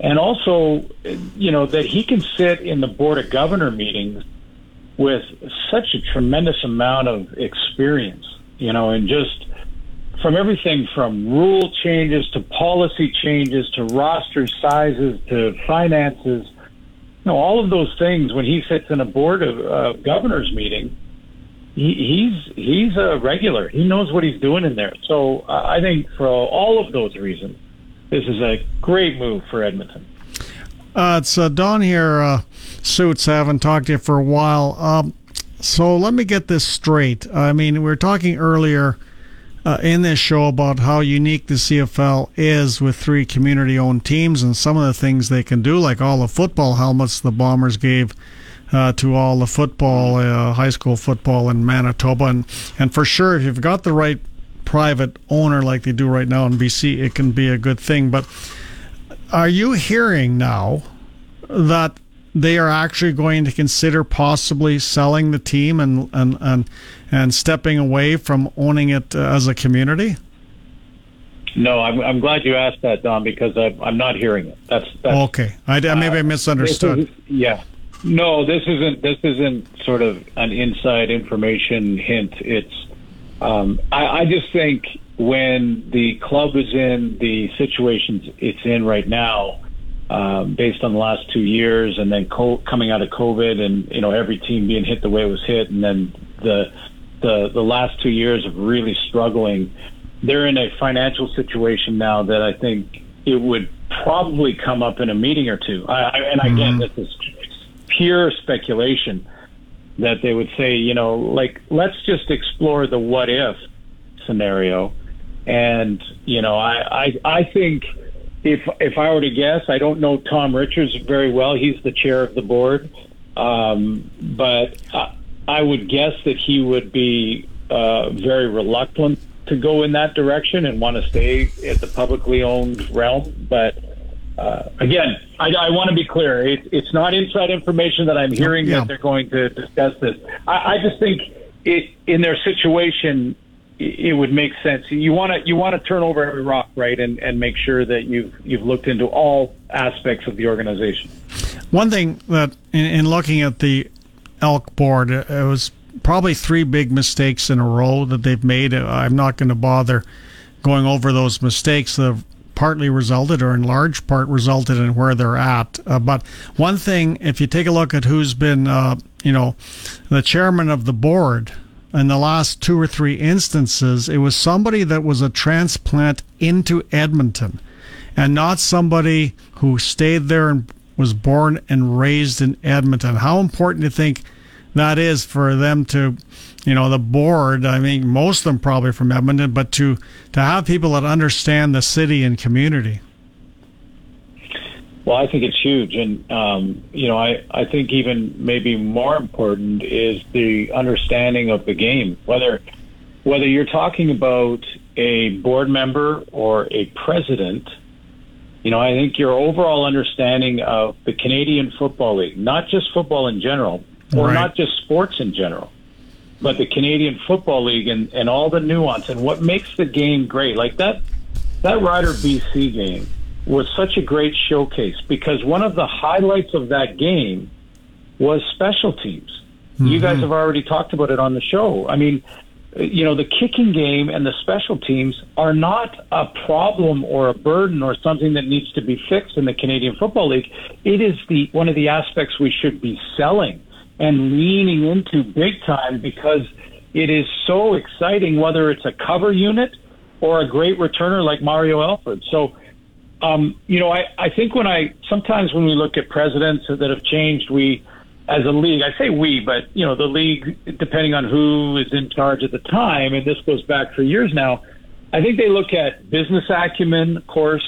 and also, that he can sit in the Board of Governor meetings with such a tremendous amount of experience, and just from everything from rule changes to policy changes to roster sizes to finances, all of those things. When he sits in a Board of Governors meeting, he's a regular. He knows what he's doing in there. So I think for all of those reasons, this is a great move for Edmonton. It's Don here. Suits, I haven't talked to you for a while. So let me get this straight. I mean, we were talking earlier in this show about how unique the CFL is with three community-owned teams and some of the things they can do, like all the football helmets the Bombers gave to all the football, high school football in Manitoba. And for sure, if you've got the right private owner like they do right now in BC, it can be a good thing. But are you hearing now that they are actually going to consider possibly selling the team and stepping away from owning it as a community? No, I'm glad you asked that, Don, because I'm not hearing it. That's okay. Maybe I misunderstood. This isn't sort of an inside information hint. It's I just think when the club is in the situations it's in right now, based on the last 2 years, and then coming out of COVID, and every team being hit the way it was hit, and then the last 2 years of really struggling, they're in a financial situation now that I think it would probably come up in a meeting or two. Again, this is pure speculation, that they would say, let's just explore the what if scenario, and I think. If I were to guess, I don't know Tom Richards very well. He's the chair of the board. But I would guess that he would be very reluctant to go in that direction and want to stay at the publicly owned realm. But again, I want to be clear. It's not inside information that I'm hearing that they're going to discuss this. I just think in their situation, it would make sense. You want to turn over every rock, right, and make sure that you've looked into all aspects of the organization. One thing that in looking at the Elk board, it was probably three big mistakes in a row that they've made. I'm not going to bother going over those mistakes that have partly resulted, or in large part resulted, in where they're at. But one thing, if you take a look at who's been, the chairman of the board. In the last two or three instances, it was somebody that was a transplant into Edmonton, and not somebody who stayed there and was born and raised in Edmonton. How important do you think that is for them to, the board? I mean, most of them probably from Edmonton, but to have people that understand the city and community. Well, I think it's huge, and I think even maybe more important is the understanding of the game. Whether you're talking about a board member or a president, I think your overall understanding of the Canadian Football League, not just football in general, or not just sports in general, but the Canadian Football League and all the nuance and what makes the game great. Like that Rider BC game was such a great showcase, because one of the highlights of that game was special teams. Mm-hmm. You guys have already talked about it on the show. I mean, the kicking game and the special teams are not a problem or a burden or something that needs to be fixed in the Canadian Football League. It is one of the aspects we should be selling and leaning into big time, because it is so exciting, whether it's a cover unit or a great returner like Mario Alford. So I think sometimes when we look at presidents that have changed, as a league, I say we, but, you know, the league, depending on who is in charge at the time, and this goes back for years now, I think they look at business acumen, of course.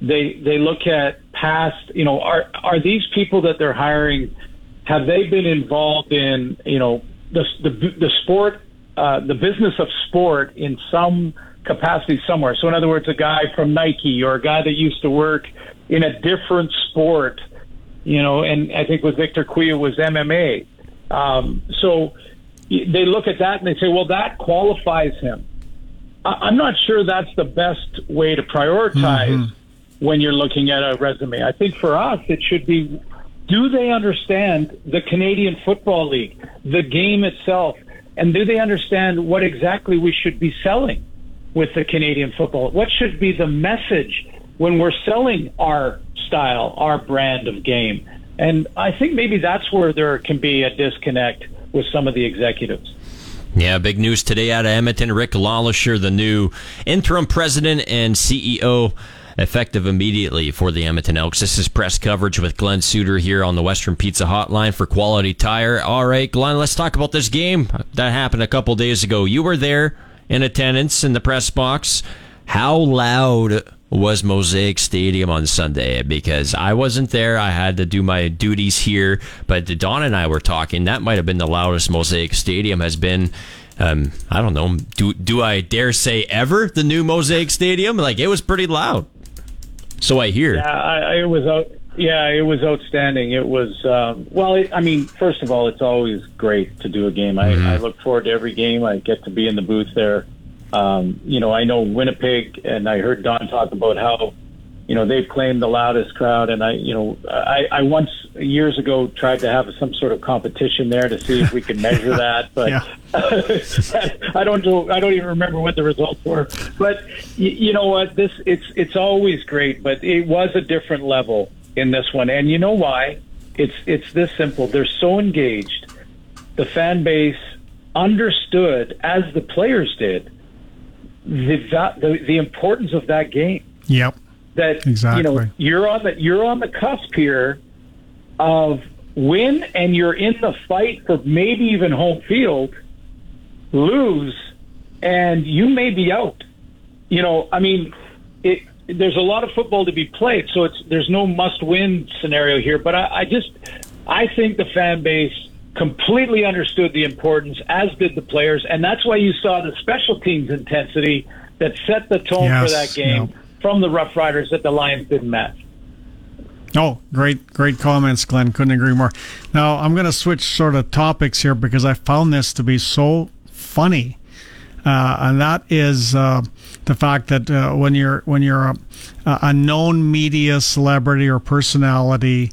They look at past, you know, are these people that they're hiring, have they been involved in, you know, the sport, the business of sport in some capacity somewhere? So in other words, a guy from Nike or a guy that used to work in a different sport, you know, and I think with Victor Cuellar was MMA. So they look at that and they say, well, that qualifies him. I'm not sure that's the best way to prioritize when you're looking at a resume. I think for us, it should be, do they understand the Canadian Football League, the game itself, and do they understand what exactly we should be selling with the Canadian football? What should be the message when we're selling our style, our brand of game? And I think maybe that's where there can be a disconnect with some of the executives. Yeah, big news today out of Edmonton. Rick Lawlisher, the new interim president and CEO, effective immediately for the Edmonton Elks. This is press coverage with Glenn Suter here on the Western Pizza Hotline for Quality Tire. All right, Glenn, let's talk about this game that happened a couple days ago. You were there in attendance in the press box. How loud was Mosaic Stadium on Sunday? Because I wasn't there. I had to do my duties here. But Don and I were talking. That might have been the loudest Mosaic Stadium has been. I don't know. Do I dare say ever, the new Mosaic Stadium? Like, it was pretty loud. So I hear. Yeah, it was outstanding. It was, first of all, it's always great to do a game. I look forward to every game. I get to be in the booth there. I know Winnipeg, and I heard Don talk about how, you know, they've claimed the loudest crowd. And I once years ago tried to have some sort of competition there to see if we could measure that, but I don't even remember what the results were. But you know what? It's always great, but it was a different level in this one. And you know why? It's this simple. They're so engaged. The fan base understood, as the players did, the importance of that game. Yep. That exactly. You know, you're on the cusp here of win, and you're in the fight for maybe even home field. Lose, and you may be out. You know, I mean, there's a lot of football to be played, so there's no must-win scenario here. But I think the fan base completely understood the importance, as did the players, and that's why you saw the special teams intensity that set the tone for that game from the Rough Riders that the Lions didn't match. Oh, great comments, Glenn. Couldn't agree more. Now, I'm going to switch sort of topics here because I found this to be so funny, and that is the fact that when you're a known media celebrity or personality,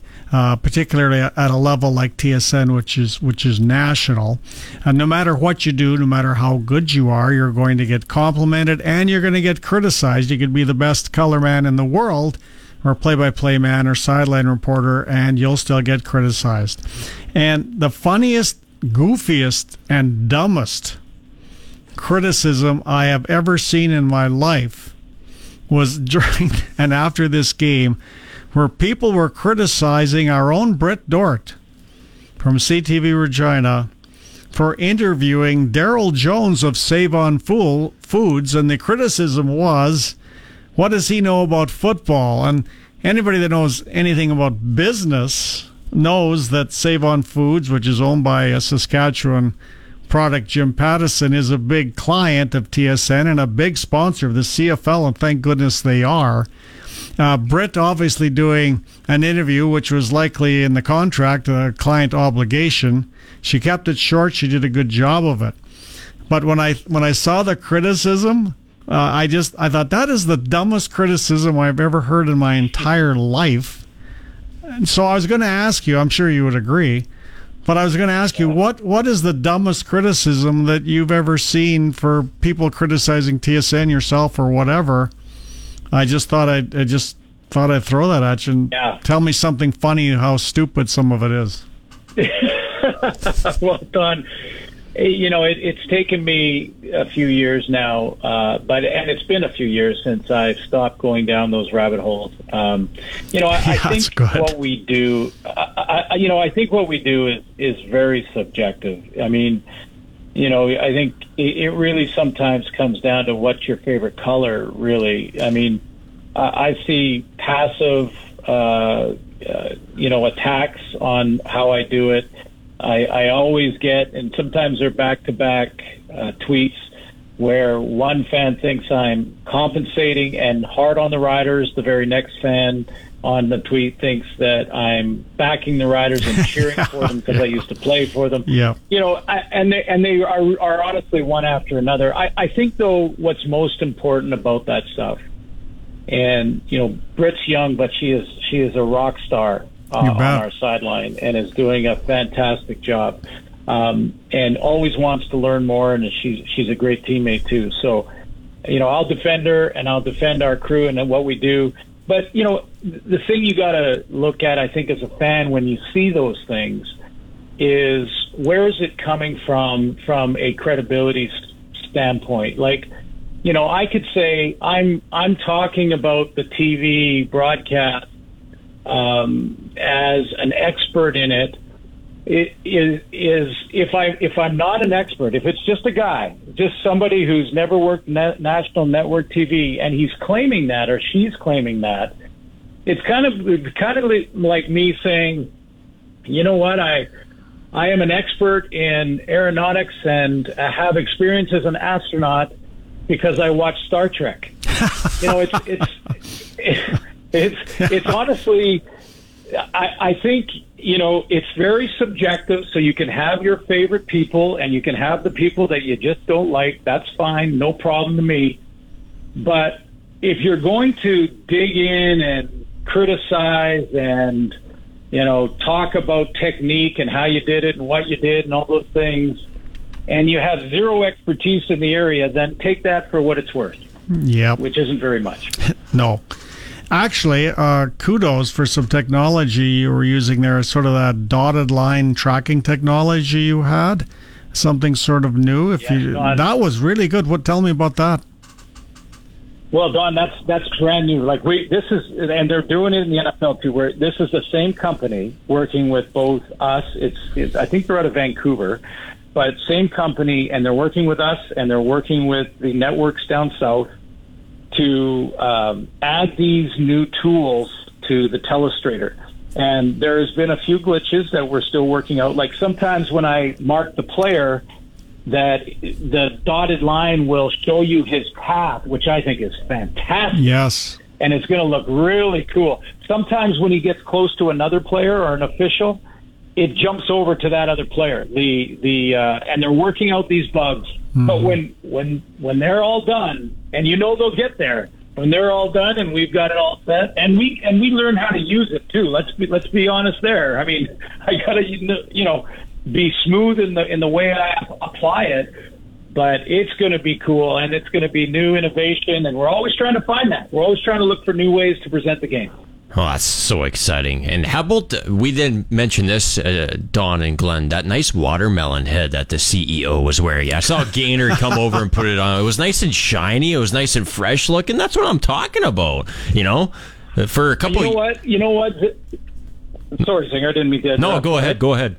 particularly at a level like TSN, which is national, and no matter what you do, no matter how good you are, you're going to get complimented and you're going to get criticized. You could be the best color man in the world, or play-by-play man, or sideline reporter, and you'll still get criticized. And the funniest, goofiest, and dumbest criticism I have ever seen in my life was during and after this game, where people were criticizing our own Britt Dort from CTV Regina for interviewing Daryl Jones of Save On Foods, and the criticism was, what does he know about football? And anybody that knows anything about business knows that Save On Foods, which is owned by a Saskatchewan product, Jim Pattison, is a big client of TSN and a big sponsor of the CFL, and thank goodness they are. Britt obviously doing an interview, which was likely in the contract, a client obligation. She kept it short. She did a good job of it. But when I saw the criticism, I thought that is the dumbest criticism I've ever heard in my entire life. And so I was going to ask you, I'm sure you would agree, but I was going to ask you, what is the dumbest criticism that you've ever seen for people criticizing TSN, yourself, or whatever? I just thought I'd throw that at you and tell me something funny how stupid some of it is. Well, Don, You know, it's taken me a few years now, but it's been a few years since I've stopped going down those rabbit holes. I think what we do is very subjective. I mean, you know, I think it really sometimes comes down to what's your favorite color, really. I mean, I see passive, attacks on how I do it. I always get, and sometimes they're back-to-back tweets where one fan thinks I'm compensating and hard on the Riders. The very next fan on the tweet thinks that I'm backing the Riders and cheering for them because I used to play for them. Yeah. You know, and they are honestly one after another. I think, though, what's most important about that stuff, and, you know, Britt's young, but she is a rock star on our sideline and is doing a fantastic job, and always wants to learn more, and she's a great teammate too. So, you know, I'll defend her and I'll defend our crew and what we do. But, you know, the thing you got to look at, I think, as a fan when you see those things is, where is it coming from a credibility standpoint? Like, you know, I could say I'm talking about the TV broadcast as an expert in it. If I'm not an expert, if it's just a guy, just somebody who's never worked national network TV, and he's claiming that, or she's claiming that, it's kind of like me saying, you know what, I am an expert in aeronautics and have experience as an astronaut because I watch Star Trek. You know, it's honestly, I think, you know, it's very subjective. So you can have your favorite people and you can have the people that you just don't like. That's fine. No problem to me. But if you're going to dig in and criticize and, you know, talk about technique and how you did it and what you did and all those things, and you have zero expertise in the area, then take that for what it's worth. Yeah. Which isn't very much. No. Actually, kudos for some technology you were using there, sort of that dotted line tracking technology you had, something sort of new. That was really good. Tell me about that. Well, Don, that's brand new. Like and they're doing it in the NFL too. Where this is the same company working with both us. It's I think they're out of Vancouver, but same company, and they're working with us and they're working with the networks down south to add these new tools to the telestrator. And there has been a few glitches that we're still working out. Like sometimes when I mark the player, that the dotted line will show you his path, which I think is fantastic. Yes. And it's going to look really cool. Sometimes when he gets close to another player or an official, it jumps over to that other player. And they're working out these bugs. Mm-hmm. But when they're all done, and you know they'll get there, when they're all done and we've got it all set, and we learn how to use it too. Let's be honest there. I mean, I gotta be smooth in the way I apply it. But it's going to be cool, and it's going to be new innovation, and we're always trying to find that. We're always trying to look for new ways to present the game. Oh, that's so exciting. And how about, we didn't mention this, Don and Glenn, that nice watermelon head that the CEO was wearing. I saw Gaynor come over and put it on. It was nice and shiny. It was nice and fresh looking. That's what I'm talking about, you know? For a couple of... You know what? Sorry, Singer, I didn't mean to... No, go ahead.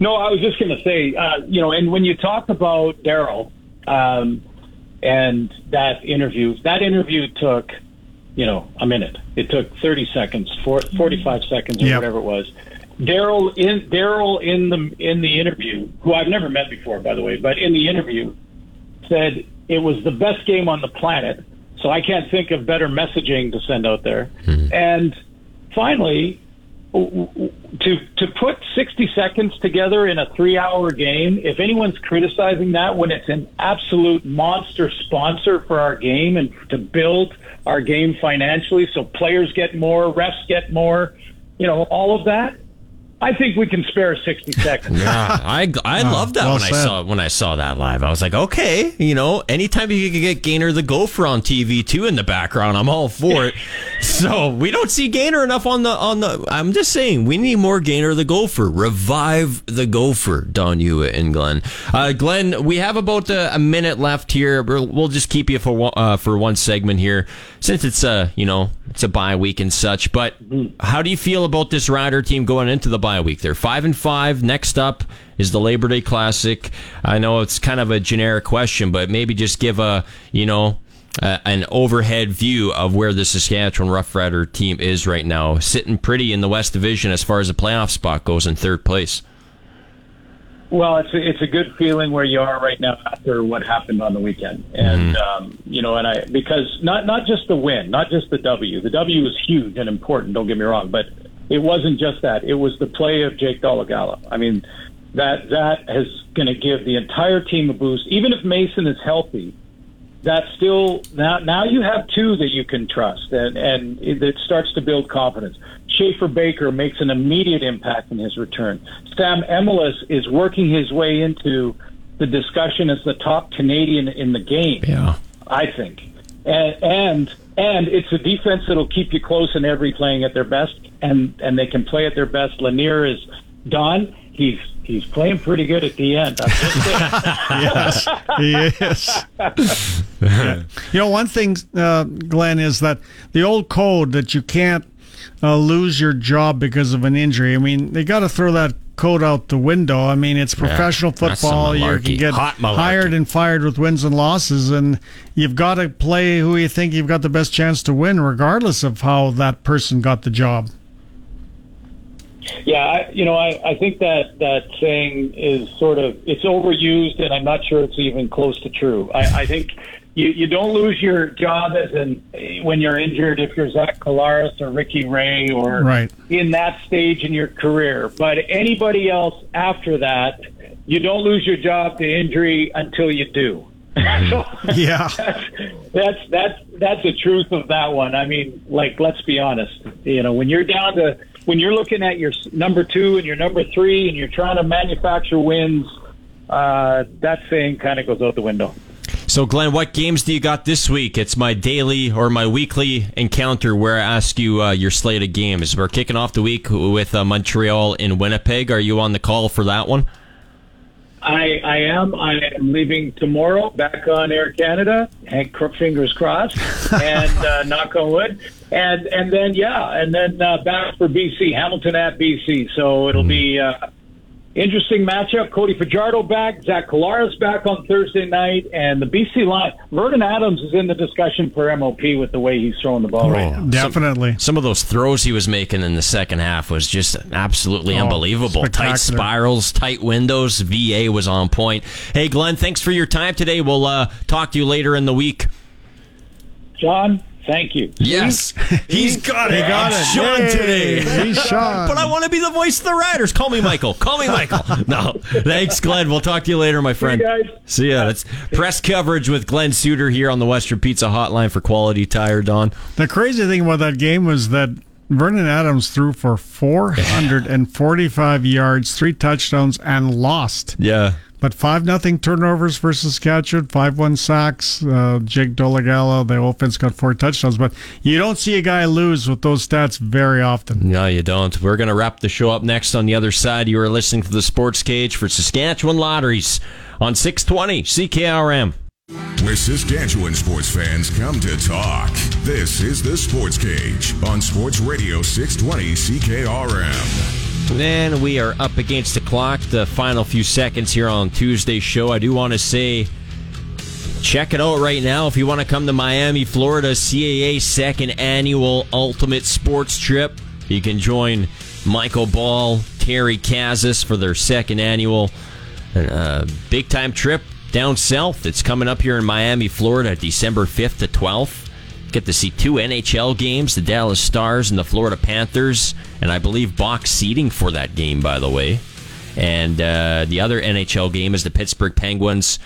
No, I was just going to say, and when you talk about Daryl and that interview took... You know, a minute. It took 30 seconds, 45 seconds, or whatever it was. Daryl in the interview, who I've never met before, by the way, but in the interview, said it was the best game on the planet. So I can't think of better messaging to send out there. Mm-hmm. And finally, to put 60 seconds together in a 3-hour game, if anyone's criticizing that when it's an absolute monster sponsor for our game and to build our game financially so players get more, refs get more, you know, all of that, I think we can spare 60 seconds. Yeah, I loved that when I saw that live. I was like, okay, you know, anytime you can get Gaynor the Gopher on TV too in the background, I'm all for it. So we don't see Gaynor enough on the. I'm just saying we need more Gaynor the Gopher. Revive the Gopher, Don Hewitt and Glenn. Glenn, we have about a minute left here. We'll just keep you for one segment here, since it's it's a bye week and such. But how do you feel about this Rider team going into the bye week? They're 5-5. Next up is the Labor Day Classic. I know it's kind of a generic question, but maybe just give an overhead view of where the Saskatchewan Roughrider team is right now, sitting pretty in the West Division as far as the playoff spot goes in third place. Well, it's a good feeling where you are right now after what happened on the weekend, and because not just the win, not just the W. The W is huge and important. Don't get me wrong, but it wasn't just that. It was the play of Jake Dolegala. I mean, that is going to give the entire team a boost. Even if Mason is healthy, that's still now you have two that you can trust, and it starts to build confidence. Schaefer Baker makes an immediate impact in his return. Sam Emelis is working his way into the discussion as the top Canadian in the game, I think. And it's a defense that'll keep you close and every playing at their best, and they can play at their best. Lanier is done. He's playing pretty good at the end. I'm just yes. Yeah. You know, one thing, Glenn, is that the old code that you can't lose your job because of an injury. I mean, they got to throw that code out the window. I mean, it's professional football. You can get hired and fired with wins and losses, and you've got to play who you think you've got the best chance to win, regardless of how that person got the job. Yeah, I think that saying is sort of, it's overused, and I'm not sure it's even close to true. I think you don't lose your job when you're injured if you're Zach Collaros or Ricky Ray or in that stage in your career. But anybody else after that, you don't lose your job to injury until you do. Mm-hmm. So, yeah, that's the truth of that one. I mean, like, let's be honest. You know, when you're looking at your number two and your number three and you're trying to manufacture wins, that saying kind of goes out the window. So, Glenn, what games do you got this week? It's my daily or my weekly encounter where I ask you your slate of games. We're kicking off the week with Montreal in Winnipeg. Are you on the call for that one? I am. I am leaving tomorrow, back on Air Canada. Fingers crossed, and knock on wood. And then back for BC, Hamilton at BC. So it'll be interesting matchup. Cody Fajardo back, Zach Collaros back on Thursday night, and the BC line. Vernon Adams is in the discussion for MOP with the way he's throwing the ball right now. Definitely. Some of those throws he was making in the second half was just absolutely unbelievable. Tight spirals, tight windows. VA was on point. Hey, Glenn, thanks for your time today. We'll talk to you later in the week. John? Thank you. Yes. He's got it. He got it. Sean today. He's Sean. But I want to be the voice of the Riders. Call me Michael. No. Thanks, Glenn. We'll talk to you later, my friend. See ya. That's press coverage with Glenn Suter here on the Western Pizza Hotline for Quality Tire, Don. The crazy thing about that game was that Vernon Adams threw for 445 yards, 3 touchdowns, and lost. Yeah. But 5-0 turnovers for Saskatchewan, 5-1 sacks. Jake Dolegala, the offense got 4 touchdowns. But you don't see a guy lose with those stats very often. No, you don't. We're going to wrap the show up next on the other side. You are listening to the Sports Cage for Saskatchewan Lotteries on 620 CKRM. Where Saskatchewan sports fans come to talk. This is the Sports Cage on Sports Radio 620 CKRM. And we are up against the clock, the final few seconds here on Tuesday's show. I do want to say, check it out right now if you want to come to Miami, Florida, CAA 2nd Annual Ultimate Sports Trip. You can join Michael Ball, Terry Kazis for their 2nd annual big-time trip down south. It's coming up here in Miami, Florida, December 5th to 12th. Get to see 2 NHL games, the Dallas Stars and the Florida Panthers, and I believe box seating for that game, by the way. And the other NHL game is the Pittsburgh Penguins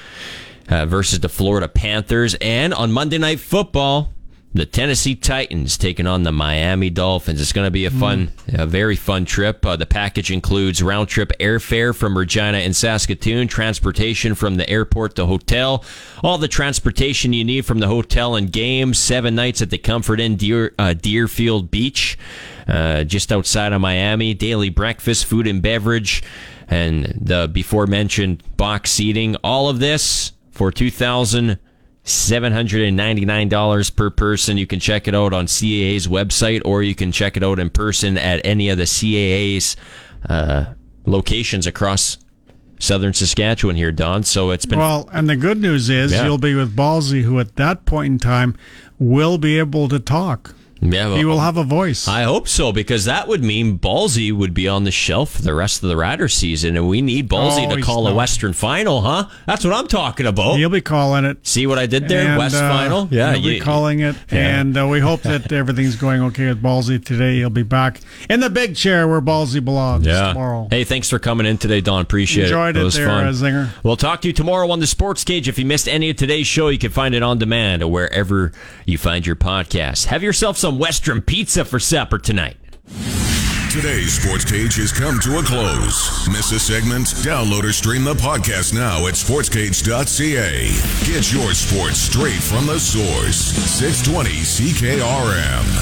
versus the Florida Panthers. And on Monday Night Football, The Tennessee Titans taking on the Miami Dolphins. It's going to be a fun, a very fun trip. The package includes round-trip airfare from Regina and Saskatoon, transportation from the airport to hotel, all the transportation you need from the hotel and games, 7 nights at the Comfort Inn Deerfield Beach, just outside of Miami, daily breakfast, food and beverage, and the before-mentioned box seating. All of this for $2,799 per person. You can check it out on CAA's website, or you can check it out in person at any of the CAA's locations across southern Saskatchewan here, Don. So it's been... Well, and the good news is you'll be with Ballsy, who at that point in time will be able to talk. Yeah, well, he will have a voice. I hope so, because that would mean Ballsy would be on the shelf for the rest of the Rider season, and we need Ballsy to call a Western final, huh? That's what I'm talking about. He'll be calling it. See what I did there? And, West final? Yeah, he'll be calling it, and we hope that everything's going okay with Ballsy today. He'll be back in the big chair where Ballsy belongs tomorrow. Hey, thanks for coming in today, Don. Appreciate it. Enjoyed it. It was fun. Zinger. We'll talk to you tomorrow on the Sports Cage. If you missed any of today's show, you can find it on demand or wherever you find your podcast. Have yourself some Western Pizza for supper tonight. Today's Sports Cage has come to a close. Miss a segment? Download or stream the podcast now at sportscage.ca. Get your sports straight from the source. 620 CKRM.